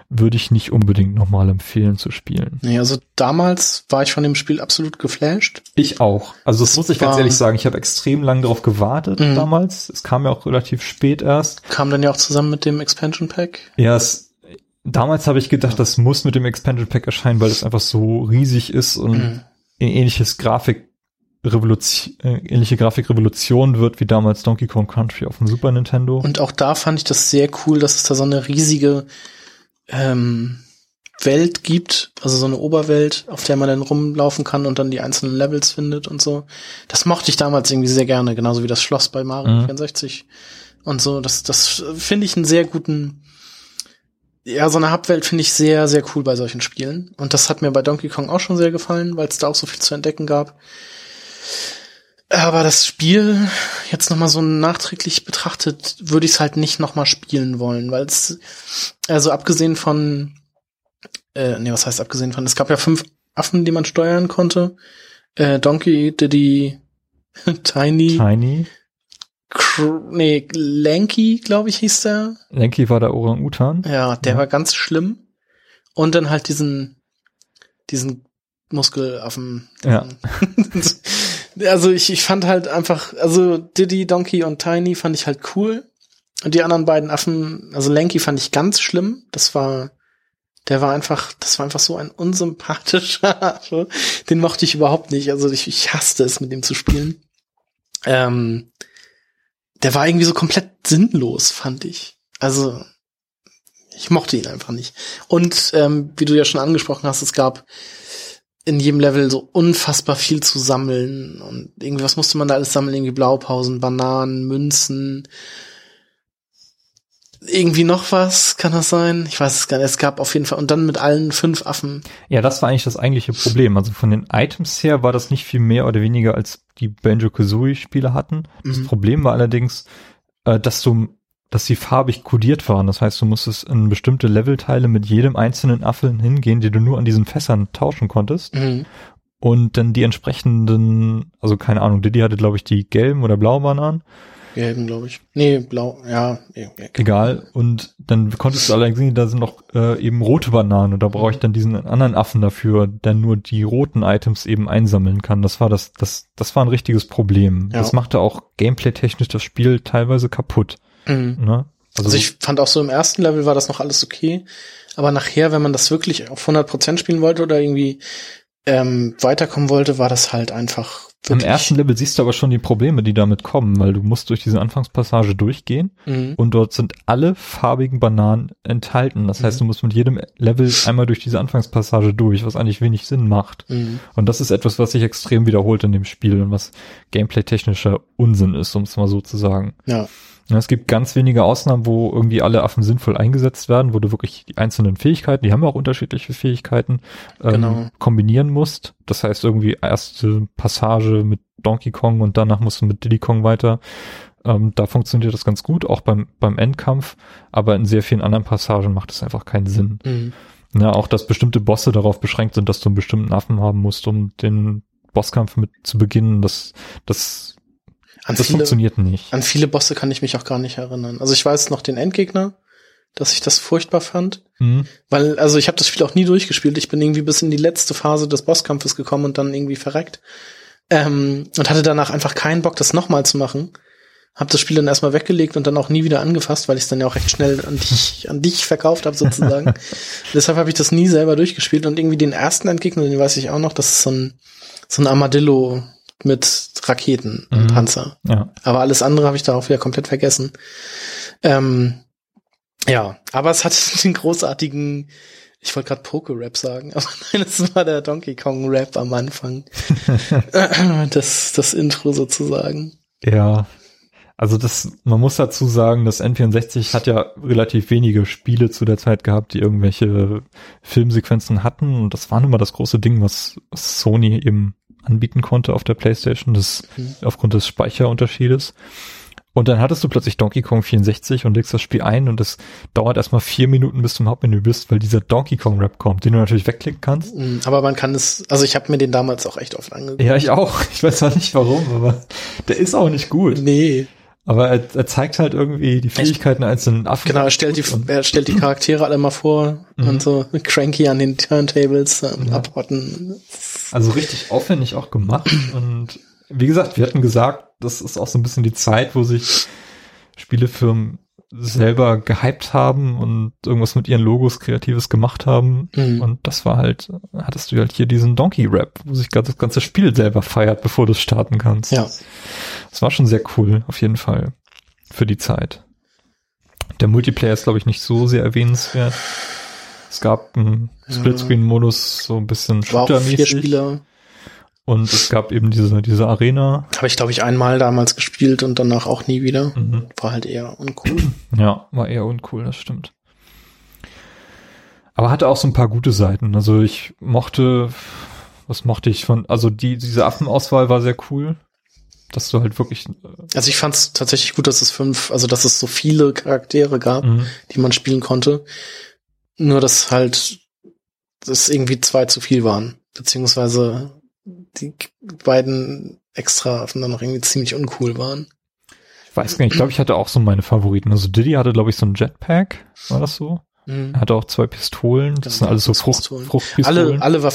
würde ich nicht unbedingt nochmal empfehlen zu spielen. Nee, also damals war ich von dem Spiel absolut geflasht. Ich auch. Also das muss ich ganz ehrlich sagen. Ich habe extrem lange darauf gewartet damals. Es kam ja auch relativ spät erst. Kam dann ja auch zusammen mit dem Expansion Pack. Ja, damals habe ich gedacht, das muss mit dem Expansion Pack erscheinen, weil es einfach so riesig ist und ähnliche Grafikrevolution wird wie damals Donkey Kong Country auf dem Super Nintendo. Und auch da fand ich das sehr cool, dass es da so eine riesige Welt gibt, also so eine Oberwelt, auf der man dann rumlaufen kann und dann die einzelnen Levels findet und so. Das mochte ich damals irgendwie sehr gerne, genauso wie das Schloss bei Mario 64 und so. Das finde ich einen sehr guten, ja, so eine Hub-Welt finde ich sehr, sehr cool bei solchen Spielen. Und das hat mir bei Donkey Kong auch schon sehr gefallen, weil es da auch so viel zu entdecken gab. Aber das Spiel, jetzt nochmal so nachträglich betrachtet, würde ich es halt nicht nochmal spielen wollen, weil es, also abgesehen von, es gab ja 5 Affen, die man steuern konnte, Donkey, Diddy, Tiny, Lanky, glaube ich, hieß der. Lanky war der Orang-Utan. Ja, der war ganz schlimm. Und dann halt diesen Muskelaffen. Ja. Also ich fand halt einfach, also Diddy, Donkey und Tiny fand ich halt cool. Und die anderen beiden Affen, also Lanky fand ich ganz schlimm. Das war einfach so ein unsympathischer Affe. Den mochte ich überhaupt nicht. Also ich hasste es, mit dem zu spielen. Der war irgendwie so komplett sinnlos, fand ich. Also ich mochte ihn einfach nicht. Und wie du ja schon angesprochen hast, es gab in jedem Level so unfassbar viel zu sammeln und irgendwie, was musste man da alles sammeln? Irgendwie Blaupausen, Bananen, Münzen, irgendwie noch was, kann das sein? Ich weiß es gar nicht, es gab auf jeden Fall, und dann mit allen 5 Affen. Ja, das war eigentlich das eigentliche Problem, also von den Items her war das nicht viel mehr oder weniger, als die Banjo-Kazooie-Spiele hatten. Das Problem war allerdings, dass sie farbig kodiert waren. Das heißt, du musstest in bestimmte Levelteile mit jedem einzelnen Affen hingehen, die du nur an diesen Fässern tauschen konntest. Und dann die entsprechenden, also keine Ahnung, Diddy hatte, glaube ich, die gelben oder blauen Bananen. Gelben, glaube ich. Nee, blau, ja. Egal. Und dann konntest du allerdings sehen, da sind noch eben rote Bananen und da brauche ich dann diesen anderen Affen dafür, der nur die roten Items eben einsammeln kann. Das war ein richtiges Problem. Ja. Das machte auch gameplay-technisch das Spiel teilweise kaputt. Ne? Also ich fand auch so im ersten Level war das noch alles okay, aber nachher, wenn man das wirklich auf 100% spielen wollte oder irgendwie weiterkommen wollte, war das halt einfach Im ersten Level siehst du aber schon die Probleme, die damit kommen, weil du musst durch diese Anfangspassage durchgehen und dort sind alle farbigen Bananen enthalten. Das heißt, du musst mit jedem Level einmal durch diese Anfangspassage durch, was eigentlich wenig Sinn macht. Und das ist etwas, was sich extrem wiederholt in dem Spiel und was gameplay-technischer Unsinn ist, um es mal so zu sagen. Ja. Es gibt ganz wenige Ausnahmen, wo irgendwie alle Affen sinnvoll eingesetzt werden, wo du wirklich die einzelnen Fähigkeiten, die haben ja auch unterschiedliche Fähigkeiten, kombinieren musst. Das heißt irgendwie erste Passage mit Donkey Kong und danach musst du mit Diddy Kong weiter. Da funktioniert das ganz gut, auch beim Endkampf, aber in sehr vielen anderen Passagen macht es einfach keinen Sinn. Ja, auch, dass bestimmte Bosse darauf beschränkt sind, dass du einen bestimmten Affen haben musst, um den Bosskampf mit zu beginnen, das funktioniert nicht. An viele Bosse kann ich mich auch gar nicht erinnern. Also ich weiß noch den Endgegner, dass ich das furchtbar fand. Weil, also ich habe das Spiel auch nie durchgespielt. Ich bin irgendwie bis in die letzte Phase des Bosskampfes gekommen und dann irgendwie verreckt. Und hatte danach einfach keinen Bock, das nochmal zu machen. Hab das Spiel dann erstmal weggelegt und dann auch nie wieder angefasst, weil ich es dann ja auch recht schnell an dich verkauft habe sozusagen. Deshalb habe ich das nie selber durchgespielt. Und irgendwie den ersten Endgegner, den weiß ich auch noch, das ist so ein Armadillo mit Raketen und Panzer. Ja. Aber alles andere habe ich da auch wieder komplett vergessen. Ja, aber es hat den großartigen, ich wollte gerade Poké-Rap sagen, aber nein, es war der Donkey Kong-Rap am Anfang. das Intro sozusagen. Ja, also man muss dazu sagen, das N64 hat ja relativ wenige Spiele zu der Zeit gehabt, die irgendwelche Filmsequenzen hatten. Und das war nun mal das große Ding, was Sony eben anbieten konnte auf der PlayStation, aufgrund des Speicherunterschiedes. Und dann hattest du plötzlich Donkey Kong 64 und legst das Spiel ein und es dauert erstmal 4 Minuten, bis du im Hauptmenü bist, weil dieser Donkey Kong Rap kommt, den du natürlich wegklicken kannst. Aber man kann ich habe mir den damals auch echt oft angeguckt. Ja, ich auch. Ich weiß zwar nicht warum, aber der ist auch nicht gut. Nee. Aber er zeigt halt irgendwie die Fähigkeiten einzelnen Affen. Genau, er stellt die Charaktere alle mal vor und so cranky an den Turntables abrotten. Also richtig aufwendig auch gemacht. Und wie gesagt, wir hatten gesagt, das ist auch so ein bisschen die Zeit, wo sich Spielefirmen selber gehypt haben und irgendwas mit ihren Logos Kreatives gemacht haben. Und das war halt, hattest du halt hier diesen Donkey Rap, wo sich das ganze Spiel selber feiert, bevor du es starten kannst. Ja. Das war schon sehr cool, auf jeden Fall. Für die Zeit. Der Multiplayer ist, glaube ich, nicht so sehr erwähnenswert. Es gab einen Splitscreen-Modus, so ein bisschen Shooter-mäßig. 4 Spieler. Und es gab eben diese Arena. Habe ich, glaube ich, einmal damals gespielt und danach auch nie wieder. War halt eher uncool. Ja, war eher uncool, das stimmt. Aber hatte auch so ein paar gute Seiten. Also diese Affenauswahl war sehr cool. Dass du halt wirklich. Also ich fand es tatsächlich gut, dass es so viele Charaktere gab, die man spielen konnte. Nur, dass halt das irgendwie 2 zu viel waren. Beziehungsweise die beiden extra Affen dann noch irgendwie ziemlich uncool waren. Ich weiß gar nicht, ich glaube, ich hatte auch so meine Favoriten. Also Diddy hatte, glaube ich, so ein Jetpack, war das so? Er hatte auch 2 Pistolen, das sind alles so Fruchtpistolen. Alle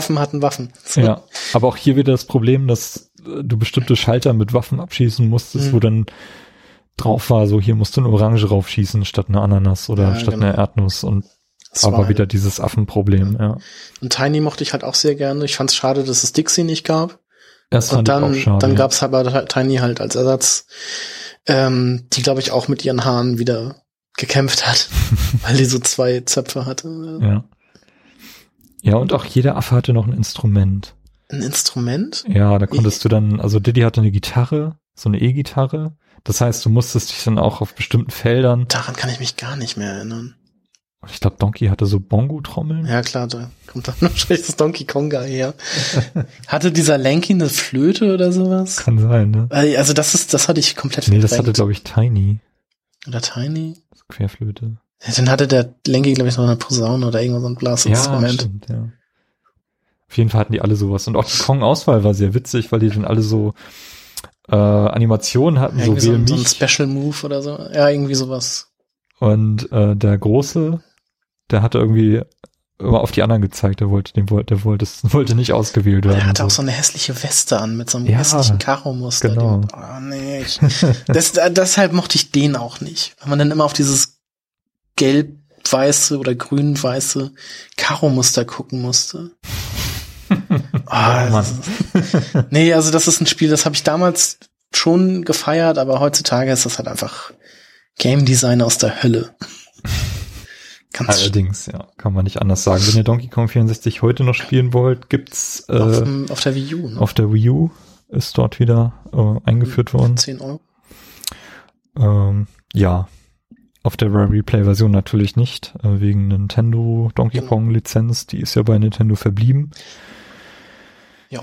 Affen hatten Waffen. So. Ja, aber auch hier wieder das Problem, dass du bestimmte Schalter mit Waffen abschießen musstest, wo dann drauf war, so hier musst du eine Orange raufschießen statt eine Ananas oder einer Erdnuss und aber wieder dieses Affenproblem, ja. Und Tiny mochte ich halt auch sehr gerne. Ich fand es schade, dass es Dixie nicht gab. Dann gab es aber Tiny halt als Ersatz, die, glaube ich, auch mit ihren Haaren wieder gekämpft hat, weil die so 2 Zöpfe hatte. Ja. Ja, und auch jeder Affe hatte noch ein Instrument. Ein Instrument? Ja, da konntest du dann, also Diddy hatte eine Gitarre, so eine E-Gitarre. Das heißt, du musstest dich dann auch auf bestimmten Feldern. Daran kann ich mich gar nicht mehr erinnern. Ich glaube, Donkey hatte so Bongo-Trommeln. Ja, klar, da kommt dann noch schlechtes Donkey Konga her. Hatte dieser Lanky eine Flöte oder sowas? Kann sein, ne? Also das hatte ich komplett verdrängt. Nee, das hatte, glaube ich, Tiny. Oder Tiny? Querflöte. Ja, dann hatte der Lanky, glaube ich, noch eine Posaune oder irgendwas, so ein Blasinstrument. Ja, stimmt, ja. Auf jeden Fall hatten die alle sowas. Und auch die Kong-Auswahl war sehr witzig, weil die dann alle so Animationen hatten. Irgendwie so ein Special-Move oder so. Ja, irgendwie sowas. Und der Große, der hatte irgendwie immer auf die anderen gezeigt, der wollte nicht ausgewählt werden. Der hatte auch so eine hässliche Weste an, mit so einem hässlichen Karo-Muster. Genau. Deshalb mochte ich den auch nicht. Weil man dann immer auf dieses gelb-weiße oder grün-weiße Karo-Muster gucken musste. Nee, also das ist ein Spiel, das habe ich damals schon gefeiert, aber heutzutage ist das halt einfach Game Design aus der Hölle. Ganz allerdings, ja, kann man nicht anders sagen. Wenn ihr Donkey Kong 64 heute noch spielen wollt, gibt's auf der Wii U. Ne? Auf der Wii U ist dort wieder eingeführt worden. 10 Euro. Ja, auf der Rare Replay Version natürlich nicht, wegen Nintendo Donkey Kong Lizenz, die ist ja bei Nintendo verblieben. Ja.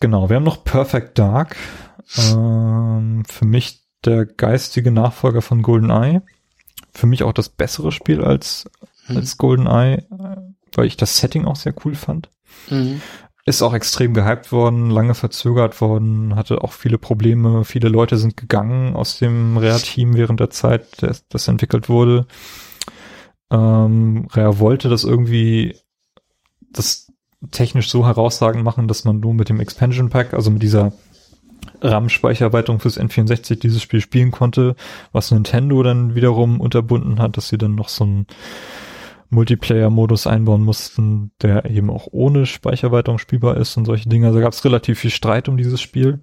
Genau, wir haben noch Perfect Dark. Für mich der geistige Nachfolger von GoldenEye. Für mich auch das bessere Spiel als GoldenEye, weil ich das Setting auch sehr cool fand. Ist auch extrem gehypt worden, lange verzögert worden, hatte auch viele Probleme. Viele Leute sind gegangen aus dem Rare-Team während der Zeit, das entwickelt wurde. Rare wollte das irgendwie das technisch so herausragend machen, dass man nur mit dem Expansion Pack, also mit dieser RAM-Speichererweiterung fürs N64 dieses Spiel spielen konnte, was Nintendo dann wiederum unterbunden hat, dass sie dann noch so einen Multiplayer-Modus einbauen mussten, der eben auch ohne Speichererweiterung spielbar ist und solche Dinge. Also gab es relativ viel Streit um dieses Spiel.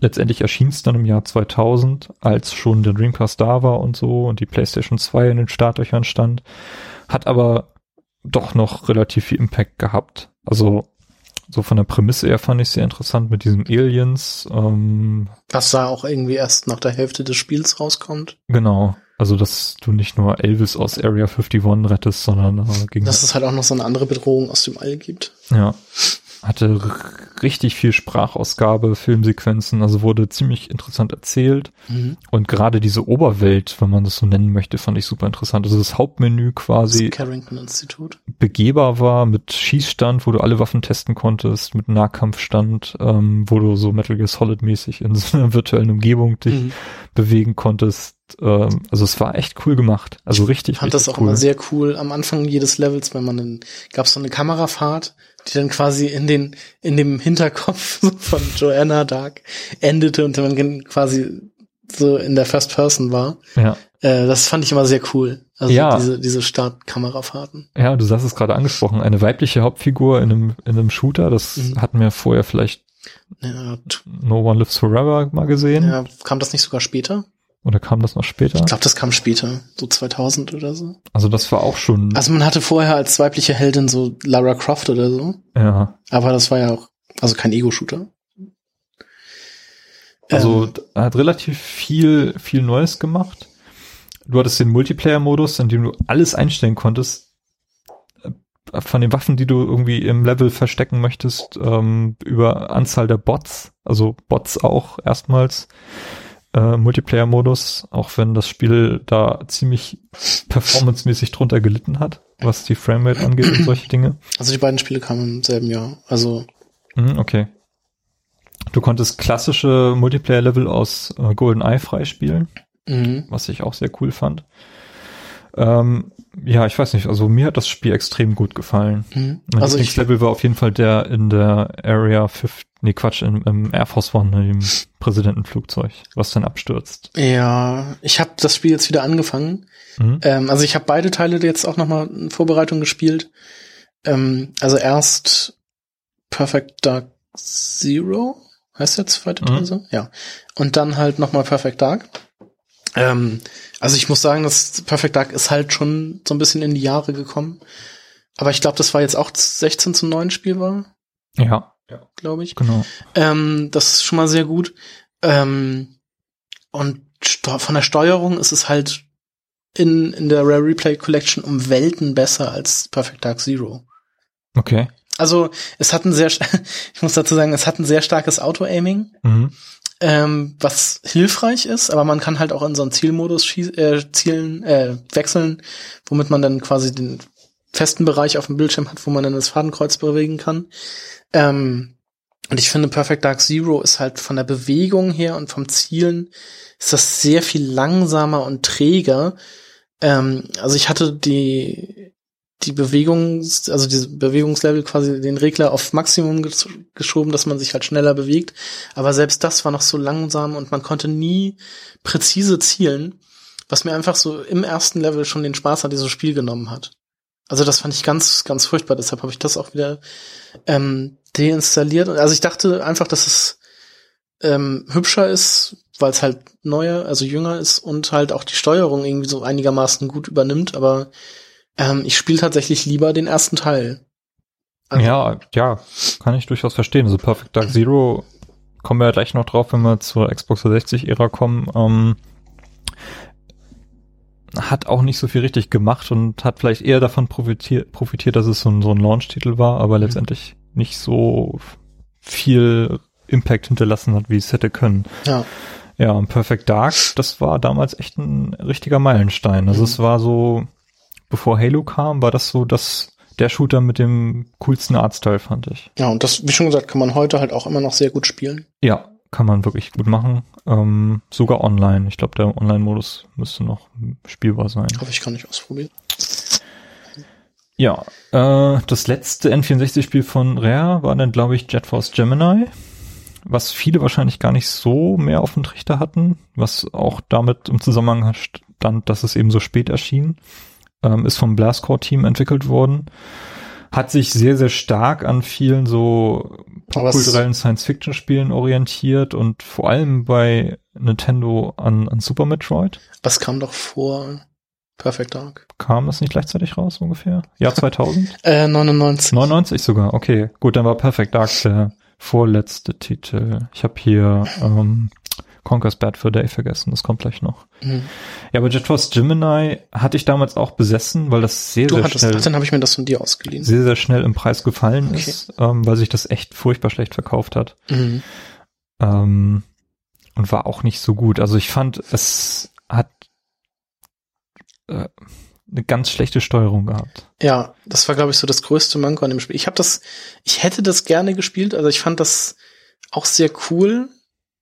Letztendlich erschien es dann im Jahr 2000, als schon der Dreamcast da war und so und die PlayStation 2 in den Startlöchern stand, hat aber doch noch relativ viel Impact gehabt. Also so von der Prämisse her fand ich sehr interessant mit diesem Aliens. Was da auch irgendwie erst nach der Hälfte des Spiels rauskommt. Genau, also dass du nicht nur Elvis aus Area 51 rettest, sondern gegen... Dass es halt auch noch so eine andere Bedrohung aus dem All gibt. Ja, hatte richtig viel Sprachausgabe, Filmsequenzen, also wurde ziemlich interessant erzählt. Und gerade diese Oberwelt, wenn man das so nennen möchte, fand ich super interessant. Also das Hauptmenü quasi das Carrington-Institut begehbar war mit Schießstand, wo du alle Waffen testen konntest, mit Nahkampfstand, wo du so Metal Gear Solid-mäßig in so einer virtuellen Umgebung dich bewegen konntest. Also es war echt cool gemacht. Also richtig, richtig cool. Ich fand das auch immer sehr cool. Am Anfang jedes Levels, wenn man dann, gab es so eine Kamerafahrt, die dann quasi in dem Hinterkopf von Joanna Dark endete und dann quasi so in der First Person war. Ja. Das fand ich immer sehr cool. Also ja. Diese Startkamerafahrten. Ja, du hast es gerade angesprochen. Eine weibliche Hauptfigur in einem Shooter, das hatten wir vorher vielleicht No One Lives Forever mal gesehen. Ja, kam das nicht sogar später? Oder kam das noch später? Ich glaube, das kam später, so 2000 oder so. Also das war auch schon... Also man hatte vorher als weibliche Heldin so Lara Croft oder so. Ja. Aber das war ja auch, also kein Ego-Shooter. Also hat relativ viel Neues gemacht. Du hattest den Multiplayer-Modus, in dem du alles einstellen konntest. Von den Waffen, die du irgendwie im Level verstecken möchtest, über Anzahl der Bots. Also Bots auch erstmals. Multiplayer-Modus, auch wenn das Spiel da ziemlich performancemäßig drunter gelitten hat, was die Framerate angeht und solche Dinge. Also die beiden Spiele kamen im selben Jahr. Also okay. Du konntest klassische Multiplayer-Level aus GoldenEye freispielen, was ich auch sehr cool fand. Ja, ich weiß nicht, also mir hat das Spiel extrem gut gefallen. Also das Level war auf jeden Fall der in der Area 50, im Air Force One, im Präsidentenflugzeug, was dann abstürzt. Ja, ich habe das Spiel jetzt wieder angefangen. Also ich habe beide Teile jetzt auch nochmal in Vorbereitung gespielt. Also erst Perfect Dark Zero, heißt der zweite Teil so? Ja. Und dann halt nochmal Perfect Dark. Also ich muss sagen, das Perfect Dark ist halt schon so ein bisschen in die Jahre gekommen. Aber ich glaube, das war jetzt auch 16:9 Spiel war. Ja, glaube ich. Genau. Das ist schon mal sehr gut. Und von der Steuerung ist es halt in der Rare Replay Collection um Welten besser als Perfect Dark Zero. Okay. Also ich muss dazu sagen, es hat ein sehr starkes Auto-Aiming. Was hilfreich ist, aber man kann halt auch in so einen Zielmodus wechseln, womit man dann quasi den festen Bereich auf dem Bildschirm hat, wo man dann das Fadenkreuz bewegen kann. Und ich finde, Perfect Dark Zero ist halt von der Bewegung her und vom Zielen ist das sehr viel langsamer und träger. Also ich hatte diese Bewegungslevel quasi den Regler auf Maximum geschoben, dass man sich halt schneller bewegt. Aber selbst das war noch so langsam und man konnte nie präzise zielen, was mir einfach so im ersten Level schon den Spaß an diesem Spiel genommen hat. Also das fand ich ganz, ganz furchtbar. Deshalb habe ich das auch wieder deinstalliert. Also ich dachte einfach, dass es hübscher ist, weil es halt neuer, also jünger ist und halt auch die Steuerung irgendwie so einigermaßen gut übernimmt. Aber ich spiele tatsächlich lieber den ersten Teil. Also ja, kann ich durchaus verstehen. So Perfect Dark Zero kommen wir ja gleich noch drauf, wenn wir zur Xbox 360-Ära kommen. Hat auch nicht so viel richtig gemacht und hat vielleicht eher davon profitiert, dass es so ein Launch-Titel war, aber letztendlich nicht so viel Impact hinterlassen hat, wie es hätte können. Ja, und Perfect Dark, das war damals echt ein richtiger Meilenstein. Also es war so, bevor Halo kam, war das so der Shooter mit dem coolsten Artstyle, fand ich. Ja, und das, wie schon gesagt, kann man heute halt auch immer noch sehr gut spielen. Ja, kann man wirklich gut machen. Sogar online. Ich glaube, der Online-Modus müsste noch spielbar sein. Hoffe ich, kann ich ausprobieren. Ja, das letzte N64-Spiel von Rare war dann, glaube ich, Jet Force Gemini, was viele wahrscheinlich gar nicht so mehr auf dem Trichter hatten, was auch damit im Zusammenhang stand, dass es eben so spät erschien. Ist vom Blast Corps Team entwickelt worden, hat sich sehr, sehr stark an vielen so popkulturellen Science-Fiction-Spielen orientiert und vor allem bei Nintendo an Super Metroid. Was kam doch vor Perfect Dark? Kam das nicht gleichzeitig raus ungefähr? Jahr 2000? 99. 99 sogar, okay. Gut, dann war Perfect Dark der vorletzte Titel. Ich habe hier Conker's Bad Fur Day vergessen, das kommt gleich noch. Ja, aber Jet Force Gemini hatte ich damals auch besessen, weil das sehr schnell... Dann habe ich mir das von dir ausgeliehen. Sehr, sehr schnell im Preis gefallen ist, weil sich das echt furchtbar schlecht verkauft hat. Und war auch nicht so gut. Also ich fand, es hat eine ganz schlechte Steuerung gehabt. Ja, das war, glaube ich, so das größte Manko an dem Spiel. Ich hätte das gerne gespielt, also ich fand das auch sehr cool.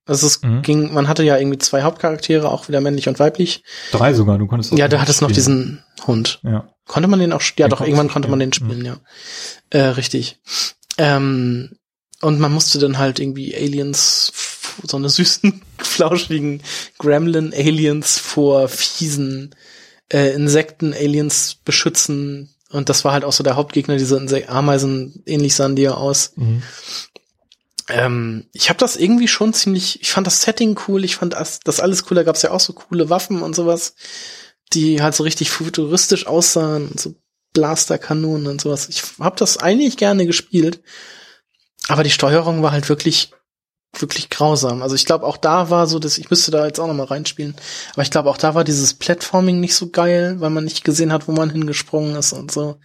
Also es ging, man hatte ja irgendwie 2 Hauptcharaktere, auch wieder männlich und weiblich. 3 sogar, du konntest das. Ja, da hattest noch diesen Hund. Ja. Konnte man den auch, ja doch, irgendwann konnte man den spielen, ja. Richtig. Und man musste dann halt irgendwie Aliens, so eine süßen, flauschigen Gremlin-Aliens vor fiesen Insekten-Aliens beschützen. Und das war halt auch so der Hauptgegner, diese Ameisen, ähnlich sahen die ja aus. Ich habe das irgendwie schon ich fand das Setting cool, ich fand das alles cool, da gab's ja auch so coole Waffen und sowas, die halt so richtig futuristisch aussahen und so Blasterkanonen und sowas. Ich habe das eigentlich gerne gespielt, aber die Steuerung war halt wirklich, wirklich grausam. Also ich glaube auch da war so, ich müsste da jetzt auch nochmal reinspielen, aber ich glaube auch da war dieses Platforming nicht so geil, weil man nicht gesehen hat, wo man hingesprungen ist und so.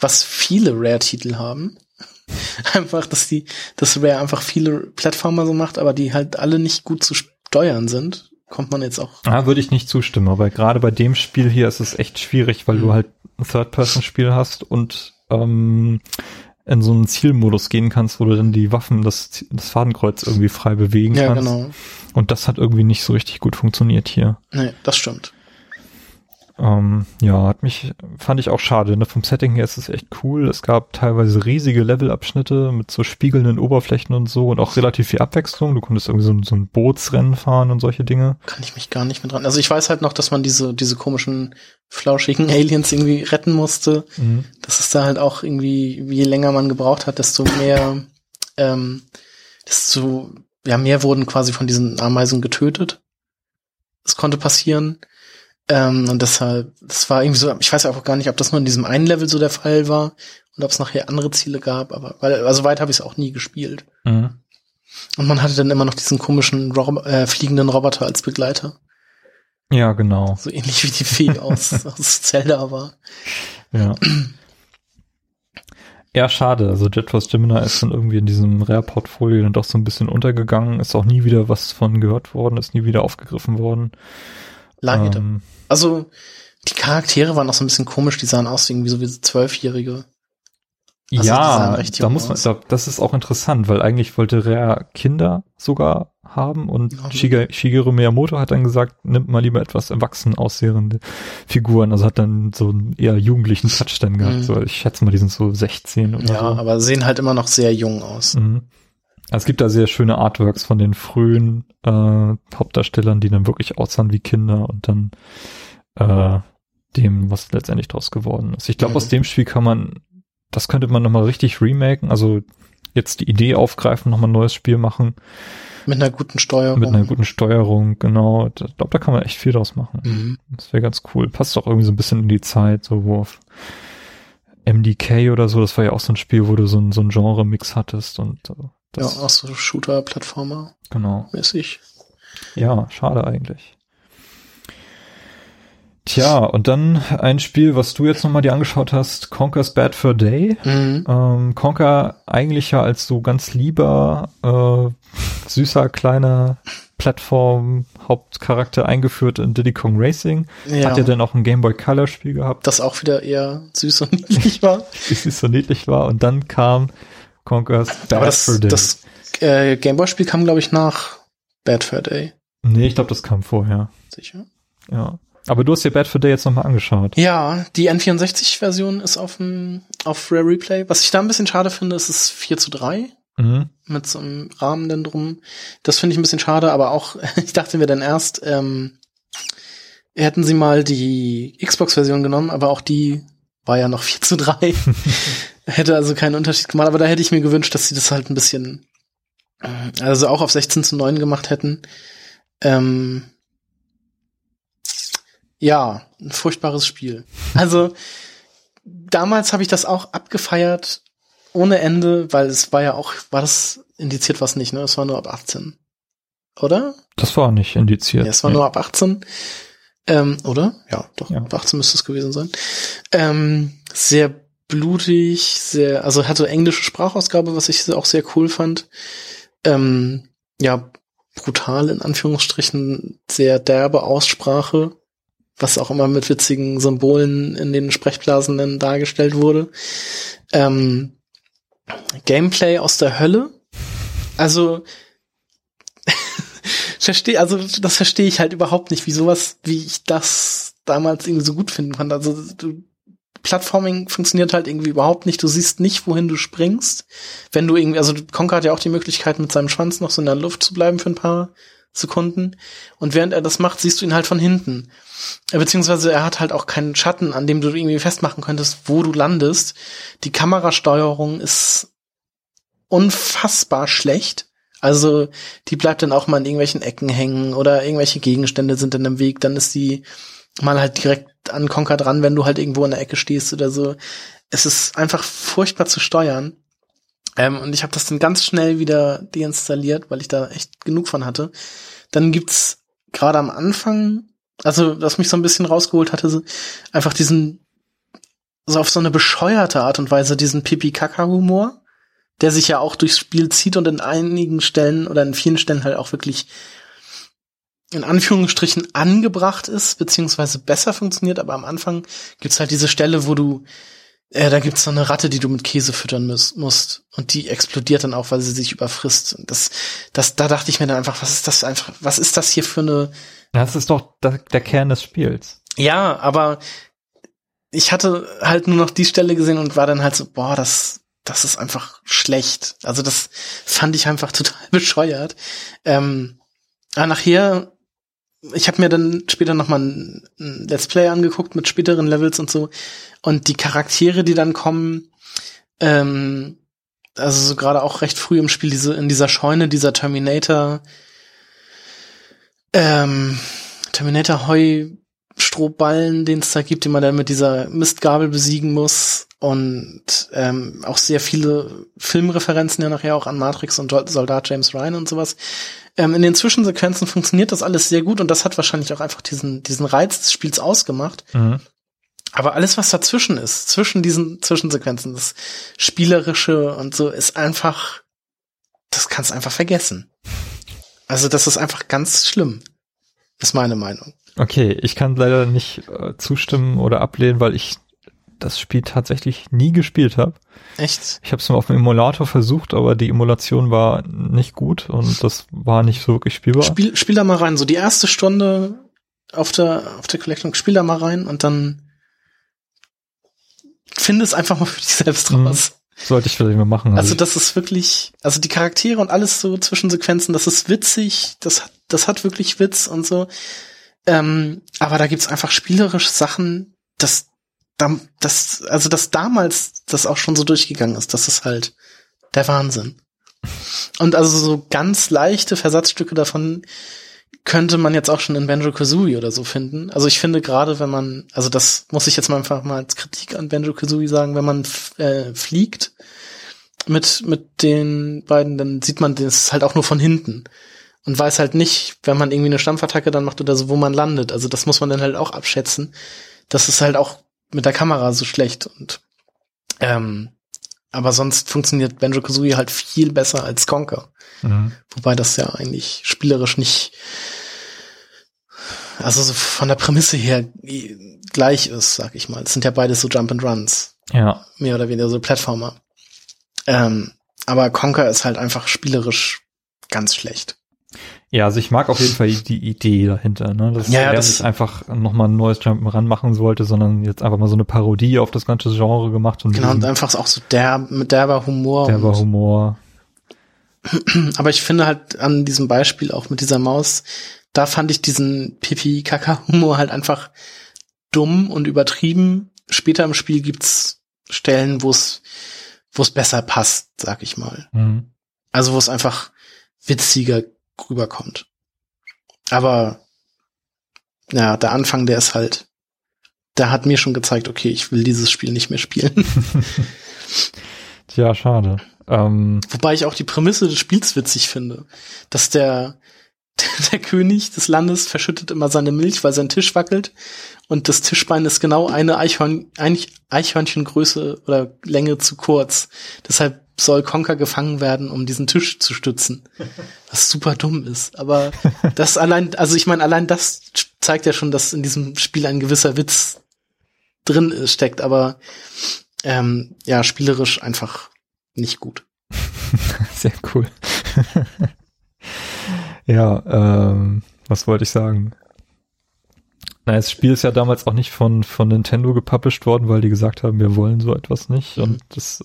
Was viele Rare-Titel haben. Einfach, dass Rare einfach viele Plattformer so macht, aber die halt alle nicht gut zu steuern sind, kommt man jetzt auch. Ah, würde ich nicht zustimmen, aber gerade bei dem Spiel hier ist es echt schwierig, weil du halt ein Third-Person-Spiel hast und in so einen Zielmodus gehen kannst, wo du dann die Waffen, das Fadenkreuz irgendwie frei bewegen kannst. Ja, genau. Und das hat irgendwie nicht so richtig gut funktioniert hier. Nee, das stimmt. Ja, fand ich auch schade. Ne? Vom Setting her ist es echt cool. Es gab teilweise riesige Levelabschnitte mit so spiegelnden Oberflächen und so und auch relativ viel Abwechslung. Du konntest irgendwie so ein Bootsrennen fahren und solche Dinge. Kann ich mich gar nicht mehr dran. Also ich weiß halt noch, dass man diese komischen, flauschigen Aliens irgendwie retten musste. Das ist da halt auch irgendwie, je länger man gebraucht hat, desto mehr, mehr wurden quasi von diesen Ameisen getötet. Das konnte passieren. Und deshalb, das war irgendwie so, ich weiß ja auch gar nicht, ob das nur in diesem einen Level so der Fall war und ob es nachher andere Ziele gab, aber also weit habe ich es auch nie gespielt. Und man hatte dann immer noch diesen komischen fliegenden Roboter als Begleiter. Ja, genau. So ähnlich wie die Fee aus Zelda war. Ja. Ja, schade. Also Jet Force Gemini ist dann irgendwie in diesem Rare-Portfolio dann doch so ein bisschen untergegangen, ist auch nie wieder was von gehört worden, ist nie wieder aufgegriffen worden. Leider. Also, die Charaktere waren auch so ein bisschen komisch, die sahen aus irgendwie so wie 12-Jährige. Also, ja, das ist auch interessant, weil eigentlich wollte Rare Kinder sogar haben und Shigeru Miyamoto hat dann gesagt, nimmt mal lieber etwas erwachsen aussehende Figuren, also hat dann so einen eher jugendlichen Touch dann gehabt, so, ich schätze mal, die sind so 16 oder so. Ja, aber sehen halt immer noch sehr jung aus. Es gibt da sehr schöne Artworks von den frühen Hauptdarstellern, die dann wirklich aussahen wie Kinder und dann dem, was letztendlich draus geworden ist. Ich glaube, aus dem Spiel das könnte man nochmal richtig remaken, also jetzt die Idee aufgreifen, nochmal ein neues Spiel machen. Mit einer guten Steuerung. Mit einer guten Steuerung, genau. Ich glaube, da kann man echt viel draus machen. Mhm. Das wäre ganz cool. Passt auch irgendwie so ein bisschen in die Zeit, so wo auf MDK oder so, das war ja auch so ein Spiel, wo du so ein Genre-Mix hattest. Und das, ja, auch so Shooter-Plattformer. Genau. Mäßig. Ja, schade eigentlich. Tja, und dann ein Spiel, was du jetzt nochmal dir angeschaut hast, Conker's Bad Fur Day. Mhm. Conker eigentlich ja als so ganz lieber, süßer, kleiner Plattform-Hauptcharakter eingeführt in Diddy Kong Racing. Ja. Hat ja dann auch ein Game Boy Color-Spiel gehabt. Das auch wieder eher süß und niedlich war. Süß und niedlich war. Und dann kam Conker's Bad Fur Day. Das Game Boy-Spiel kam, glaube ich, nach Bad Fur Day. Nee, ich glaube, das kam vorher. Sicher? Ja. Aber du hast dir Bad Fur Day jetzt nochmal angeschaut. Ja, die N64-Version ist auf Rare Replay. Was ich da ein bisschen schade finde, ist es 4:3. Mhm. Mit so einem Rahmen dann drum. Das finde ich ein bisschen schade, aber auch, ich dachte mir dann erst, hätten sie mal die Xbox-Version genommen, aber auch die war ja noch 4:3. Hätte also keinen Unterschied gemacht, aber da hätte ich mir gewünscht, dass sie das halt ein bisschen, also auch auf 16:9 gemacht hätten. Ja, ein furchtbares Spiel. Also, damals habe ich das auch abgefeiert, ohne Ende, weil es war ja auch, war das indiziert, was nicht, ne? Es war nur ab 18. Oder? Das war nicht indiziert. Ja, es war nur ab 18. Oder? Ja, doch, ja. Ab 18 müsste es gewesen sein. Sehr blutig, also hatte englische Sprachausgabe, was ich auch sehr cool fand. Ja, brutal in Anführungsstrichen, sehr derbe Aussprache. Was auch immer mit witzigen Symbolen in den Sprechblasen dann dargestellt wurde. Gameplay aus der Hölle. Also, das verstehe ich halt überhaupt nicht, wie ich das damals irgendwie so gut finden konnte. Also, Plattforming funktioniert halt irgendwie überhaupt nicht. Du siehst nicht, wohin du springst. Wenn du irgendwie, also Conker hat ja auch die Möglichkeit, mit seinem Schwanz noch so in der Luft zu bleiben für ein paar Sekunden. Und während er das macht, siehst du ihn halt von hinten. Beziehungsweise er hat halt auch keinen Schatten, an dem du irgendwie festmachen könntest, wo du landest. Die Kamerasteuerung ist unfassbar schlecht. Also die bleibt dann auch mal in irgendwelchen Ecken hängen oder irgendwelche Gegenstände sind dann im Weg. Dann ist die mal halt direkt an Conker dran, wenn du halt irgendwo in der Ecke stehst oder so. Es ist einfach furchtbar zu steuern. Und ich habe das dann ganz schnell wieder deinstalliert, weil ich da echt genug von hatte. Dann gibt's gerade am Anfang, also was mich so ein bisschen rausgeholt hatte, so einfach diesen, so auf so eine bescheuerte Art und Weise, diesen Pipi-Kaka-Humor, der sich ja auch durchs Spiel zieht und in einigen Stellen oder in vielen Stellen halt auch wirklich in Anführungsstrichen angebracht ist, beziehungsweise besser funktioniert. Aber am Anfang gibt's halt diese Stelle, wo du da gibt's so eine Ratte, die du mit Käse füttern musst. Und die explodiert dann auch, weil sie sich überfrisst. Und da dachte ich mir dann einfach, was ist das hier für eine... Das ist doch der Kern des Spiels. Ja, aber ich hatte halt nur noch die Stelle gesehen und war dann halt so, boah, das ist einfach schlecht. Also das fand ich einfach total bescheuert. Aber nachher, ich habe mir dann später nochmal ein Let's Play angeguckt mit späteren Levels und so. Und die Charaktere, die dann kommen, also so gerade auch recht früh im Spiel, in dieser Scheune, dieser Terminator Heustrohballen, den es da gibt, den man dann mit dieser Mistgabel besiegen muss. Und auch sehr viele Filmreferenzen ja nachher auch an Matrix und Soldat James Ryan und sowas. In den Zwischensequenzen funktioniert das alles sehr gut und das hat wahrscheinlich auch einfach diesen Reiz des Spiels ausgemacht. Mhm. Aber alles, was dazwischen ist, zwischen diesen Zwischensequenzen, das Spielerische und so, ist einfach, das kannst du einfach vergessen. Also das ist einfach ganz schlimm, ist meine Meinung. Okay, ich kann leider nicht zustimmen oder ablehnen, weil ich das Spiel tatsächlich nie gespielt habe. Echt? Ich habe es mal auf dem Emulator versucht, aber die Emulation war nicht gut und das war nicht so wirklich spielbar. Spiel da mal rein, so die erste Stunde auf der Collection, spiel da mal rein und dann finde es einfach mal für dich selbst raus. Sollte ich vielleicht mal machen. Also das ist wirklich, also die Charaktere und alles so Zwischensequenzen, das ist witzig, das hat wirklich Witz und so. Aber da gibt's einfach spielerische Sachen, dass damals das auch schon so durchgegangen ist, das ist halt der Wahnsinn. Und also so ganz leichte Versatzstücke davon könnte man jetzt auch schon in Banjo-Kazooie oder so finden. Also ich finde gerade, wenn man, also das muss ich jetzt mal einfach mal als Kritik an Banjo-Kazooie sagen, wenn man fliegt mit den beiden, dann sieht man das halt auch nur von hinten und weiß halt nicht, wenn man irgendwie eine Stampfattacke dann macht oder so, wo man landet. Also das muss man dann halt auch abschätzen. Das ist halt auch mit der Kamera so schlecht und aber sonst funktioniert Banjo-Kazooie halt viel besser als Conker. Mhm. Wobei das ja eigentlich spielerisch nicht, also so von der Prämisse her gleich ist, sag ich mal. Es sind ja beides so Jump-and-Runs. Ja. Mehr oder weniger so Plattformer. Aber Conker ist halt einfach spielerisch ganz schlecht. Ja, also ich mag auf jeden Fall die Idee dahinter, ne? Dass er das nicht einfach nochmal ein neues Jump'n'Run machen sollte, sondern jetzt einfach mal so eine Parodie auf das ganze Genre gemacht. Und genau, und einfach auch so derber Humor. Derber Humor. Aber ich finde halt an diesem Beispiel auch mit dieser Maus, da fand ich diesen Pipi-Kaka-Humor halt einfach dumm und übertrieben. Später im Spiel gibt's Stellen, wo es besser passt, sag ich mal. Mhm. Also wo es einfach witziger rüberkommt. Aber ja, der Anfang, der ist halt, der hat mir schon gezeigt, okay, ich will dieses Spiel nicht mehr spielen. Tja, schade. Wobei ich auch die Prämisse des Spiels witzig finde, dass der König des Landes verschüttet immer seine Milch, weil sein Tisch wackelt und das Tischbein ist genau eine Eichhörnchengröße oder Länge zu kurz. Deshalb soll Conker gefangen werden, um diesen Tisch zu stützen. Was super dumm ist. Aber das allein, also ich meine, allein das zeigt ja schon, dass in diesem Spiel ein gewisser Witz drin steckt, aber ja, spielerisch einfach nicht gut. Sehr cool. Ja, was wollte ich sagen? Na, das Spiel ist ja damals auch nicht von Nintendo gepublished worden, weil die gesagt haben, wir wollen so etwas nicht. Und das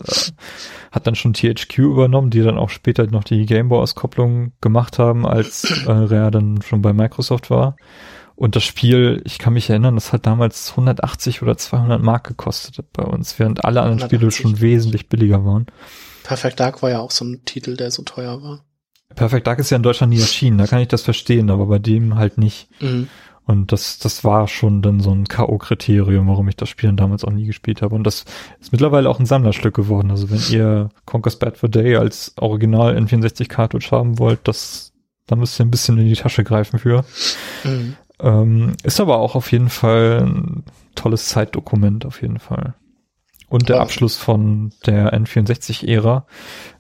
hat dann schon THQ übernommen, die dann auch später noch die Gameboy-Auskopplung gemacht haben, als Rare dann schon bei Microsoft war. Und das Spiel, ich kann mich erinnern, das hat damals 180 oder 200 Mark gekostet bei uns, während alle anderen Spiele schon wesentlich billiger waren. Perfect Dark war ja auch so ein Titel, der so teuer war. Perfect Dark ist ja in Deutschland nie erschienen, da kann ich das verstehen, aber bei dem halt nicht. Mhm. Und das war schon dann so ein K.O.-Kriterium, warum ich das Spiel damals auch nie gespielt habe. Und das ist mittlerweile auch ein Sammlerstück geworden. Also wenn ihr Conker's Bad Fur Day als Original N64-Cartridge haben wollt, da müsst ihr ein bisschen in die Tasche greifen für. Mhm. Ist aber auch auf jeden Fall ein tolles Zeitdokument, auf jeden Fall. Und der Abschluss von der N64-Ära.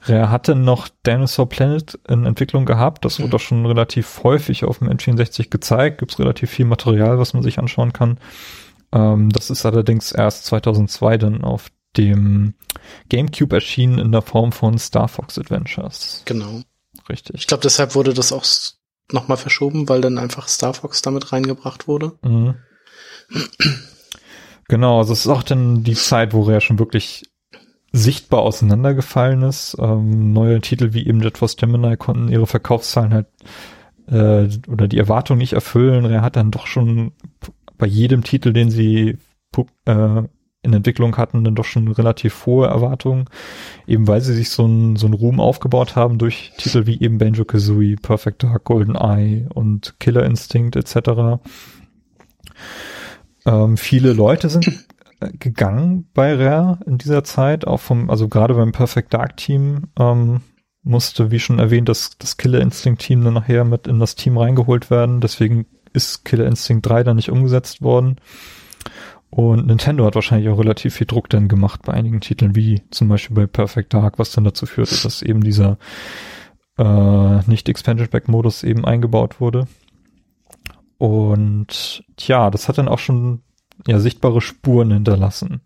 Rare hatte noch Dinosaur Planet in Entwicklung gehabt. Das wurde auch schon relativ häufig auf dem N64 gezeigt. Gibt's relativ viel Material, was man sich anschauen kann. Das ist allerdings erst 2002 dann auf dem GameCube erschienen in der Form von Star Fox Adventures. Genau. Richtig. Ich glaube, deshalb wurde das auch nochmal verschoben, weil dann einfach Star Fox damit reingebracht wurde. Mhm. Genau, also es ist auch dann die Zeit, wo Rare schon wirklich sichtbar auseinandergefallen ist. Neue Titel wie eben Jet Force Gemini konnten ihre Verkaufszahlen halt oder die Erwartung nicht erfüllen. Rare hat dann doch schon bei jedem Titel, den sie in Entwicklung hatten, dann doch schon relativ hohe Erwartungen, eben weil sie sich so einen Ruhm aufgebaut haben durch Titel wie eben Banjo-Kazooie, Perfect Dark, GoldenEye und Killer Instinct etc. Viele Leute sind gegangen bei Rare in dieser Zeit, auch also gerade beim Perfect Dark Team musste, wie schon erwähnt, das Killer Instinct Team dann nachher mit in das Team reingeholt werden, deswegen ist Killer Instinct 3 dann nicht umgesetzt worden und Nintendo hat wahrscheinlich auch relativ viel Druck dann gemacht bei einigen Titeln, wie zum Beispiel bei Perfect Dark, was dann dazu führte, dass eben dieser Nicht-Expansion Pack Modus eben eingebaut wurde. Und tja, das hat dann auch schon ja sichtbare Spuren hinterlassen.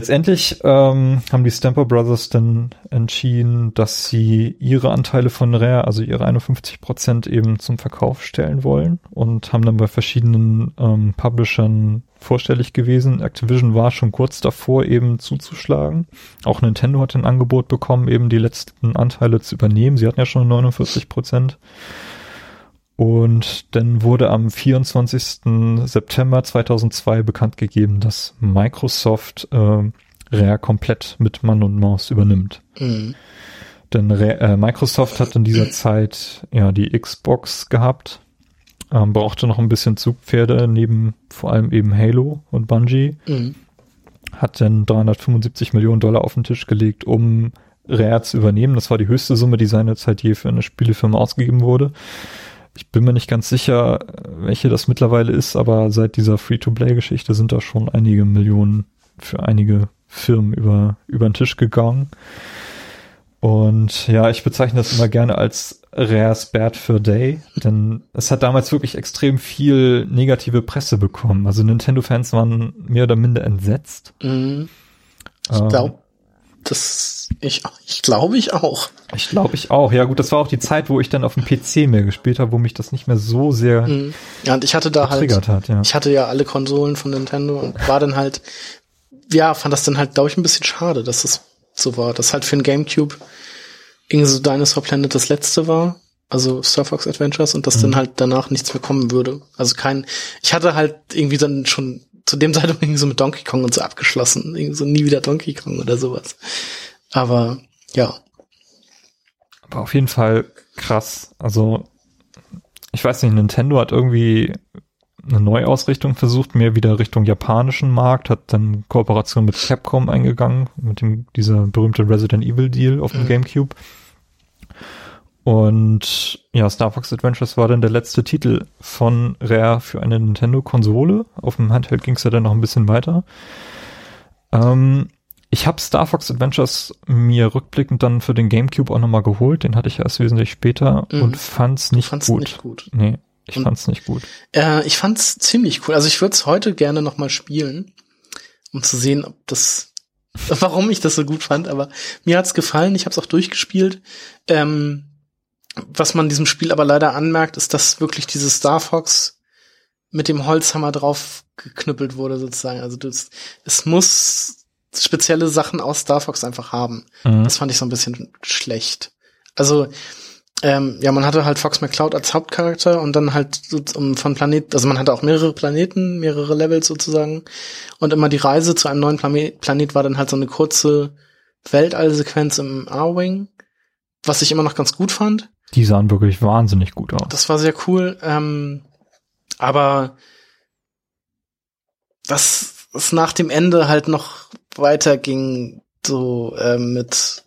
letztendlich haben die Stamper Brothers dann entschieden, dass sie ihre Anteile von Rare, also ihre 51% eben zum Verkauf stellen wollen und haben dann bei verschiedenen Publishern vorstellig gewesen. Activision war schon kurz davor, eben zuzuschlagen. Auch Nintendo hat ein Angebot bekommen, eben die letzten Anteile zu übernehmen. Sie hatten ja schon 49%. Und dann wurde am 24. September 2002 bekannt gegeben, dass Microsoft Rare komplett mit Mann und Maus übernimmt. Mhm. Denn Microsoft hat in dieser Zeit ja die Xbox gehabt, brauchte noch ein bisschen Zugpferde neben vor allem eben Halo und Bungie, hat dann $375 Millionen auf den Tisch gelegt, um Rare zu übernehmen. Das war die höchste Summe, die seinerzeit je für eine Spielefirma ausgegeben wurde. Ich bin mir nicht ganz sicher, welche das mittlerweile ist, aber seit dieser Free-to-Play-Geschichte sind da schon einige Millionen für einige Firmen über den Tisch gegangen. Und ja, ich bezeichne das immer gerne als Rares Bad Fur Day, denn es hat damals wirklich extrem viel negative Presse bekommen. Also Nintendo-Fans waren mehr oder minder entsetzt. Ich glaube, Ich glaube ich auch. Ja gut, das war auch die Zeit, wo ich dann auf dem PC mehr gespielt habe, wo mich das nicht mehr so sehr ja, und ich hatte da getriggert hat. Ja. Ich hatte ja alle Konsolen von Nintendo und war dann halt, ja, fand das dann halt, glaube ich, ein bisschen schade, dass das so war. Dass halt für den Gamecube irgendwie so Dinosaur Planet das letzte war, also Star Fox Adventures, und dass dann halt danach nichts mehr kommen würde. Also ich hatte halt irgendwie dann schon zu dem Zeitpunkt irgendwie so mit Donkey Kong und so abgeschlossen. Irgendwie so nie wieder Donkey Kong oder sowas. Aber, ja. Aber auf jeden Fall krass. Also, ich weiß nicht, Nintendo hat irgendwie eine Neuausrichtung versucht, mehr wieder Richtung japanischen Markt, hat dann Kooperation mit Capcom eingegangen, mit dieser berühmte Resident Evil Deal auf dem Gamecube. Und ja, Star Fox Adventures war dann der letzte Titel von Rare für eine Nintendo-Konsole. Auf dem Handheld ging es ja dann noch ein bisschen weiter. Ich habe Star Fox Adventures mir rückblickend dann für den Gamecube auch nochmal geholt. Den hatte ich erst wesentlich später und fand's nicht gut. Nee, ich fand's nicht gut. Ich fand's ziemlich cool. Also ich würde es heute gerne nochmal spielen, um zu sehen, ob das, warum ich das so gut fand. Aber mir hat's gefallen. Ich habe es auch durchgespielt. Was man diesem Spiel aber leider anmerkt, ist, dass wirklich dieses Star Fox mit dem Holzhammer drauf geknüppelt wurde, sozusagen. Also es muss spezielle Sachen aus Star Fox einfach haben. Mhm. Das fand ich so ein bisschen schlecht. Also, ja, man hatte halt Fox McCloud als Hauptcharakter und dann halt von Planet, also man hatte auch mehrere Planeten, mehrere Levels sozusagen. Und immer die Reise zu einem neuen Planet war dann halt so eine kurze Weltallsequenz im A-Wing, was ich immer noch ganz gut fand. Die sahen wirklich wahnsinnig gut aus. Das war sehr cool. Aber dass es nach dem Ende halt noch weiterging, so mit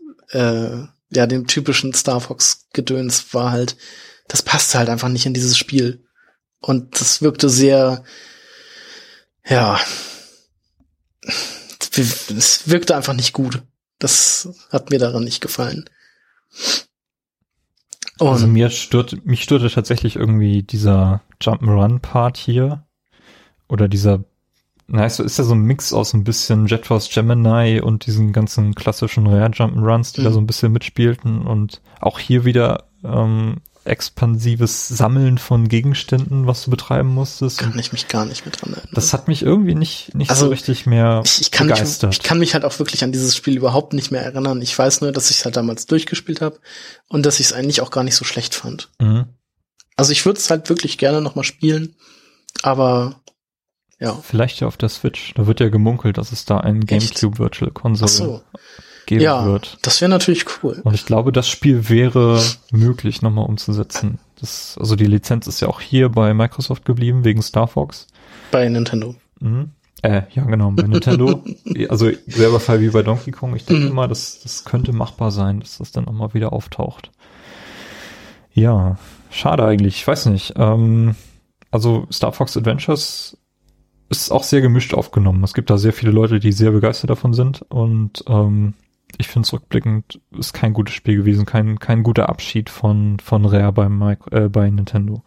ja dem typischen Star Fox-Gedöns war halt, das passte halt einfach nicht in dieses Spiel. Und das wirkte sehr, ja, es wirkte einfach nicht gut. Das hat mir daran nicht gefallen. Und also mich störte tatsächlich irgendwie dieser Jump'n'Run-Part hier. Oder dieser, ist ja so ein Mix aus ein bisschen Jet Force Gemini und diesen ganzen klassischen Rare Jump'n'Runs, die da so ein bisschen mitspielten. Und auch hier wieder expansives Sammeln von Gegenständen, was du betreiben musstest. Kann ich mich gar nicht mehr dran erinnern. Das hat mich irgendwie nicht also, so richtig mehr begeistert. Ich kann mich halt auch wirklich an dieses Spiel überhaupt nicht mehr erinnern. Ich weiß nur, dass ich es halt damals durchgespielt habe und dass ich es eigentlich auch gar nicht so schlecht fand. Mhm. Also ich würde es halt wirklich gerne nochmal spielen, aber ja. Vielleicht ja auf der Switch. Da wird ja gemunkelt, dass es da einen GameCube Virtual Console geben wird. Das wäre natürlich cool. Und ich glaube, das Spiel wäre möglich nochmal umzusetzen. Also die Lizenz ist ja auch hier bei Microsoft geblieben, wegen Star Fox. Bei Nintendo. Ja, genau, bei Nintendo. Also selber Fall wie bei Donkey Kong. Ich denke immer, das könnte machbar sein, dass das dann auch mal wieder auftaucht. Ja, schade eigentlich. Ich weiß nicht. Also Star Fox Adventures ist auch sehr gemischt aufgenommen. Es gibt da sehr viele Leute, die sehr begeistert davon sind. Und ich finde es rückblickend, ist kein gutes Spiel gewesen, kein guter Abschied von Rare bei Nintendo.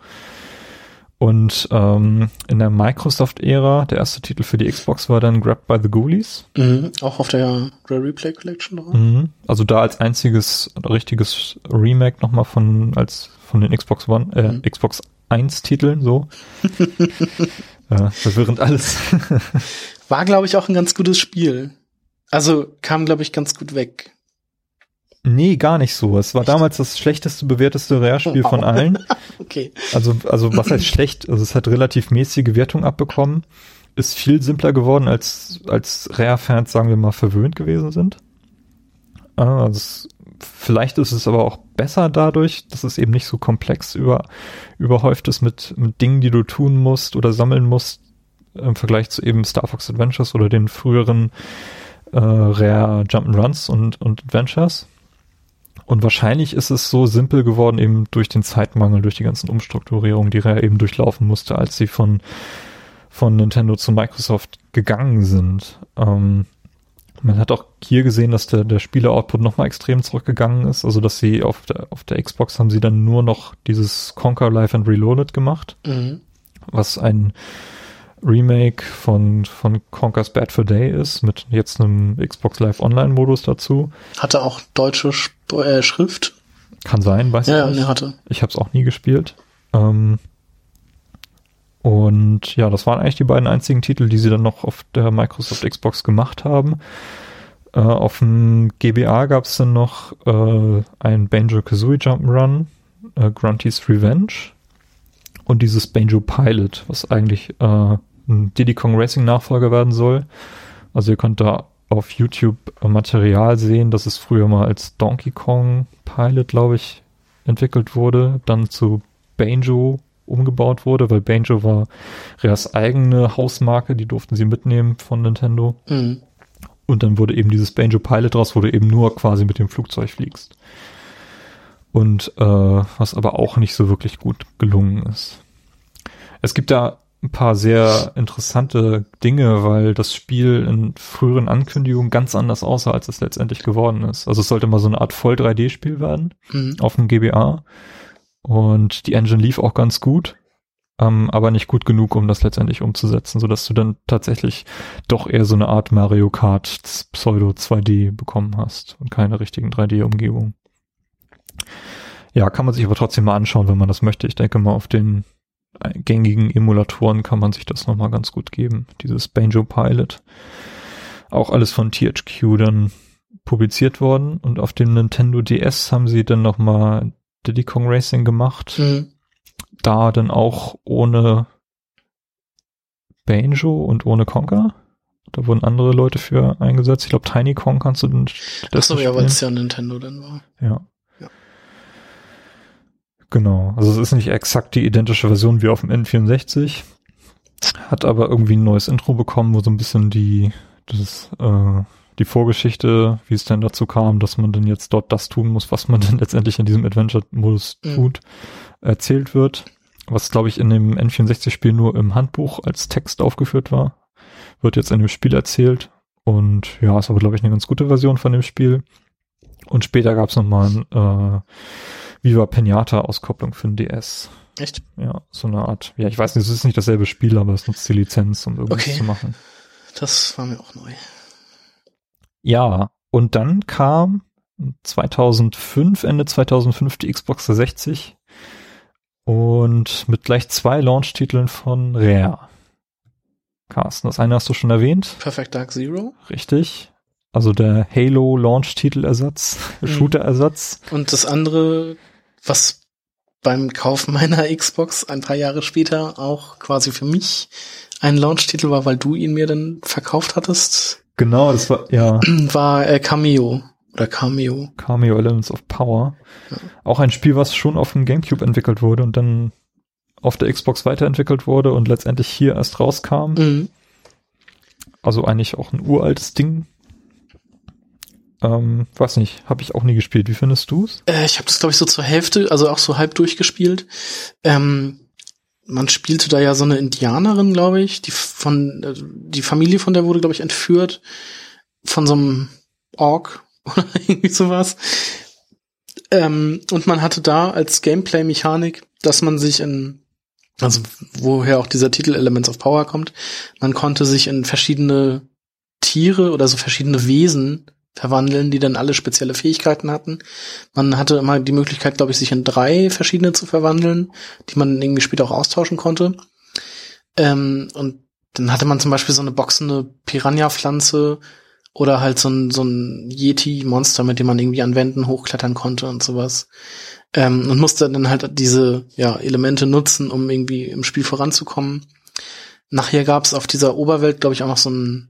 Und in der Microsoft-Ära, der erste Titel für die Xbox war dann Grabbed by the Ghoulies. Mhm, auch auf der Rare Replay Collection drauf. Mhm, also da als einziges richtiges Remake nochmal von den Xbox One, Xbox 1 Titeln, so. Verwirrend alles. War, glaube ich, auch ein ganz gutes Spiel. Also kam, glaube ich, ganz gut weg. Nee, gar nicht so. Es war damals das schlechteste, bewährteste Rare-Spiel von allen. Okay. Also was heißt schlecht? Also es hat relativ mäßige Wertung abbekommen. Ist viel simpler geworden, als Rare-Fans, sagen wir mal, verwöhnt gewesen sind. Also vielleicht ist es aber auch besser dadurch, dass es eben nicht so komplex überhäuft ist mit Dingen, die du tun musst oder sammeln musst, im Vergleich zu eben Star Fox Adventures oder den früheren Rare Jump'n'Runs und Adventures. Und wahrscheinlich ist es so simpel geworden, eben durch den Zeitmangel, durch die ganzen Umstrukturierungen, die Rare eben durchlaufen musste, als sie von Nintendo zu Microsoft gegangen sind. Man hat auch hier gesehen, dass der Spiele-Output nochmal extrem zurückgegangen ist. Also, dass sie auf der Xbox haben sie dann nur noch dieses Conker Live and Reloaded gemacht, was ein Remake von Conker's Bad Fur Day ist, mit jetzt einem Xbox Live Online-Modus dazu. Hatte auch deutsche Schrift? Kann sein, weiß ich nicht. Ja, hatte. Ich habe es auch nie gespielt. Und ja, das waren eigentlich die beiden einzigen Titel, die sie dann noch auf der Microsoft Xbox gemacht haben. Auf dem GBA gab es dann noch ein Banjo-Kazooie Jump'n'Run, Grunty's Revenge. Und dieses Banjo Pilot, was eigentlich ein Diddy Kong Racing Nachfolger werden soll. Also ihr könnt da auf YouTube Material sehen, dass es früher mal als Donkey Kong Pilot, glaube ich, entwickelt wurde, dann zu Banjo umgebaut wurde, weil Banjo war Rares eigene Hausmarke, die durften sie mitnehmen von Nintendo. Mhm. Und dann wurde eben dieses Banjo Pilot draus, wo du eben nur quasi mit dem Flugzeug fliegst. Und was aber auch nicht so wirklich gut gelungen ist. Es gibt da ein paar sehr interessante Dinge, weil das Spiel in früheren Ankündigungen ganz anders aussah, als es letztendlich geworden ist. Also es sollte mal so eine Art Voll-3D-Spiel werden auf dem GBA. Und die Engine lief auch ganz gut, aber nicht gut genug, um das letztendlich umzusetzen, sodass du dann tatsächlich doch eher so eine Art Mario Kart Pseudo-2D bekommen hast und keine richtigen 3D-Umgebungen. Ja, kann man sich aber trotzdem mal anschauen, wenn man das möchte. Ich denke mal, auf den gängigen Emulatoren kann man sich das nochmal ganz gut geben. Dieses Banjo Pilot. Auch alles von THQ dann publiziert worden. Und auf dem Nintendo DS haben sie dann nochmal Diddy Kong Racing gemacht. Mhm. Da dann auch ohne Banjo und ohne Conker. Da wurden andere Leute für eingesetzt. Ich glaube, Tiny Kong kannst du dann... Achso, ja, weil es ja Nintendo dann war. Ja. Genau, also es ist nicht exakt die identische Version wie auf dem N64, hat aber irgendwie ein neues Intro bekommen, wo so ein bisschen die Vorgeschichte, wie es denn dazu kam, dass man denn jetzt dort das tun muss, was man denn letztendlich in diesem Adventure-Modus tut, erzählt wird, was, glaube ich, in dem N64-Spiel nur im Handbuch als Text aufgeführt war, wird jetzt in dem Spiel erzählt und ja, ist aber, glaube ich, eine ganz gute Version von dem Spiel. Und später gab es nochmal ein Viva Piñata Auskopplung für den DS. Echt? Ja, so eine Art. Ja, ich weiß nicht, es ist nicht dasselbe Spiel, aber es nutzt die Lizenz, um irgendwas zu machen. Das war mir auch neu. Ja, und dann kam Ende 2005 die Xbox 360 und mit gleich 2 Launch-Titeln von Rare. Carsten, das eine hast du schon erwähnt. Perfect Dark Zero. Richtig. Also der Halo-Launch-Titelersatz, Shooter-Ersatz. Und das andere, was beim Kauf meiner Xbox ein paar Jahre später auch quasi für mich ein Launch-Titel war, weil du ihn mir dann verkauft hattest. Genau, das war, ja. War Kameo. Kameo: Elements of Power. Ja. Auch ein Spiel, was schon auf dem GameCube entwickelt wurde und dann auf der Xbox weiterentwickelt wurde und letztendlich hier erst rauskam. Mhm. Also eigentlich auch ein uraltes Ding. Weiß nicht, habe ich auch nie gespielt. Wie findest du's? Ich habe das, glaube ich, so zur Hälfte, also auch so halb durchgespielt. Man spielte da ja so eine Indianerin, glaube ich, die Familie von der wurde, glaube ich, entführt von so einem Ork oder irgendwie sowas. Und man hatte da als Gameplay-Mechanik, dass man sich in Also woher auch dieser Titel Elements of Power kommt. Man konnte sich in verschiedene Tiere oder so verschiedene Wesen verwandeln, die dann alle spezielle Fähigkeiten hatten. Man hatte immer die Möglichkeit, glaube ich, sich in 3 verschiedene zu verwandeln, die man irgendwie später auch austauschen konnte. Und dann hatte man zum Beispiel so eine boxende Piranha-Pflanze oder halt so ein Yeti-Monster, mit dem man irgendwie an Wänden hochklettern konnte und sowas. Und musste dann halt diese Elemente nutzen, um irgendwie im Spiel voranzukommen. Nachher gab es auf dieser Oberwelt, glaube ich, auch noch so eine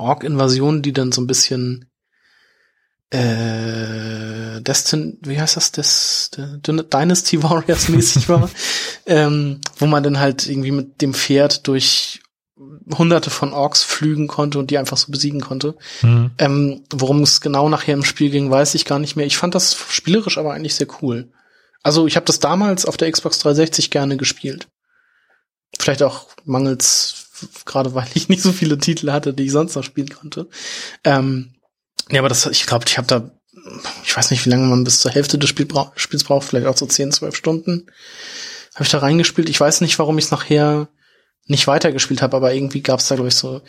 Ork-Invasion, die dann so ein bisschen Dynasty Warriors-mäßig war, wo man dann halt irgendwie mit dem Pferd durch Hunderte von Orks flügen konnte und die einfach so besiegen konnte. Mhm. Worum es genau nachher im Spiel ging, weiß ich gar nicht mehr. Ich fand das spielerisch aber eigentlich sehr cool. Also ich habe das damals auf der Xbox 360 gerne gespielt. Vielleicht auch mangels, gerade weil ich nicht so viele Titel hatte, die ich sonst noch spielen konnte. Aber das, ich glaube, ich weiß nicht, wie lange man bis zur Hälfte des Spiels braucht, vielleicht auch so 10, 12 Stunden, habe ich da reingespielt. Ich weiß nicht, warum ich es nachher nicht weitergespielt habe, aber irgendwie gab es da, glaube ich, so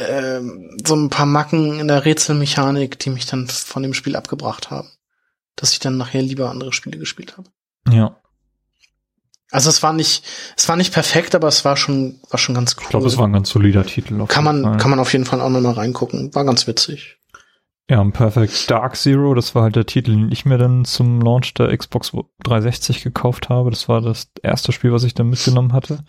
ein paar Macken in der Rätselmechanik, die mich dann von dem Spiel abgebracht haben. Dass ich dann nachher lieber andere Spiele gespielt habe. Ja. Also es war nicht perfekt, aber es war schon ganz cool. Ich glaube, es war ein ganz solider Titel. Kann man auf jeden Fall auch nochmal reingucken. War ganz witzig. Ja, und Perfect Dark Zero, das war halt der Titel, den ich mir dann zum Launch der Xbox 360 gekauft habe. Das war das erste Spiel, was ich dann mitgenommen hatte.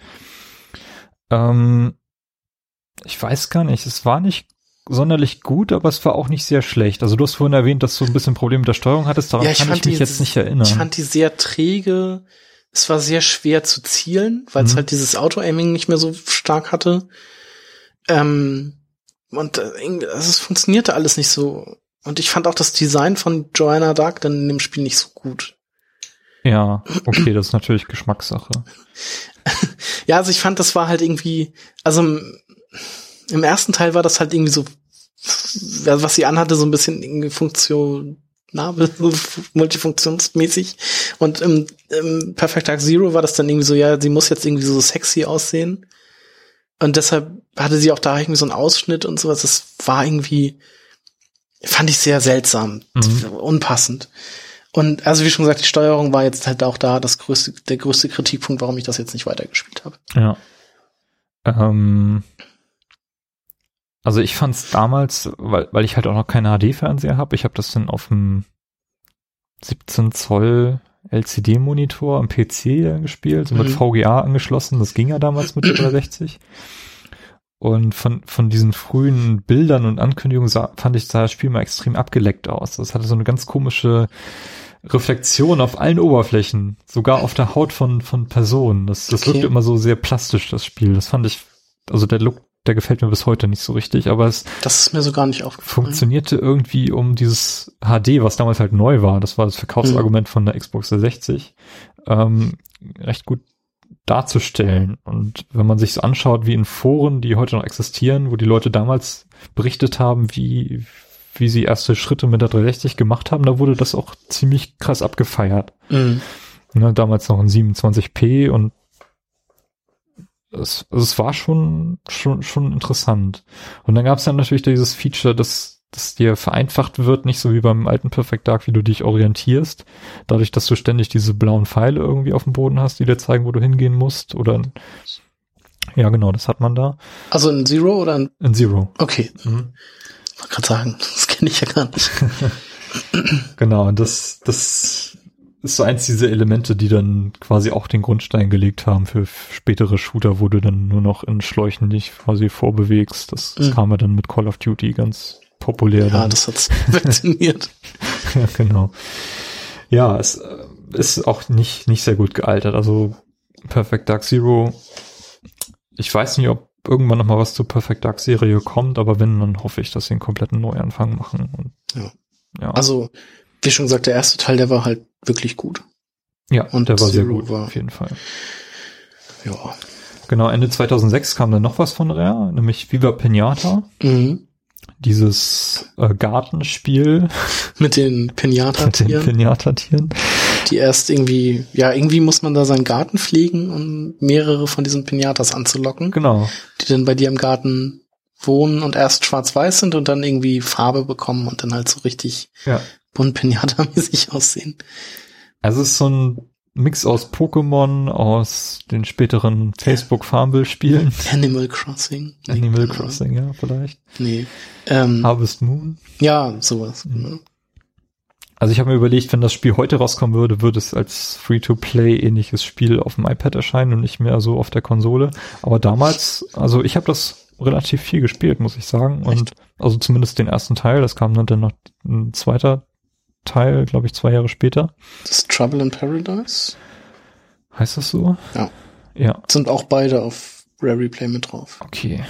Ich weiß gar nicht, es war nicht sonderlich gut, aber es war auch nicht sehr schlecht. Also du hast vorhin erwähnt, dass du ein bisschen Probleme mit der Steuerung hattest, daran kann ich mich jetzt nicht erinnern. Ich fand die sehr träge, es war sehr schwer zu zielen, weil es halt dieses Auto-Aiming nicht mehr so stark hatte. Und es funktionierte alles nicht so. Und ich fand auch das Design von Joanna Dark dann in dem Spiel nicht so gut. Ja, okay, das ist natürlich Geschmackssache. Ja, also ich fand, das war halt irgendwie, also im ersten Teil war das halt irgendwie so, was sie anhatte, so ein bisschen irgendwie multifunktionsmäßig. Und im Perfect Dark Zero war das dann irgendwie so, ja, sie muss jetzt irgendwie so sexy aussehen. Und deshalb hatte sie auch da irgendwie so einen Ausschnitt und sowas. Das war irgendwie, fand ich sehr seltsam, unpassend. Und also wie schon gesagt, die Steuerung war jetzt halt auch da der größte Kritikpunkt, warum ich das jetzt nicht weitergespielt habe. Ja. Also ich fand es damals, weil ich halt auch noch keine HD-Fernseher habe, ich habe das dann auf dem 17 Zoll LCD-Monitor am PC dann gespielt, mit VGA angeschlossen, das ging ja damals mit der 360. Und von diesen frühen Bildern und Ankündigungen sah das Spiel mal extrem abgeleckt aus. Das hatte so eine ganz komische Reflexion auf allen Oberflächen, sogar auf der Haut von Personen. Das wirkte immer so sehr plastisch, das Spiel. Das fand ich, also der Look, der gefällt mir bis heute nicht so richtig, aber das ist mir so gar nicht aufgefallen. Funktionierte irgendwie um dieses HD, was damals halt neu war. Das war das Verkaufsargument von der Xbox 360. Recht gut darzustellen. Und wenn man sich so anschaut, wie in Foren, die heute noch existieren, wo die Leute damals berichtet haben, wie sie erste Schritte mit der 360 gemacht haben, da wurde das auch ziemlich krass abgefeiert. Mhm. Ne, damals noch in 27p und es war schon interessant. Und dann gab es dann natürlich dieses Feature, dass dir vereinfacht wird, nicht so wie beim alten Perfect Dark, wie du dich orientierst, dadurch, dass du ständig diese blauen Pfeile irgendwie auf dem Boden hast, die dir zeigen, wo du hingehen musst, oder ja genau, das hat man da. Also in Zero oder in Zero. Okay. Ich wollte gerade sagen, das kenne ich ja gar nicht. Genau, das ist so eins dieser Elemente, die dann quasi auch den Grundstein gelegt haben für spätere Shooter, wo du dann nur noch in Schläuchen dich quasi vorbewegst. Das kam ja dann mit Call of Duty ganz populär. Ja, dann. Das hat's funktioniert. Ja, genau. Ja, es ist auch nicht sehr gut gealtert. Also Perfect Dark Zero, ich weiß nicht, ob irgendwann noch mal was zur Perfect Dark Serie kommt, aber wenn, dann hoffe ich, dass sie einen kompletten Neuanfang machen. Und, ja. Also, wie schon gesagt, der erste Teil, der war halt wirklich gut. Ja, und der war Zero sehr gut, auf jeden Fall. Ja. Genau, Ende 2006 kam dann noch was von Rare, nämlich Viva Piñata. Mhm. Dieses Gartenspiel mit den Piñata-Tieren. die erst irgendwie, ja, irgendwie muss man da seinen Garten pflegen, um mehrere von diesen Piñatas anzulocken. Genau. Die dann bei dir im Garten wohnen und erst schwarz-weiß sind und dann irgendwie Farbe bekommen und dann halt so richtig bunt Piñata-mäßig aussehen. Also es ist so ein Mix aus Pokémon, aus den späteren Facebook-Farmville-Spielen. Animal Crossing. Animal Crossing, ja, vielleicht. Nee. Harvest Moon. Ja, sowas. Mhm. Also ich habe mir überlegt, wenn das Spiel heute rauskommen würde, würde es als Free-to-Play ähnliches Spiel auf dem iPad erscheinen und nicht mehr so auf der Konsole. Aber damals, also ich habe das relativ viel gespielt, muss ich sagen. Und also zumindest den ersten Teil, das kam dann noch ein zweiter Teil, glaube ich, 2 Jahre später. Das Trouble in Paradise? Heißt das so? Ja. Ja. Sind auch beide auf Rare Replay mit drauf. Okay.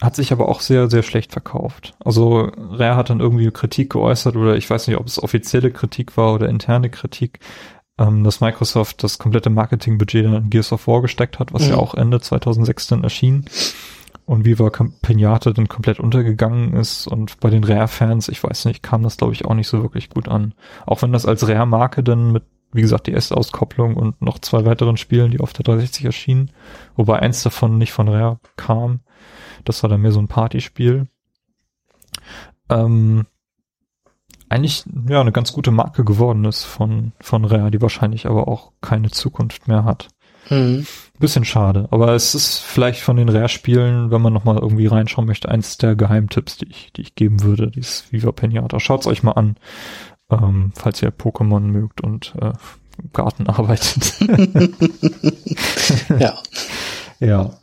Hat sich aber auch sehr, sehr schlecht verkauft. Also Rare hat dann irgendwie Kritik geäußert oder ich weiß nicht, ob es offizielle Kritik war oder interne Kritik, dass Microsoft das komplette Marketingbudget in Gears of War gesteckt hat, was ja auch Ende 2006 dann erschien. Und Viva Piñata dann komplett untergegangen ist und bei den Rare-Fans, ich weiß nicht, kam das glaube ich auch nicht so wirklich gut an. Auch wenn das als Rare-Marke dann mit, wie gesagt, DS-Auskopplung und noch 2 weiteren Spielen, die auf der 360 erschienen, wobei eins davon nicht von Rare kam, das war dann mehr so ein Partyspiel. Eigentlich, ja, eine ganz gute Marke geworden ist von Rare, die wahrscheinlich aber auch keine Zukunft mehr hat. Bisschen schade, aber es ist vielleicht von den Rare-Spielen, wenn man nochmal irgendwie reinschauen möchte, eins der Geheimtipps, die ich geben würde, dieses Viva Piñata. Schaut's euch mal an, falls ihr Pokémon mögt und im Garten arbeitet. Ja. Ja,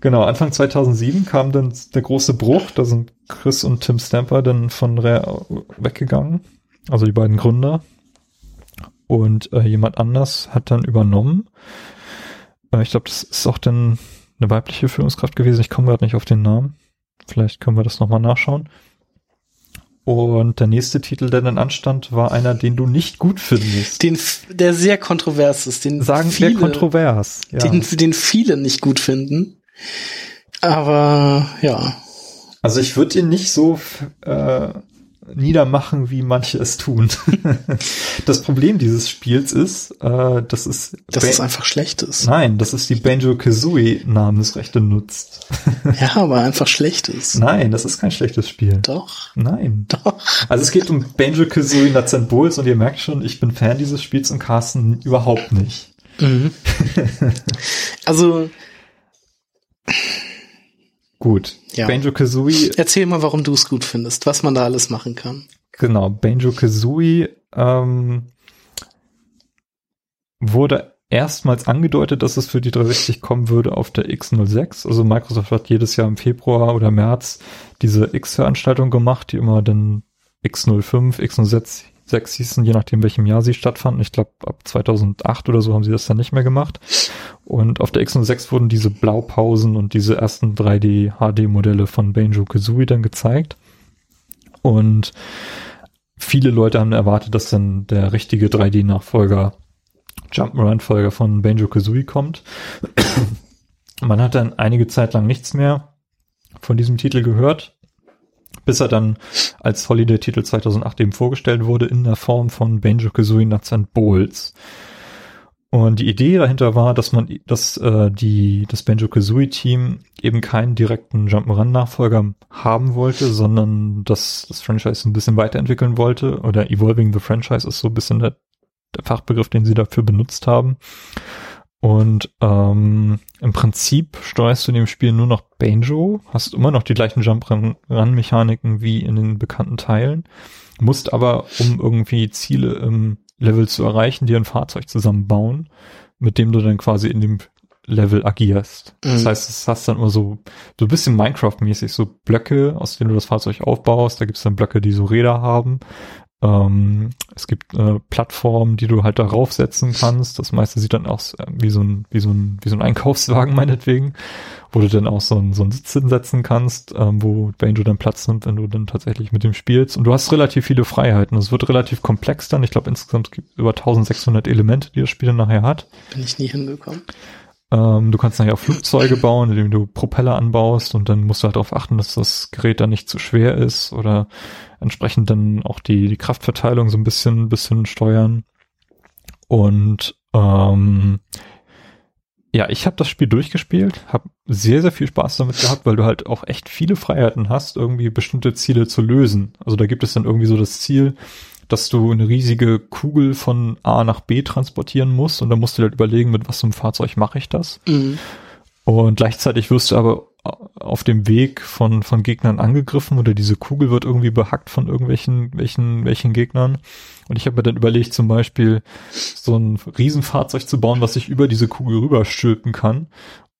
genau. Anfang 2007 kam dann der große Bruch, da sind Chris und Tim Stamper dann von Rare weggegangen, also die beiden Gründer, und jemand anders hat dann übernommen. Ich glaube, das ist auch dann eine weibliche Führungskraft gewesen. Ich komme gerade nicht auf den Namen. Vielleicht können wir das nochmal nachschauen. Und der nächste Titel, der dann anstand, war einer, den du nicht gut findest. Der sehr kontrovers ist. Ja. Den viele nicht gut finden. Aber, ja. Also ich würde ihn nicht so niedermachen, wie manche es tun. Das Problem dieses Spiels ist, dass es einfach schlecht ist. Nein, dass es die Banjo-Kazooie-Namensrechte nutzt. Ja, aber einfach schlecht ist. Nein, das ist kein schlechtes Spiel. Doch. Nein. Doch. Also es geht um Banjo-Kazooie Nuts and Bolts und ihr merkt schon, ich bin Fan dieses Spiels und Carsten überhaupt nicht. Mhm. Also gut. Ja. Banjo-Kazooie. Erzähl mal, warum du es gut findest, was man da alles machen kann. Genau, Banjo-Kazooie wurde erstmals angedeutet, dass es für die 360 kommen würde auf der X06. Also Microsoft hat jedes Jahr im Februar oder März diese X-Veranstaltung gemacht, die immer dann X05, X06 hießen, je nachdem welchem Jahr sie stattfanden. Ich glaube, ab 2008 oder so haben sie das dann nicht mehr gemacht. Und auf der X06 wurden diese Blaupausen und diese ersten 3D-HD-Modelle von Banjo-Kazooie dann gezeigt. Und viele Leute haben erwartet, dass dann der richtige 3D-Nachfolger, Jump'n'Run-Folger von Banjo-Kazooie kommt. Man hat dann einige Zeit lang nichts mehr von diesem Titel gehört, bis er dann als Holiday-Titel 2008 eben vorgestellt wurde in der Form von Banjo-Kazooie Nuts and Bolts. Und die Idee dahinter war, dass das Banjo-Kazooie-Team eben keinen direkten Jump'n'Run-Nachfolger haben wollte, sondern dass das Franchise ein bisschen weiterentwickeln wollte, oder Evolving the Franchise ist so ein bisschen der Fachbegriff, den sie dafür benutzt haben. Und im Prinzip steuerst du in dem Spiel nur noch Banjo, hast immer noch die gleichen Jump-Run-Mechaniken wie in den bekannten Teilen, musst aber, um irgendwie Ziele im Level zu erreichen, dir ein Fahrzeug zusammenbauen, mit dem du dann quasi in dem Level agierst. Das heißt, es hast dann immer so ein bisschen Minecraft-mäßig, so Blöcke, aus denen du das Fahrzeug aufbaust. Da gibt es dann Blöcke, die so Räder haben. Es gibt Plattformen, die du halt darauf setzen kannst. Das meiste sieht dann auch wie so ein Einkaufswagen meinetwegen, wo du dann auch so einen Sitz hinsetzen kannst, wo Banjo dann Platz nimmt, wenn du dann tatsächlich mit dem spielst. Und du hast relativ viele Freiheiten. Es wird relativ komplex dann. Ich glaube, insgesamt gibt es über 1600 Elemente, die das Spiel dann nachher hat. Bin ich nie hingekommen. Du kannst nachher auch Flugzeuge bauen, indem du Propeller anbaust, und dann musst du halt darauf achten, dass das Gerät dann nicht zu schwer ist oder entsprechend dann auch die Kraftverteilung so ein bisschen steuern. Und ja, ich habe das Spiel durchgespielt, habe sehr, sehr viel Spaß damit gehabt, weil du halt auch echt viele Freiheiten hast, irgendwie bestimmte Ziele zu lösen. Also da gibt es dann irgendwie so das Ziel, dass du eine riesige Kugel von A nach B transportieren musst, und dann musst du dir halt überlegen, mit was für einem Fahrzeug mache ich das. Mhm. Und gleichzeitig wirst du aber auf dem Weg von Gegnern angegriffen, oder diese Kugel wird irgendwie behackt von irgendwelchen Gegnern. Und ich habe mir dann überlegt, zum Beispiel so ein Riesenfahrzeug zu bauen, was ich über diese Kugel rüberstülpen kann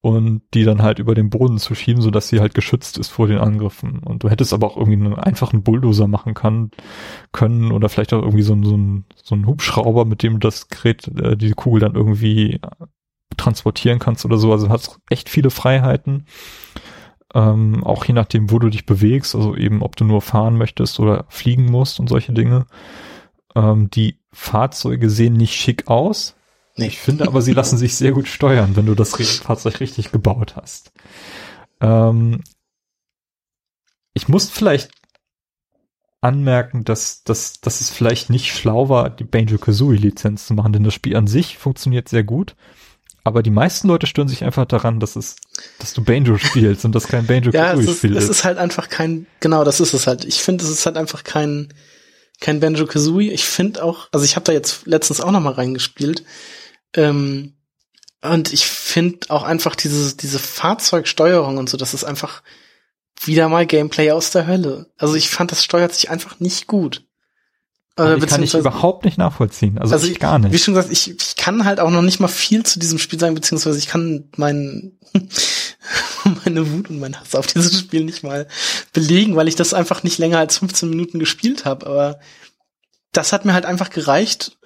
und die dann halt über den Boden zu schieben, sodass sie halt geschützt ist vor den Angriffen. Und du hättest aber auch irgendwie einen einfachen Bulldozer machen können oder vielleicht auch irgendwie so einen Hubschrauber, mit dem du das Gerät, die Kugel dann irgendwie transportieren kannst oder so. Also du hast echt viele Freiheiten. Auch je nachdem, wo du dich bewegst, also eben, ob du nur fahren möchtest oder fliegen musst und solche Dinge. Die Fahrzeuge sehen nicht schick aus. Nee. Ich finde aber, sie lassen sich sehr gut steuern, wenn du das Fahrzeug richtig gebaut hast. Ich muss vielleicht anmerken, dass es vielleicht nicht schlau war, die Banjo-Kazooie-Lizenz zu machen, denn das Spiel an sich funktioniert sehr gut. Aber die meisten Leute stören sich einfach daran, dass du Banjo spielst und das kein Banjo-Kazooie-Spiel ist. Ja, es ist halt einfach kein, genau, das ist es halt. Ich finde, es ist halt einfach kein Banjo-Kazooie. Ich finde auch, also ich habe da jetzt letztens auch noch mal reingespielt, und ich finde auch einfach diese Fahrzeugsteuerung und so, das ist einfach wieder mal Gameplay aus der Hölle. Also ich fand, das steuert sich einfach nicht gut. Das kann ich überhaupt nicht nachvollziehen. Also ich gar nicht. Wie schon gesagt, ich kann halt auch noch nicht mal viel zu diesem Spiel sagen, beziehungsweise ich kann meine Wut und mein Hass auf dieses Spiel nicht mal belegen, weil ich das einfach nicht länger als 15 Minuten gespielt habe. Aber das hat mir halt einfach gereicht,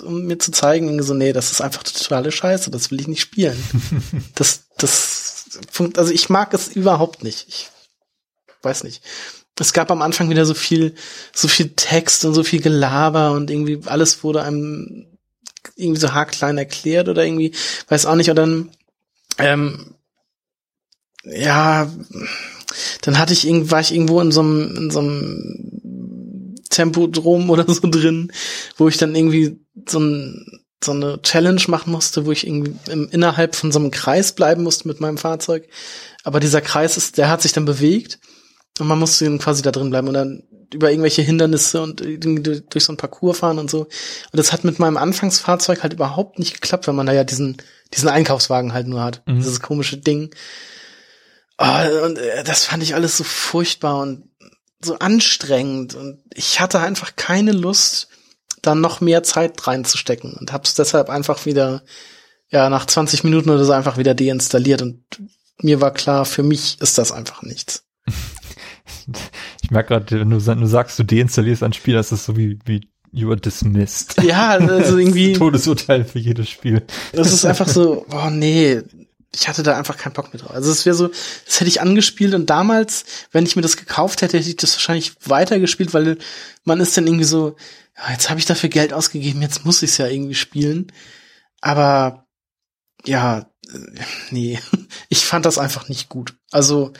um mir zu zeigen, so, nee, das ist einfach totale Scheiße, das will ich nicht spielen. Also ich mag es überhaupt nicht. Ich weiß nicht. Es gab am Anfang wieder so viel Text und so viel Gelaber und irgendwie alles wurde einem irgendwie so haarklein erklärt oder irgendwie, weiß auch nicht, und dann, dann war ich irgendwo in so einem Tempodrom oder so drin, wo ich dann irgendwie so eine Challenge machen musste, wo ich irgendwie innerhalb von so einem Kreis bleiben musste mit meinem Fahrzeug. Aber dieser Kreis der hat sich dann bewegt. Und man musste quasi da drin bleiben und dann über irgendwelche Hindernisse und durch so einen Parcours fahren und so. Und das hat mit meinem Anfangsfahrzeug halt überhaupt nicht geklappt, weil man da ja diesen Einkaufswagen halt nur hat. Mhm. Dieses komische Ding. Oh, und das fand ich alles so furchtbar und so anstrengend. Und ich hatte einfach keine Lust, da noch mehr Zeit reinzustecken. Und hab's deshalb einfach wieder, ja, nach 20 Minuten oder so einfach wieder deinstalliert. Und mir war klar, für mich ist das einfach nichts. Ich merke gerade, wenn du sagst, du deinstallierst ein Spiel, das ist so wie you are dismissed. Ja, also irgendwie. Das ist ein Todesurteil für jedes Spiel. Das ist einfach so, oh nee, ich hatte da einfach keinen Bock mehr drauf. Also es wäre so, das hätte ich angespielt und damals, wenn ich mir das gekauft hätte, hätte ich das wahrscheinlich weitergespielt, weil man ist dann irgendwie so, ja, jetzt habe ich dafür Geld ausgegeben, jetzt muss ich es ja irgendwie spielen. Aber ja, nee, ich fand das einfach nicht gut. Also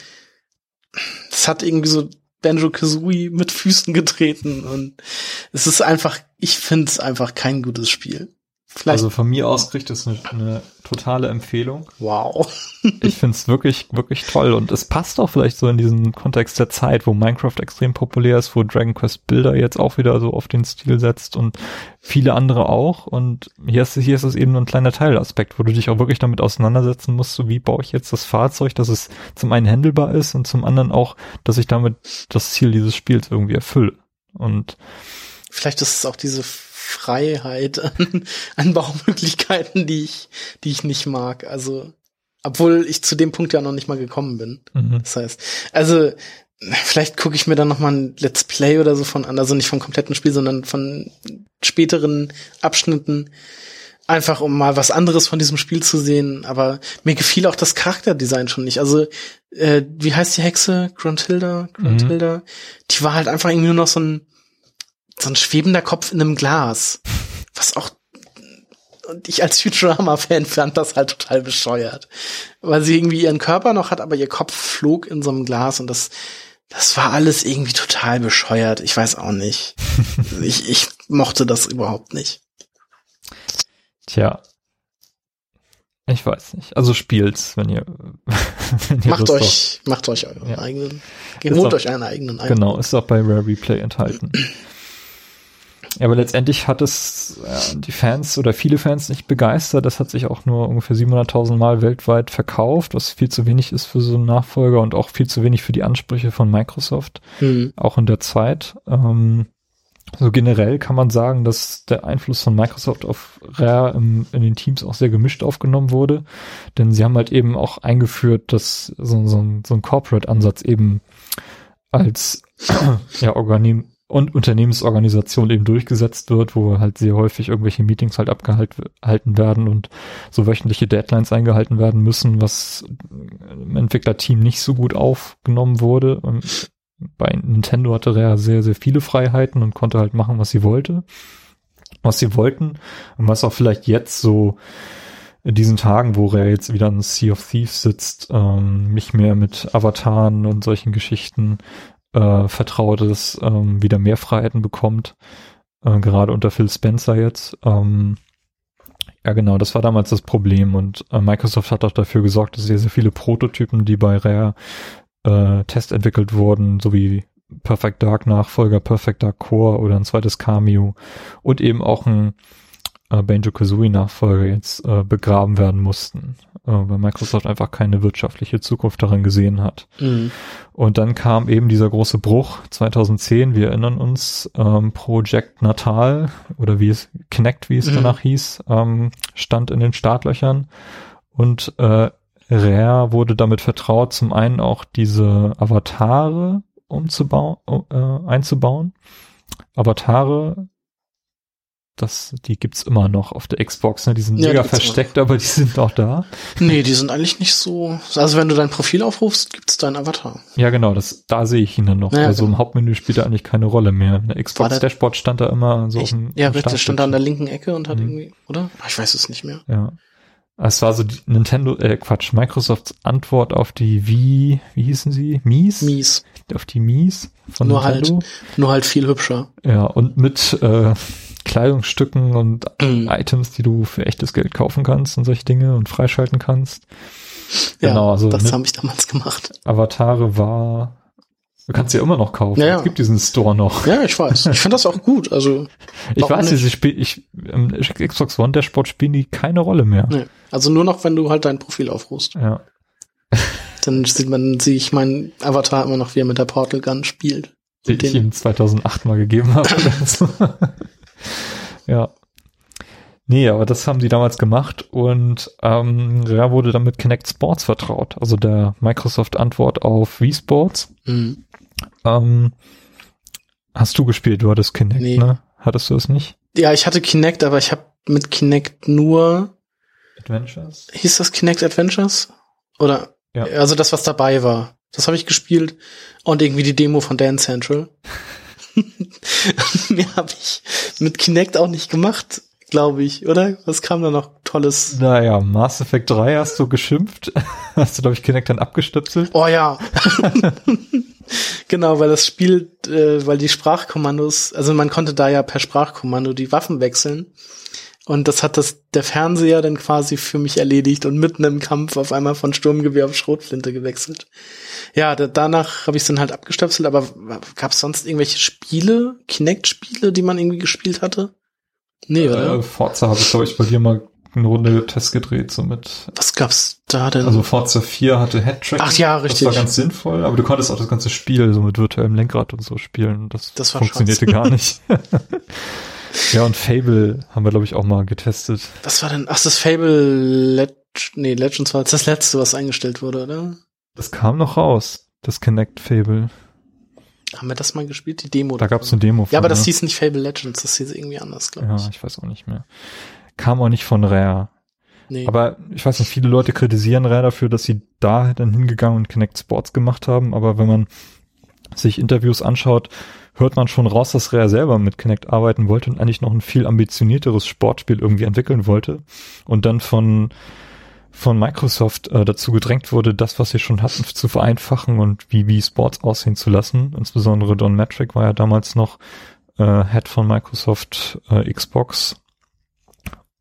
es hat irgendwie so Banjo-Kazooie mit Füßen getreten und es ist einfach, ich finde es einfach kein gutes Spiel. Vielleicht. Also von mir aus kriegt es eine totale Empfehlung. Wow. Ich finde es wirklich, wirklich toll und es passt auch vielleicht so in diesen Kontext der Zeit, wo Minecraft extrem populär ist, wo Dragon Quest Builder jetzt auch wieder so auf den Stil setzt und viele andere auch, und hier ist es eben nur ein kleiner Teilaspekt, wo du dich auch wirklich damit auseinandersetzen musst, so wie baue ich jetzt das Fahrzeug, dass es zum einen handelbar ist und zum anderen auch, dass ich damit das Ziel dieses Spiels irgendwie erfülle. Und vielleicht ist es auch diese Freiheit an Baumöglichkeiten, die ich nicht mag. Also, obwohl ich zu dem Punkt ja noch nicht mal gekommen bin. Mhm. Das heißt, also vielleicht gucke ich mir dann noch mal ein Let's Play oder so von an, also nicht vom kompletten Spiel, sondern von späteren Abschnitten, einfach um mal was anderes von diesem Spiel zu sehen. Aber mir gefiel auch das Charakterdesign schon nicht. Also, wie heißt die Hexe? Gruntilda? Mhm. Die war halt einfach irgendwie nur noch so ein schwebender Kopf in einem Glas. Was auch Und ich als Futurama-Fan fand das halt total bescheuert. Weil sie irgendwie ihren Körper noch hat, aber ihr Kopf flog in so einem Glas und das war alles irgendwie total bescheuert. Ich weiß auch nicht. Ich mochte das überhaupt nicht. Tja. Ich weiß nicht. Also spielt's, wenn ihr macht euch euren eigenen. Holt euch einen eigenen ein. Genau, ist auch bei Rare Replay enthalten. Ja, aber letztendlich hat es die Fans oder viele Fans nicht begeistert. Das hat sich auch nur ungefähr 700.000 Mal weltweit verkauft, was viel zu wenig ist für so einen Nachfolger und auch viel zu wenig für die Ansprüche von Microsoft, auch in der Zeit. So generell kann man sagen, dass der Einfluss von Microsoft auf Rare in den Teams auch sehr gemischt aufgenommen wurde, denn sie haben halt eben auch eingeführt, dass so ein Corporate-Ansatz eben als Unternehmensorganisation eben durchgesetzt wird, wo halt sehr häufig irgendwelche Meetings halt abgehalten werden und so wöchentliche Deadlines eingehalten werden müssen, was im Entwicklerteam nicht so gut aufgenommen wurde. Und bei Nintendo hatte Rare sehr, sehr viele Freiheiten und konnte halt machen, was sie wollten. Und was auch vielleicht jetzt so in diesen Tagen, wo Rare jetzt wieder in Sea of Thieves sitzt, nicht mehr mit Avataren und solchen Geschichten vertraut ist, wieder mehr Freiheiten bekommt, gerade unter Phil Spencer jetzt. Ja genau, das war damals das Problem und Microsoft hat auch dafür gesorgt, dass sehr, sehr viele Prototypen, die bei Rare testentwickelt wurden, sowie Perfect Dark Nachfolger, Perfect Dark Core oder ein zweites Kameo und eben auch ein Banjo-Kazooie Nachfolger jetzt begraben werden mussten, weil Microsoft einfach keine wirtschaftliche Zukunft darin gesehen hat. Und dann kam eben dieser große Bruch 2010, wir erinnern uns, Project Natal oder wie es danach hieß, stand in den Startlöchern und Rare wurde damit vertraut, zum einen auch diese Avatare einzubauen. Avatare, die gibt's immer noch auf der Xbox, ne? Die sind mega versteckt, aber die sind auch da. Nee, die sind eigentlich nicht so. Also wenn du dein Profil aufrufst, gibt's deinen Avatar. Ja, genau, da sehe ich ihn dann noch. Ja, also im Hauptmenü spielt er eigentlich keine Rolle mehr. In der Xbox-Dashboard stand da immer so auf dem Startbildschirm. Stand da an der linken Ecke und hat irgendwie, oder? Ich weiß es nicht mehr. Ja. Es war so die Microsofts Antwort auf die wie hießen sie? Miis. Auf die Miis von Nintendo. Nur halt viel hübscher. Ja, und mit Kleidungsstücken und Items, die du für echtes Geld kaufen kannst und solche Dinge und freischalten kannst. Ja, genau, also das habe ich damals gemacht. Avatare war, du kannst sie ja immer noch kaufen. Ja, ja. Es gibt diesen Store noch. Ja, ich weiß. Ich finde das auch gut. Also ich weiß nicht, im Xbox One Dashboard spielen die keine Rolle mehr. Nee. Also nur noch, wenn du halt dein Profil aufrufst. Ja. Dann sehe ich meinen Avatar immer noch, wie er mit der Portal Gun spielt. Die ich ihm 2008 mal gegeben habe. Ja. Nee, aber das haben sie damals gemacht und Rare wurde dann mit Kinect Sports vertraut, also der Microsoft-Antwort auf Wii Sports. Hast du gespielt? Du hattest Kinect, ne? Hattest du es nicht? Ja, ich hatte Kinect, aber ich habe mit Kinect nur Adventures? Hieß das Kinect Adventures? Oder? Ja. Also das, was dabei war. Das habe ich gespielt und irgendwie die Demo von Dance Central. Mehr habe ich mit Kinect auch nicht gemacht, glaube ich, oder? Was kam da noch Tolles? Naja, Mass Effect 3 hast du geschimpft. Hast du, glaube ich, Kinect dann abgestöpselt? Oh ja. Genau, weil das Spiel, weil die Sprachkommandos, also man konnte da ja per Sprachkommando die Waffen wechseln. Und das hat der Fernseher dann quasi für mich erledigt und mitten im Kampf auf einmal von Sturmgewehr auf Schrotflinte gewechselt. Ja, danach habe ich es dann halt abgestöpselt, aber gab es sonst irgendwelche Spiele, Kinect-Spiele, die man irgendwie gespielt hatte? Nee, oder? Forza habe ich, glaube ich, bei dir mal eine Runde Test gedreht, so mit. Was gab's da denn? Also Forza 4 hatte Head-Tracking. Ach ja, richtig. Das war ganz sinnvoll, aber du konntest auch das ganze Spiel so mit virtuellem Lenkrad und so spielen. Das funktionierte gar nicht. Ja, und Fable haben wir, glaube ich, auch mal getestet. Was war denn? Ach, das Fable Legends war jetzt das letzte, was eingestellt wurde, oder? Das kam noch raus, das Kinect Fable. Haben wir das mal gespielt? Die Demo? Da gab es eine Demo von. Ja, aber das hieß nicht Fable Legends, das hieß irgendwie anders, glaube ich. Ja, ich weiß auch nicht mehr. Kam auch nicht von Rare. Nee. Aber ich weiß nicht, viele Leute kritisieren Rare dafür, dass sie da dann hingegangen und Kinect Sports gemacht haben, aber wenn man sich Interviews anschaut, hört man schon raus, dass Rare selber mit Kinect arbeiten wollte und eigentlich noch ein viel ambitionierteres Sportspiel irgendwie entwickeln wollte und dann von Microsoft dazu gedrängt wurde, das, was sie schon hatten, zu vereinfachen und wie Sports aussehen zu lassen. Insbesondere Don Matrick war ja damals noch Head von Microsoft Xbox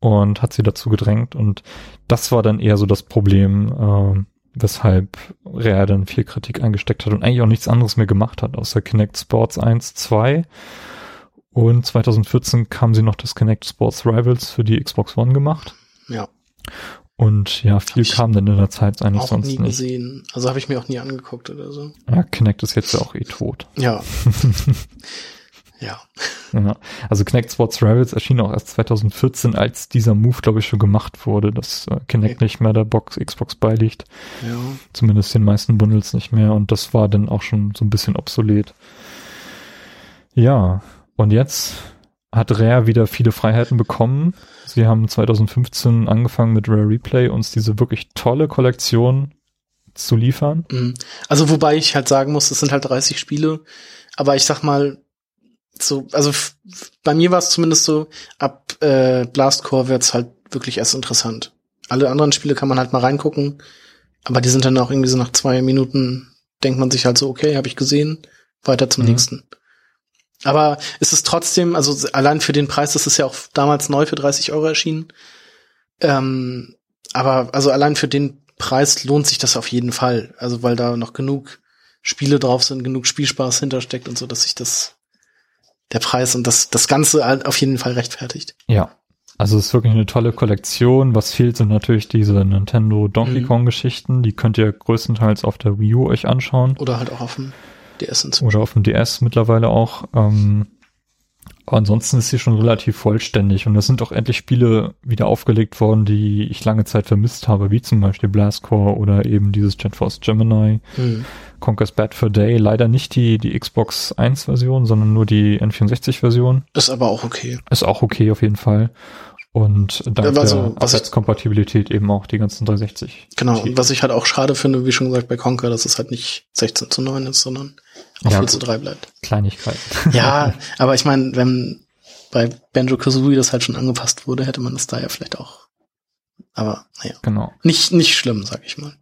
und hat sie dazu gedrängt, und das war dann eher so das Problem, weshalb Rare dann viel Kritik eingesteckt hat und eigentlich auch nichts anderes mehr gemacht hat, außer Kinect Sports 1, 2, und 2014 kam sie noch das Kinect Sports Rivals für die Xbox One gemacht. Ja. Und ja, viel kam dann in der Zeit eigentlich sonst nicht. Auch nie gesehen. Also habe ich mir auch nie angeguckt oder so. Ja, Kinect ist jetzt ja auch tot. Ja. Ja. Ja. Also Kinect Sports Rivals erschien auch erst 2014, als dieser Move, glaube ich, schon gemacht wurde, dass Kinect nicht mehr der Xbox beiliegt. Ja. Zumindest den meisten Bundles nicht mehr. Und das war dann auch schon so ein bisschen obsolet. Ja. Und jetzt hat Rare wieder viele Freiheiten bekommen. Sie haben 2015 angefangen mit Rare Replay, uns diese wirklich tolle Kollektion zu liefern. Also wobei ich halt sagen muss, es sind halt 30 Spiele, aber ich sag mal so, also bei mir war es zumindest so, ab Blast Corps wird's halt wirklich erst interessant. Alle anderen Spiele kann man halt mal reingucken, aber die sind dann auch irgendwie so nach 2 Minuten, denkt man sich halt so, okay, habe ich gesehen, weiter zum nächsten. Aber ist es trotzdem, also allein für den Preis, das ist ja auch damals neu für 30 € erschienen. Aber also allein für den Preis lohnt sich das auf jeden Fall. Also weil da noch genug Spiele drauf sind, genug Spielspaß hintersteckt und so, dass sich der Preis und das Ganze auf jeden Fall rechtfertigt. Ja, also es ist wirklich eine tolle Kollektion. Was fehlt, sind natürlich diese Nintendo Donkey Kong Geschichten. Die könnt ihr größtenteils auf der Wii U euch anschauen. Oder halt auch auf dem DS inzwischen. Oder auf dem DS mittlerweile auch. Ansonsten ist sie schon relativ vollständig, und es sind auch endlich Spiele wieder aufgelegt worden, die ich lange Zeit vermisst habe, wie zum Beispiel Blast Corps oder eben dieses Jet Force Gemini, Conker's Bad Fur Day, leider nicht die Xbox 1 Version, sondern nur die N64 Version. Ist aber auch okay. Ist auch okay auf jeden Fall. Und dank der Abwärtskompatibilität eben auch die ganzen 360. Genau, und was ich halt auch schade finde, wie schon gesagt bei Conker, dass es halt nicht 16:9 ist, sondern auch 4:3 bleibt. Kleinigkeit. Ja, aber ich meine, wenn bei Banjo-Kazooie das halt schon angepasst wurde, hätte man das da ja vielleicht auch. Aber naja, genau. Nicht schlimm, sag ich mal.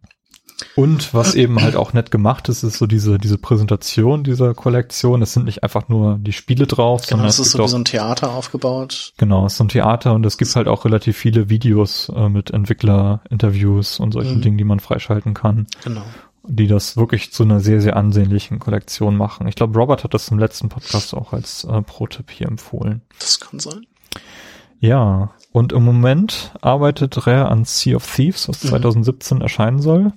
Und was eben halt auch nett gemacht ist, ist so diese Präsentation dieser Kollektion. Es sind nicht einfach nur die Spiele drauf, sondern es ist so wie so ein Theater aufgebaut. Genau, es ist so ein Theater, und es gibt halt auch relativ viele Videos mit Entwicklerinterviews und solchen Dingen, die man freischalten kann. Genau. Die das wirklich zu einer sehr, sehr ansehnlichen Kollektion machen. Ich glaube, Robert hat das im letzten Podcast auch als Pro-Tipp hier empfohlen. Das kann sein. Ja, und im Moment arbeitet Rare an Sea of Thieves, was 2017 erscheinen soll.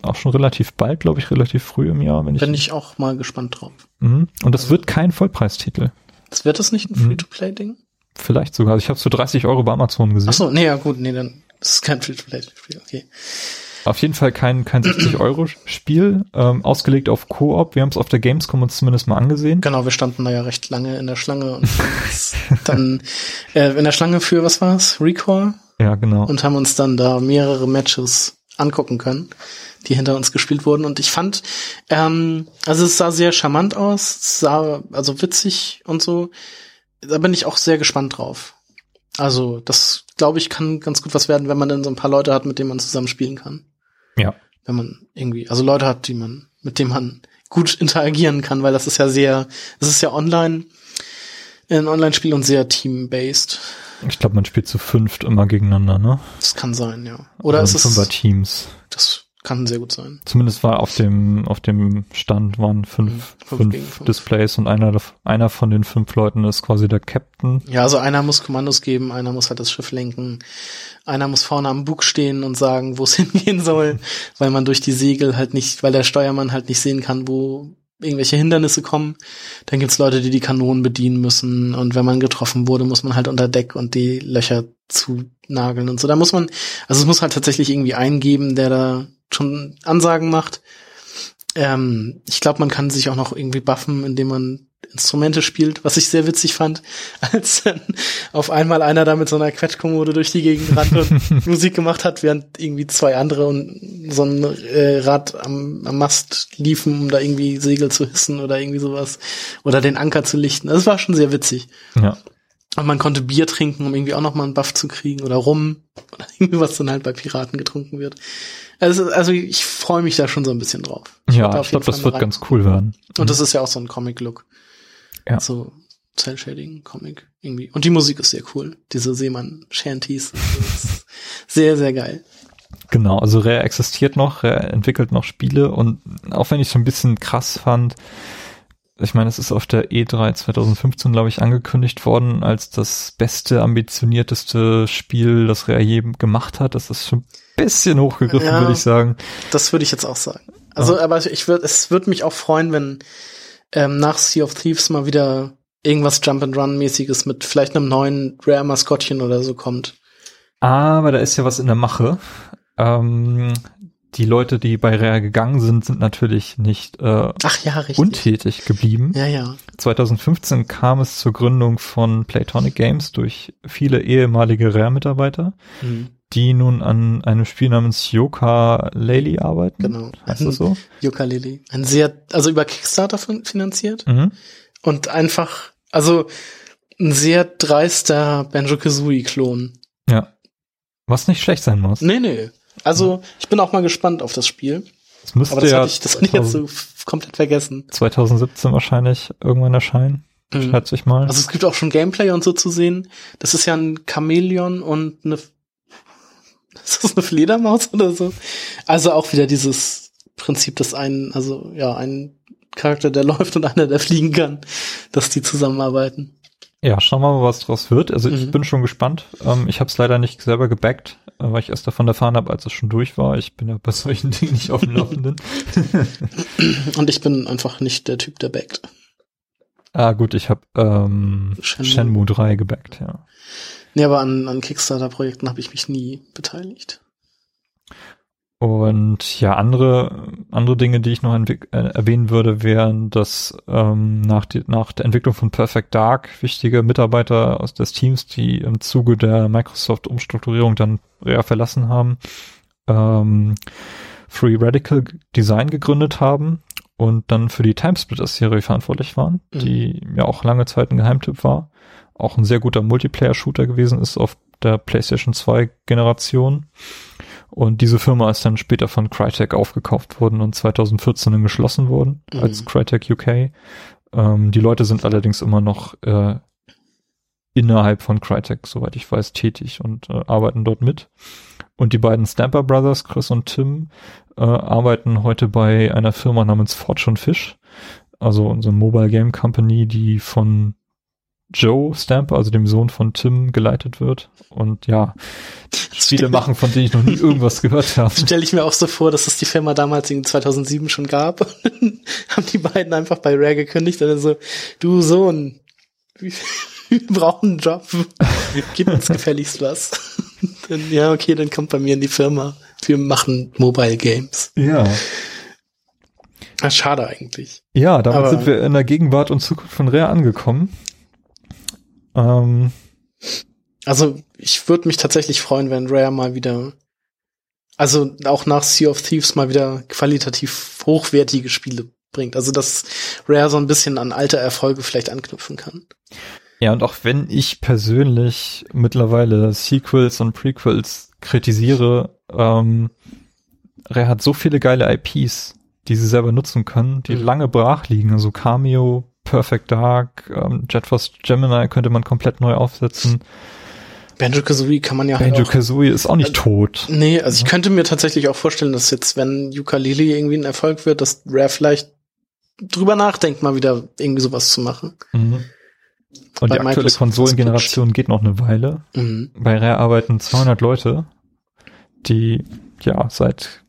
Auch schon relativ bald, glaube ich, relativ früh im Jahr. Bin ich auch mal gespannt drauf. Und das wird kein Vollpreistitel. Das wird das nicht ein Free-to-Play-Ding? Vielleicht sogar. Also ich habe es für 30 € bei Amazon gesehen. Achso, nee, ja gut, nee, dann ist es kein Free-to-Play-Spiel, okay. Auf jeden Fall kein 60-Euro-Spiel, ausgelegt auf Koop. Wir haben es auf der Gamescom uns zumindest mal angesehen. Genau, wir standen da ja recht lange in der Schlange und dann in der Schlange für, was war's? Recore? Ja, genau. Und haben uns dann da mehrere Matches angucken können, die hinter uns gespielt wurden. Und ich fand, also es sah sehr charmant aus, es sah also witzig und so. Da bin ich auch sehr gespannt drauf. Also das, glaube ich, kann ganz gut was werden, wenn man dann so ein paar Leute hat, mit denen man zusammen spielen kann. Ja. Wenn man irgendwie, also Leute hat, mit denen man gut interagieren kann, weil das ist ja online, ein Online-Spiel und sehr team-based. Ich glaube, man spielt zu 5 immer gegeneinander, ne? Das kann sein, ja. Oder also ist es 5er-Teams. Das kann sehr gut sein. Zumindest war auf dem Stand waren 5 Displays, und einer von den 5 Leuten ist quasi der Captain. Ja, also einer muss Kommandos geben, einer muss halt das Schiff lenken, einer muss vorne am Bug stehen und sagen, wo es hingehen soll, weil man durch die Segel halt nicht, weil der Steuermann halt nicht sehen kann, wo irgendwelche Hindernisse kommen. Dann gibt's Leute, die Kanonen bedienen müssen, und wenn man getroffen wurde, muss man halt unter Deck und die Löcher zunageln und so. Da muss man, also es muss halt tatsächlich irgendwie eingeben, der da schon Ansagen macht. Ich glaube, man kann sich auch noch irgendwie buffen, indem man Instrumente spielt, was ich sehr witzig fand, als dann auf einmal einer da mit so einer Quetschkommode durch die Gegend rannte und Musik gemacht hat, während irgendwie zwei andere und so ein Rad am Mast liefen, um da irgendwie Segel zu hissen oder irgendwie sowas oder den Anker zu lichten. Das war schon sehr witzig. Ja. Und man konnte Bier trinken, um irgendwie auch nochmal einen Buff zu kriegen oder Rum oder irgendwie was dann halt bei Piraten getrunken wird. Also ich freue mich da schon so ein bisschen drauf. Ich glaube, das wird ganz cool werden. Und das ist ja auch so ein Comic-Look. Ja. So Cell-Shading, Comic irgendwie. Und die Musik ist sehr cool. Diese Seemann-Shanties. Sehr, sehr geil. Genau, also Rare existiert noch, Rare entwickelt noch Spiele. Und auch wenn ich es schon ein bisschen krass fand, ich meine, es ist auf der E3 2015, glaube ich, angekündigt worden als das beste, ambitionierteste Spiel, das Rare je gemacht hat. Das ist schon ein bisschen hochgegriffen, würde ich sagen. Das würde ich jetzt auch sagen. Also, aber es würde mich auch freuen, wenn nach Sea of Thieves mal wieder irgendwas Jump-and-Run-mäßiges mit vielleicht einem neuen Rare-Maskottchen oder so kommt. Aber da ist ja was in der Mache. Die Leute, die bei Rare gegangen sind, sind natürlich nicht untätig geblieben. Ja, ja. 2015 kam es zur Gründung von Playtonic Games durch viele ehemalige Rare-Mitarbeiter, die nun an einem Spiel namens Yooka-Laylee arbeiten. Genau. Heißt das so? Yooka-Laylee. Ein sehr, also über Kickstarter finanziert und einfach, also ein sehr dreister Banjo-Kazooie-Klon. Ja. Was nicht schlecht sein muss. Nee. Also, ich bin auch mal gespannt auf das Spiel. Das müsste das hatte ich jetzt so komplett vergessen. 2017 wahrscheinlich irgendwann erscheinen, schätze ich mal. Also es gibt auch schon Gameplay und so zu sehen. Das ist ja ein Chamäleon und eine Fledermaus oder so. Also auch wieder dieses Prinzip, dass ein Charakter, der läuft und einer, der fliegen kann, dass die zusammenarbeiten. Ja, schauen wir mal, was draus wird. Also ich bin schon gespannt. Ich habe es leider nicht selber gebackt, weil ich erst davon erfahren habe, als es schon durch war. Ich bin ja bei solchen Dingen nicht auf dem Laufenden. Und ich bin einfach nicht der Typ, der backt. Ah gut, ich habe Shenmue 3 gebackt, ja. Nee, aber an Kickstarter-Projekten habe ich mich nie beteiligt. Und ja, andere Dinge, die ich noch erwähnen würde, wären, dass nach der Entwicklung von Perfect Dark wichtige Mitarbeiter aus des Teams, die im Zuge der Microsoft-Umstrukturierung dann Rare verlassen haben, Free Radical Design gegründet haben und dann für die Timesplitters-Serie verantwortlich waren, die ja auch lange Zeit ein Geheimtipp war, auch ein sehr guter Multiplayer-Shooter gewesen ist auf der PlayStation 2-Generation. Und diese Firma ist dann später von Crytek aufgekauft worden und 2014 dann geschlossen worden als Crytek UK. Die Leute sind allerdings immer noch innerhalb von Crytek, soweit ich weiß, tätig und arbeiten dort mit. Und die beiden Stamper Brothers, Chris und Tim, arbeiten heute bei einer Firma namens Fortune Fish, also unsere Mobile Game Company, die von Joe Stamper, also dem Sohn von Tim, geleitet wird. Und ja, Spiele machen, von denen ich noch nie irgendwas gehört habe. Stelle ich mir auch so vor, dass es die Firma damals in 2007 schon gab. Haben die beiden einfach bei Rare gekündigt und dann so, du Sohn, wir brauchen einen Job. Gib uns gefälligst was. Dann, ja, okay, dann kommt bei mir in die Firma. Wir machen Mobile Games. Ja. Schade eigentlich. Ja, damit sind wir in der Gegenwart und Zukunft von Rare angekommen. Also ich würde mich tatsächlich freuen, wenn Rare mal wieder, also auch nach Sea of Thieves mal wieder qualitativ hochwertige Spiele bringt. Also dass Rare so ein bisschen an alte Erfolge vielleicht anknüpfen kann. Ja, und auch wenn ich persönlich mittlerweile Sequels und Prequels kritisiere, Rare hat so viele geile IPs, die sie selber nutzen können, die lange brach liegen. Also Kameo, Perfect Dark, Jet Force Gemini könnte man komplett neu aufsetzen. Banjo-Kazooie kann man ja halt auch. Banjo-Kazooie ist auch nicht tot. Nee, also ich könnte mir tatsächlich auch vorstellen, dass jetzt, wenn Yooka-Laylee irgendwie ein Erfolg wird, dass Rare vielleicht drüber nachdenkt, mal wieder irgendwie sowas zu machen. Mhm. Und die aktuelle Konsolengeneration geht noch eine Weile. Mhm. Bei Rare arbeiten 200 Leute, die ja seit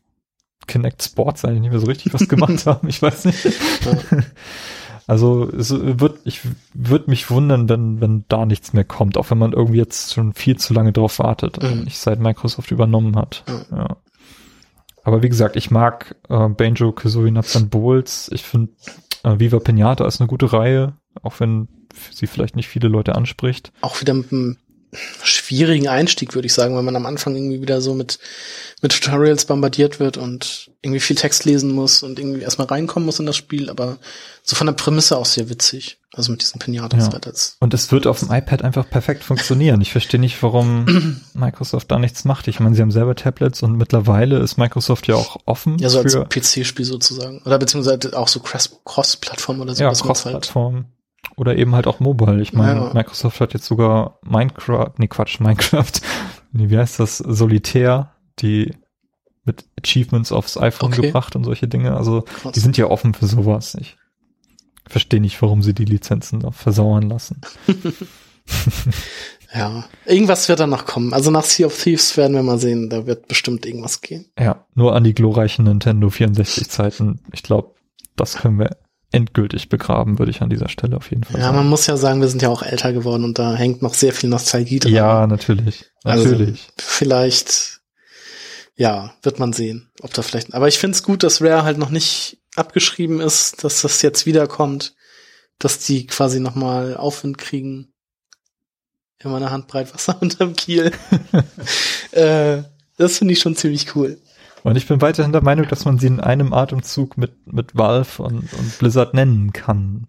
Kinect Sports eigentlich nicht mehr so richtig was gemacht haben. Ich weiß nicht. Ja. Also ich würde mich wundern, wenn da nichts mehr kommt, auch wenn man irgendwie jetzt schon viel zu lange drauf wartet, nicht seit Microsoft übernommen hat. Ja. Aber wie gesagt, ich mag Banjo-Kazooie Nuts and Bolts. Ich finde Viva Piñata ist eine gute Reihe, auch wenn sie vielleicht nicht viele Leute anspricht. Auch wieder mit einem schwierigen Einstieg, würde ich sagen, weil man am Anfang irgendwie wieder so mit Tutorials bombardiert wird und irgendwie viel Text lesen muss und irgendwie erstmal reinkommen muss in das Spiel, aber so von der Prämisse auch sehr witzig. Also mit diesen Pinatas. Ja. Und es wird auf dem iPad einfach perfekt funktionieren. Ich verstehe nicht, warum Microsoft da nichts macht. Ich meine, sie haben selber Tablets und mittlerweile ist Microsoft ja auch offen. Ja, so für als PC-Spiel sozusagen. Oder beziehungsweise auch so Cross-Plattform oder so. Ja, Cross-Plattform. Oder eben halt auch Mobile. Ich meine, ja. Microsoft hat jetzt sogar Solitär, die mit Achievements aufs iPhone gebracht und solche Dinge. Also die sind ja offen für sowas. Ich verstehe nicht, warum sie die Lizenzen da versauern lassen. Ja, irgendwas wird danach kommen. Also nach Sea of Thieves werden wir mal sehen. Da wird bestimmt irgendwas gehen. Ja, nur an die glorreichen Nintendo 64-Zeiten. Ich glaube, das können wir endgültig begraben, würde ich an dieser Stelle auf jeden Fall sagen. Ja, man muss ja sagen, wir sind ja auch älter geworden und da hängt noch sehr viel Nostalgie dran. Ja, natürlich. Also, vielleicht, ja, wird man sehen, ob da vielleicht, aber ich finde es gut, dass Rare halt noch nicht abgeschrieben ist, dass das jetzt wiederkommt, dass die quasi nochmal Aufwind kriegen. Immer eine Handbreit Wasser unterm Kiel. Das finde ich schon ziemlich cool. Und ich bin weiterhin der Meinung, dass man sie in einem Atemzug mit Valve und Blizzard nennen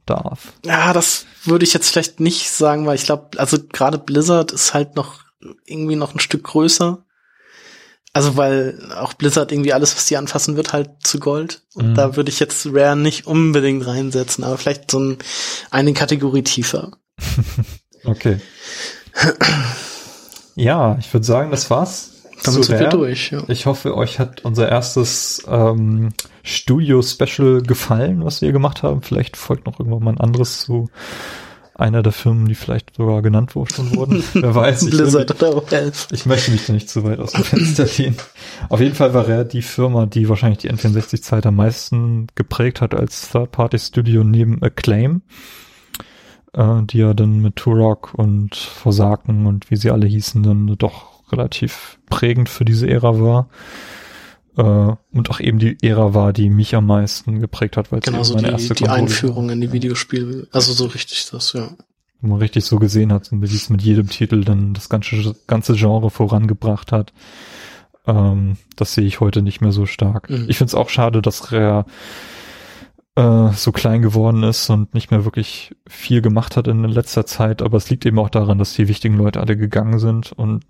darf. Ja, das würde ich jetzt vielleicht nicht sagen, weil ich glaube, also gerade Blizzard ist halt noch irgendwie noch ein Stück größer. Also weil auch Blizzard irgendwie alles, was die anfassen, wird halt zu Gold. Und da würde ich jetzt Rare nicht unbedingt reinsetzen, aber vielleicht so eine Kategorie tiefer. Okay. Ja, ich würde sagen, das war's. Damit sind wir durch, ja. Ich hoffe, euch hat unser erstes Studio-Special gefallen, was wir gemacht haben. Vielleicht folgt noch irgendwann mal ein anderes zu einer der Firmen, die vielleicht sogar genannt wurden. Wer weiß. Ich möchte mich da nicht zu weit aus dem Fenster lehnen. Auf jeden Fall war Rare die Firma, die wahrscheinlich die N64-Zeit am meisten geprägt hat als Third-Party-Studio neben Acclaim, die ja dann mit Turok und Forsaken und wie sie alle hießen, dann doch relativ prägend für diese Ära war. Und auch eben die Ära war, die mich am meisten geprägt hat, weil es meine erste Konsole war. Die Einführung in die Videospiele, also so richtig das, ja. Wo man richtig so gesehen hat, wie es mit jedem Titel dann das ganze Genre vorangebracht hat. Das sehe ich heute nicht mehr so stark. Mhm. Ich finde es auch schade, dass Rare so klein geworden ist und nicht mehr wirklich viel gemacht hat in letzter Zeit, aber es liegt eben auch daran, dass die wichtigen Leute alle gegangen sind und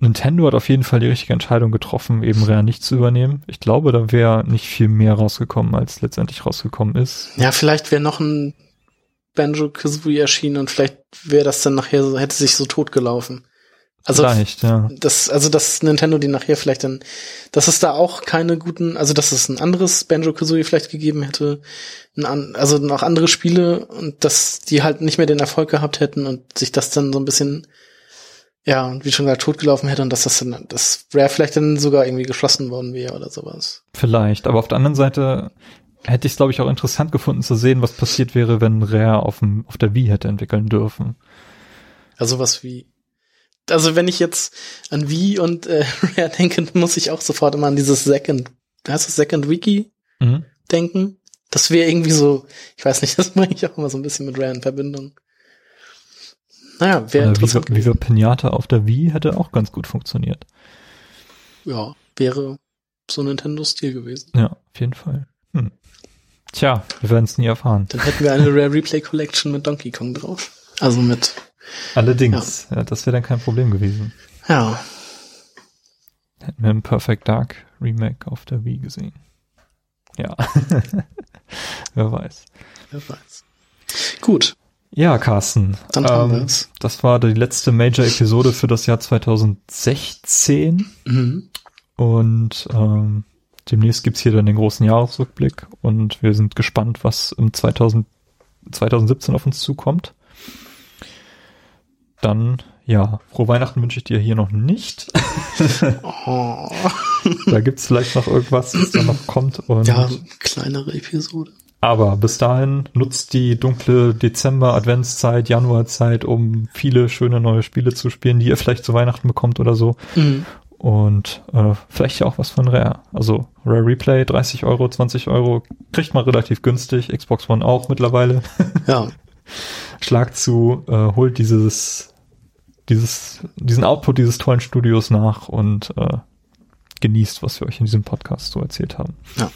Nintendo hat auf jeden Fall die richtige Entscheidung getroffen, eben Rare nicht zu übernehmen. Ich glaube, da wäre nicht viel mehr rausgekommen, als letztendlich rausgekommen ist. Ja, vielleicht wäre noch ein Banjo-Kazooie erschienen und vielleicht wäre das dann nachher so, hätte sich so totgelaufen. Also vielleicht, ja. Dass Nintendo die nachher vielleicht dann, dass es da auch keine guten, also dass es ein anderes Banjo-Kazooie vielleicht gegeben hätte, also noch andere Spiele und dass die halt nicht mehr den Erfolg gehabt hätten und sich das dann so ein bisschen ja, und wie schon gesagt, totgelaufen hätte und dass das Rare vielleicht dann sogar irgendwie geschlossen worden wäre oder sowas. Vielleicht, aber auf der anderen Seite hätte ich es, glaube ich, auch interessant gefunden zu sehen, was passiert wäre, wenn Rare auf der Wii hätte entwickeln dürfen. Also was wie also wenn ich jetzt an Wii und Rare denke, muss ich auch sofort immer an dieses Second Wiki denken. Das wäre irgendwie so, ich weiß nicht, das bringe ich auch immer so ein bisschen mit Rare in Verbindung. Naja, wäre interessant. Viva Piñata auf der Wii hätte auch ganz gut funktioniert. Ja, wäre so Nintendo-Stil gewesen. Ja, auf jeden Fall. Tja, wir werden es nie erfahren. Dann hätten wir eine Rare Replay Collection mit Donkey Kong drauf. Also mit. Allerdings, ja. Ja, das wäre dann kein Problem gewesen. Ja. Hätten wir ein Perfect Dark Remake auf der Wii gesehen. Ja. Wer weiß. Gut. Ja, Carsten, dann haben wir's. Das war die letzte Major-Episode für das Jahr 2016 und demnächst gibt's hier dann den großen Jahresrückblick und wir sind gespannt, was im 2017 auf uns zukommt. Dann, ja, frohe Weihnachten wünsche ich dir hier noch nicht. Oh. Da gibt's vielleicht noch irgendwas, was da noch kommt. Und ja, kleinere Episode. Aber bis dahin nutzt die dunkle Dezember-Adventszeit, Januarzeit, um viele schöne neue Spiele zu spielen, die ihr vielleicht zu Weihnachten bekommt oder so. Und vielleicht ja auch was von Rare. Also Rare Replay, 30 Euro, 20 Euro, kriegt man relativ günstig. Xbox One auch mittlerweile. Ja. Schlag zu, holt diesen Output dieses tollen Studios nach und genießt, was wir euch in diesem Podcast so erzählt haben. Ja,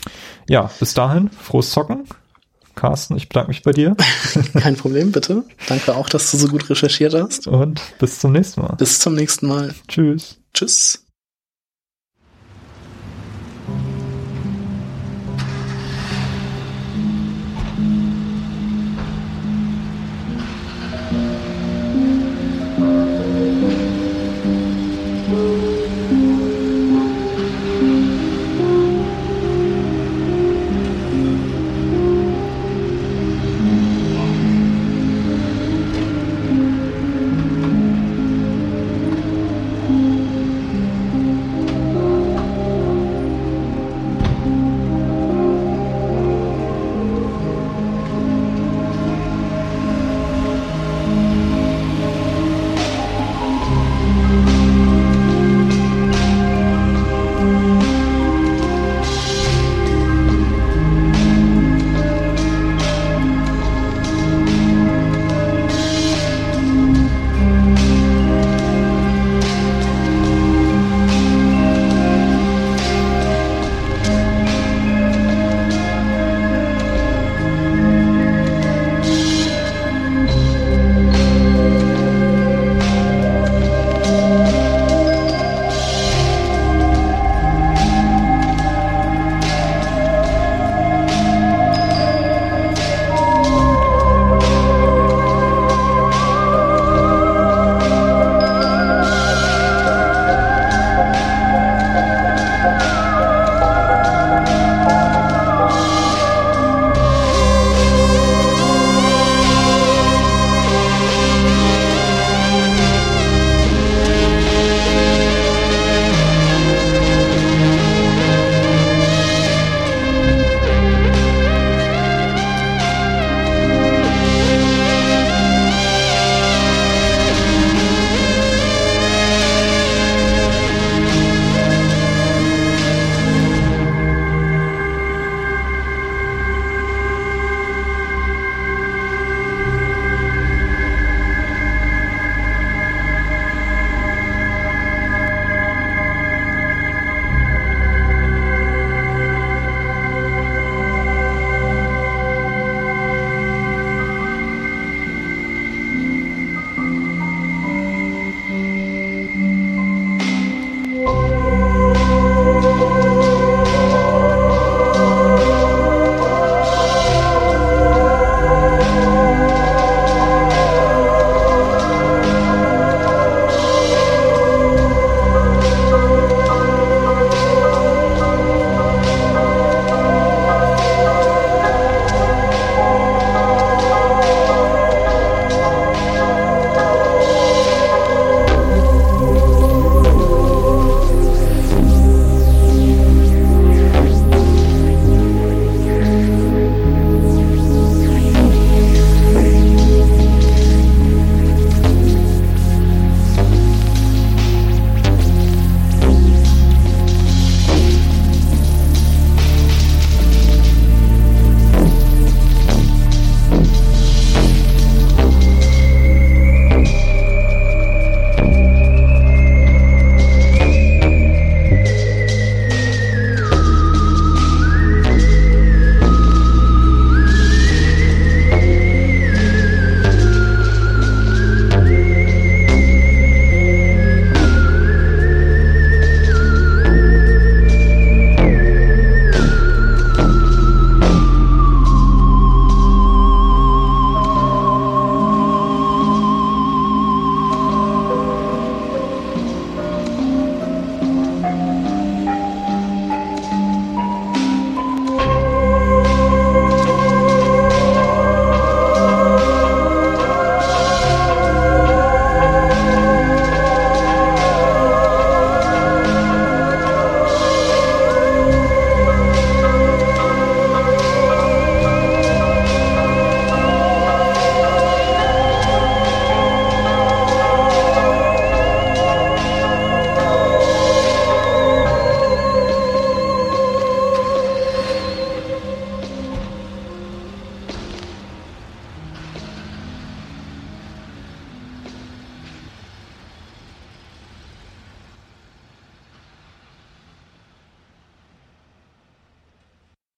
ja, bis dahin, frohes Zocken. Carsten, ich bedanke mich bei dir. Kein Problem, bitte. Danke auch, dass du so gut recherchiert hast. Und bis zum nächsten Mal. Bis zum nächsten Mal. Tschüss. Tschüss.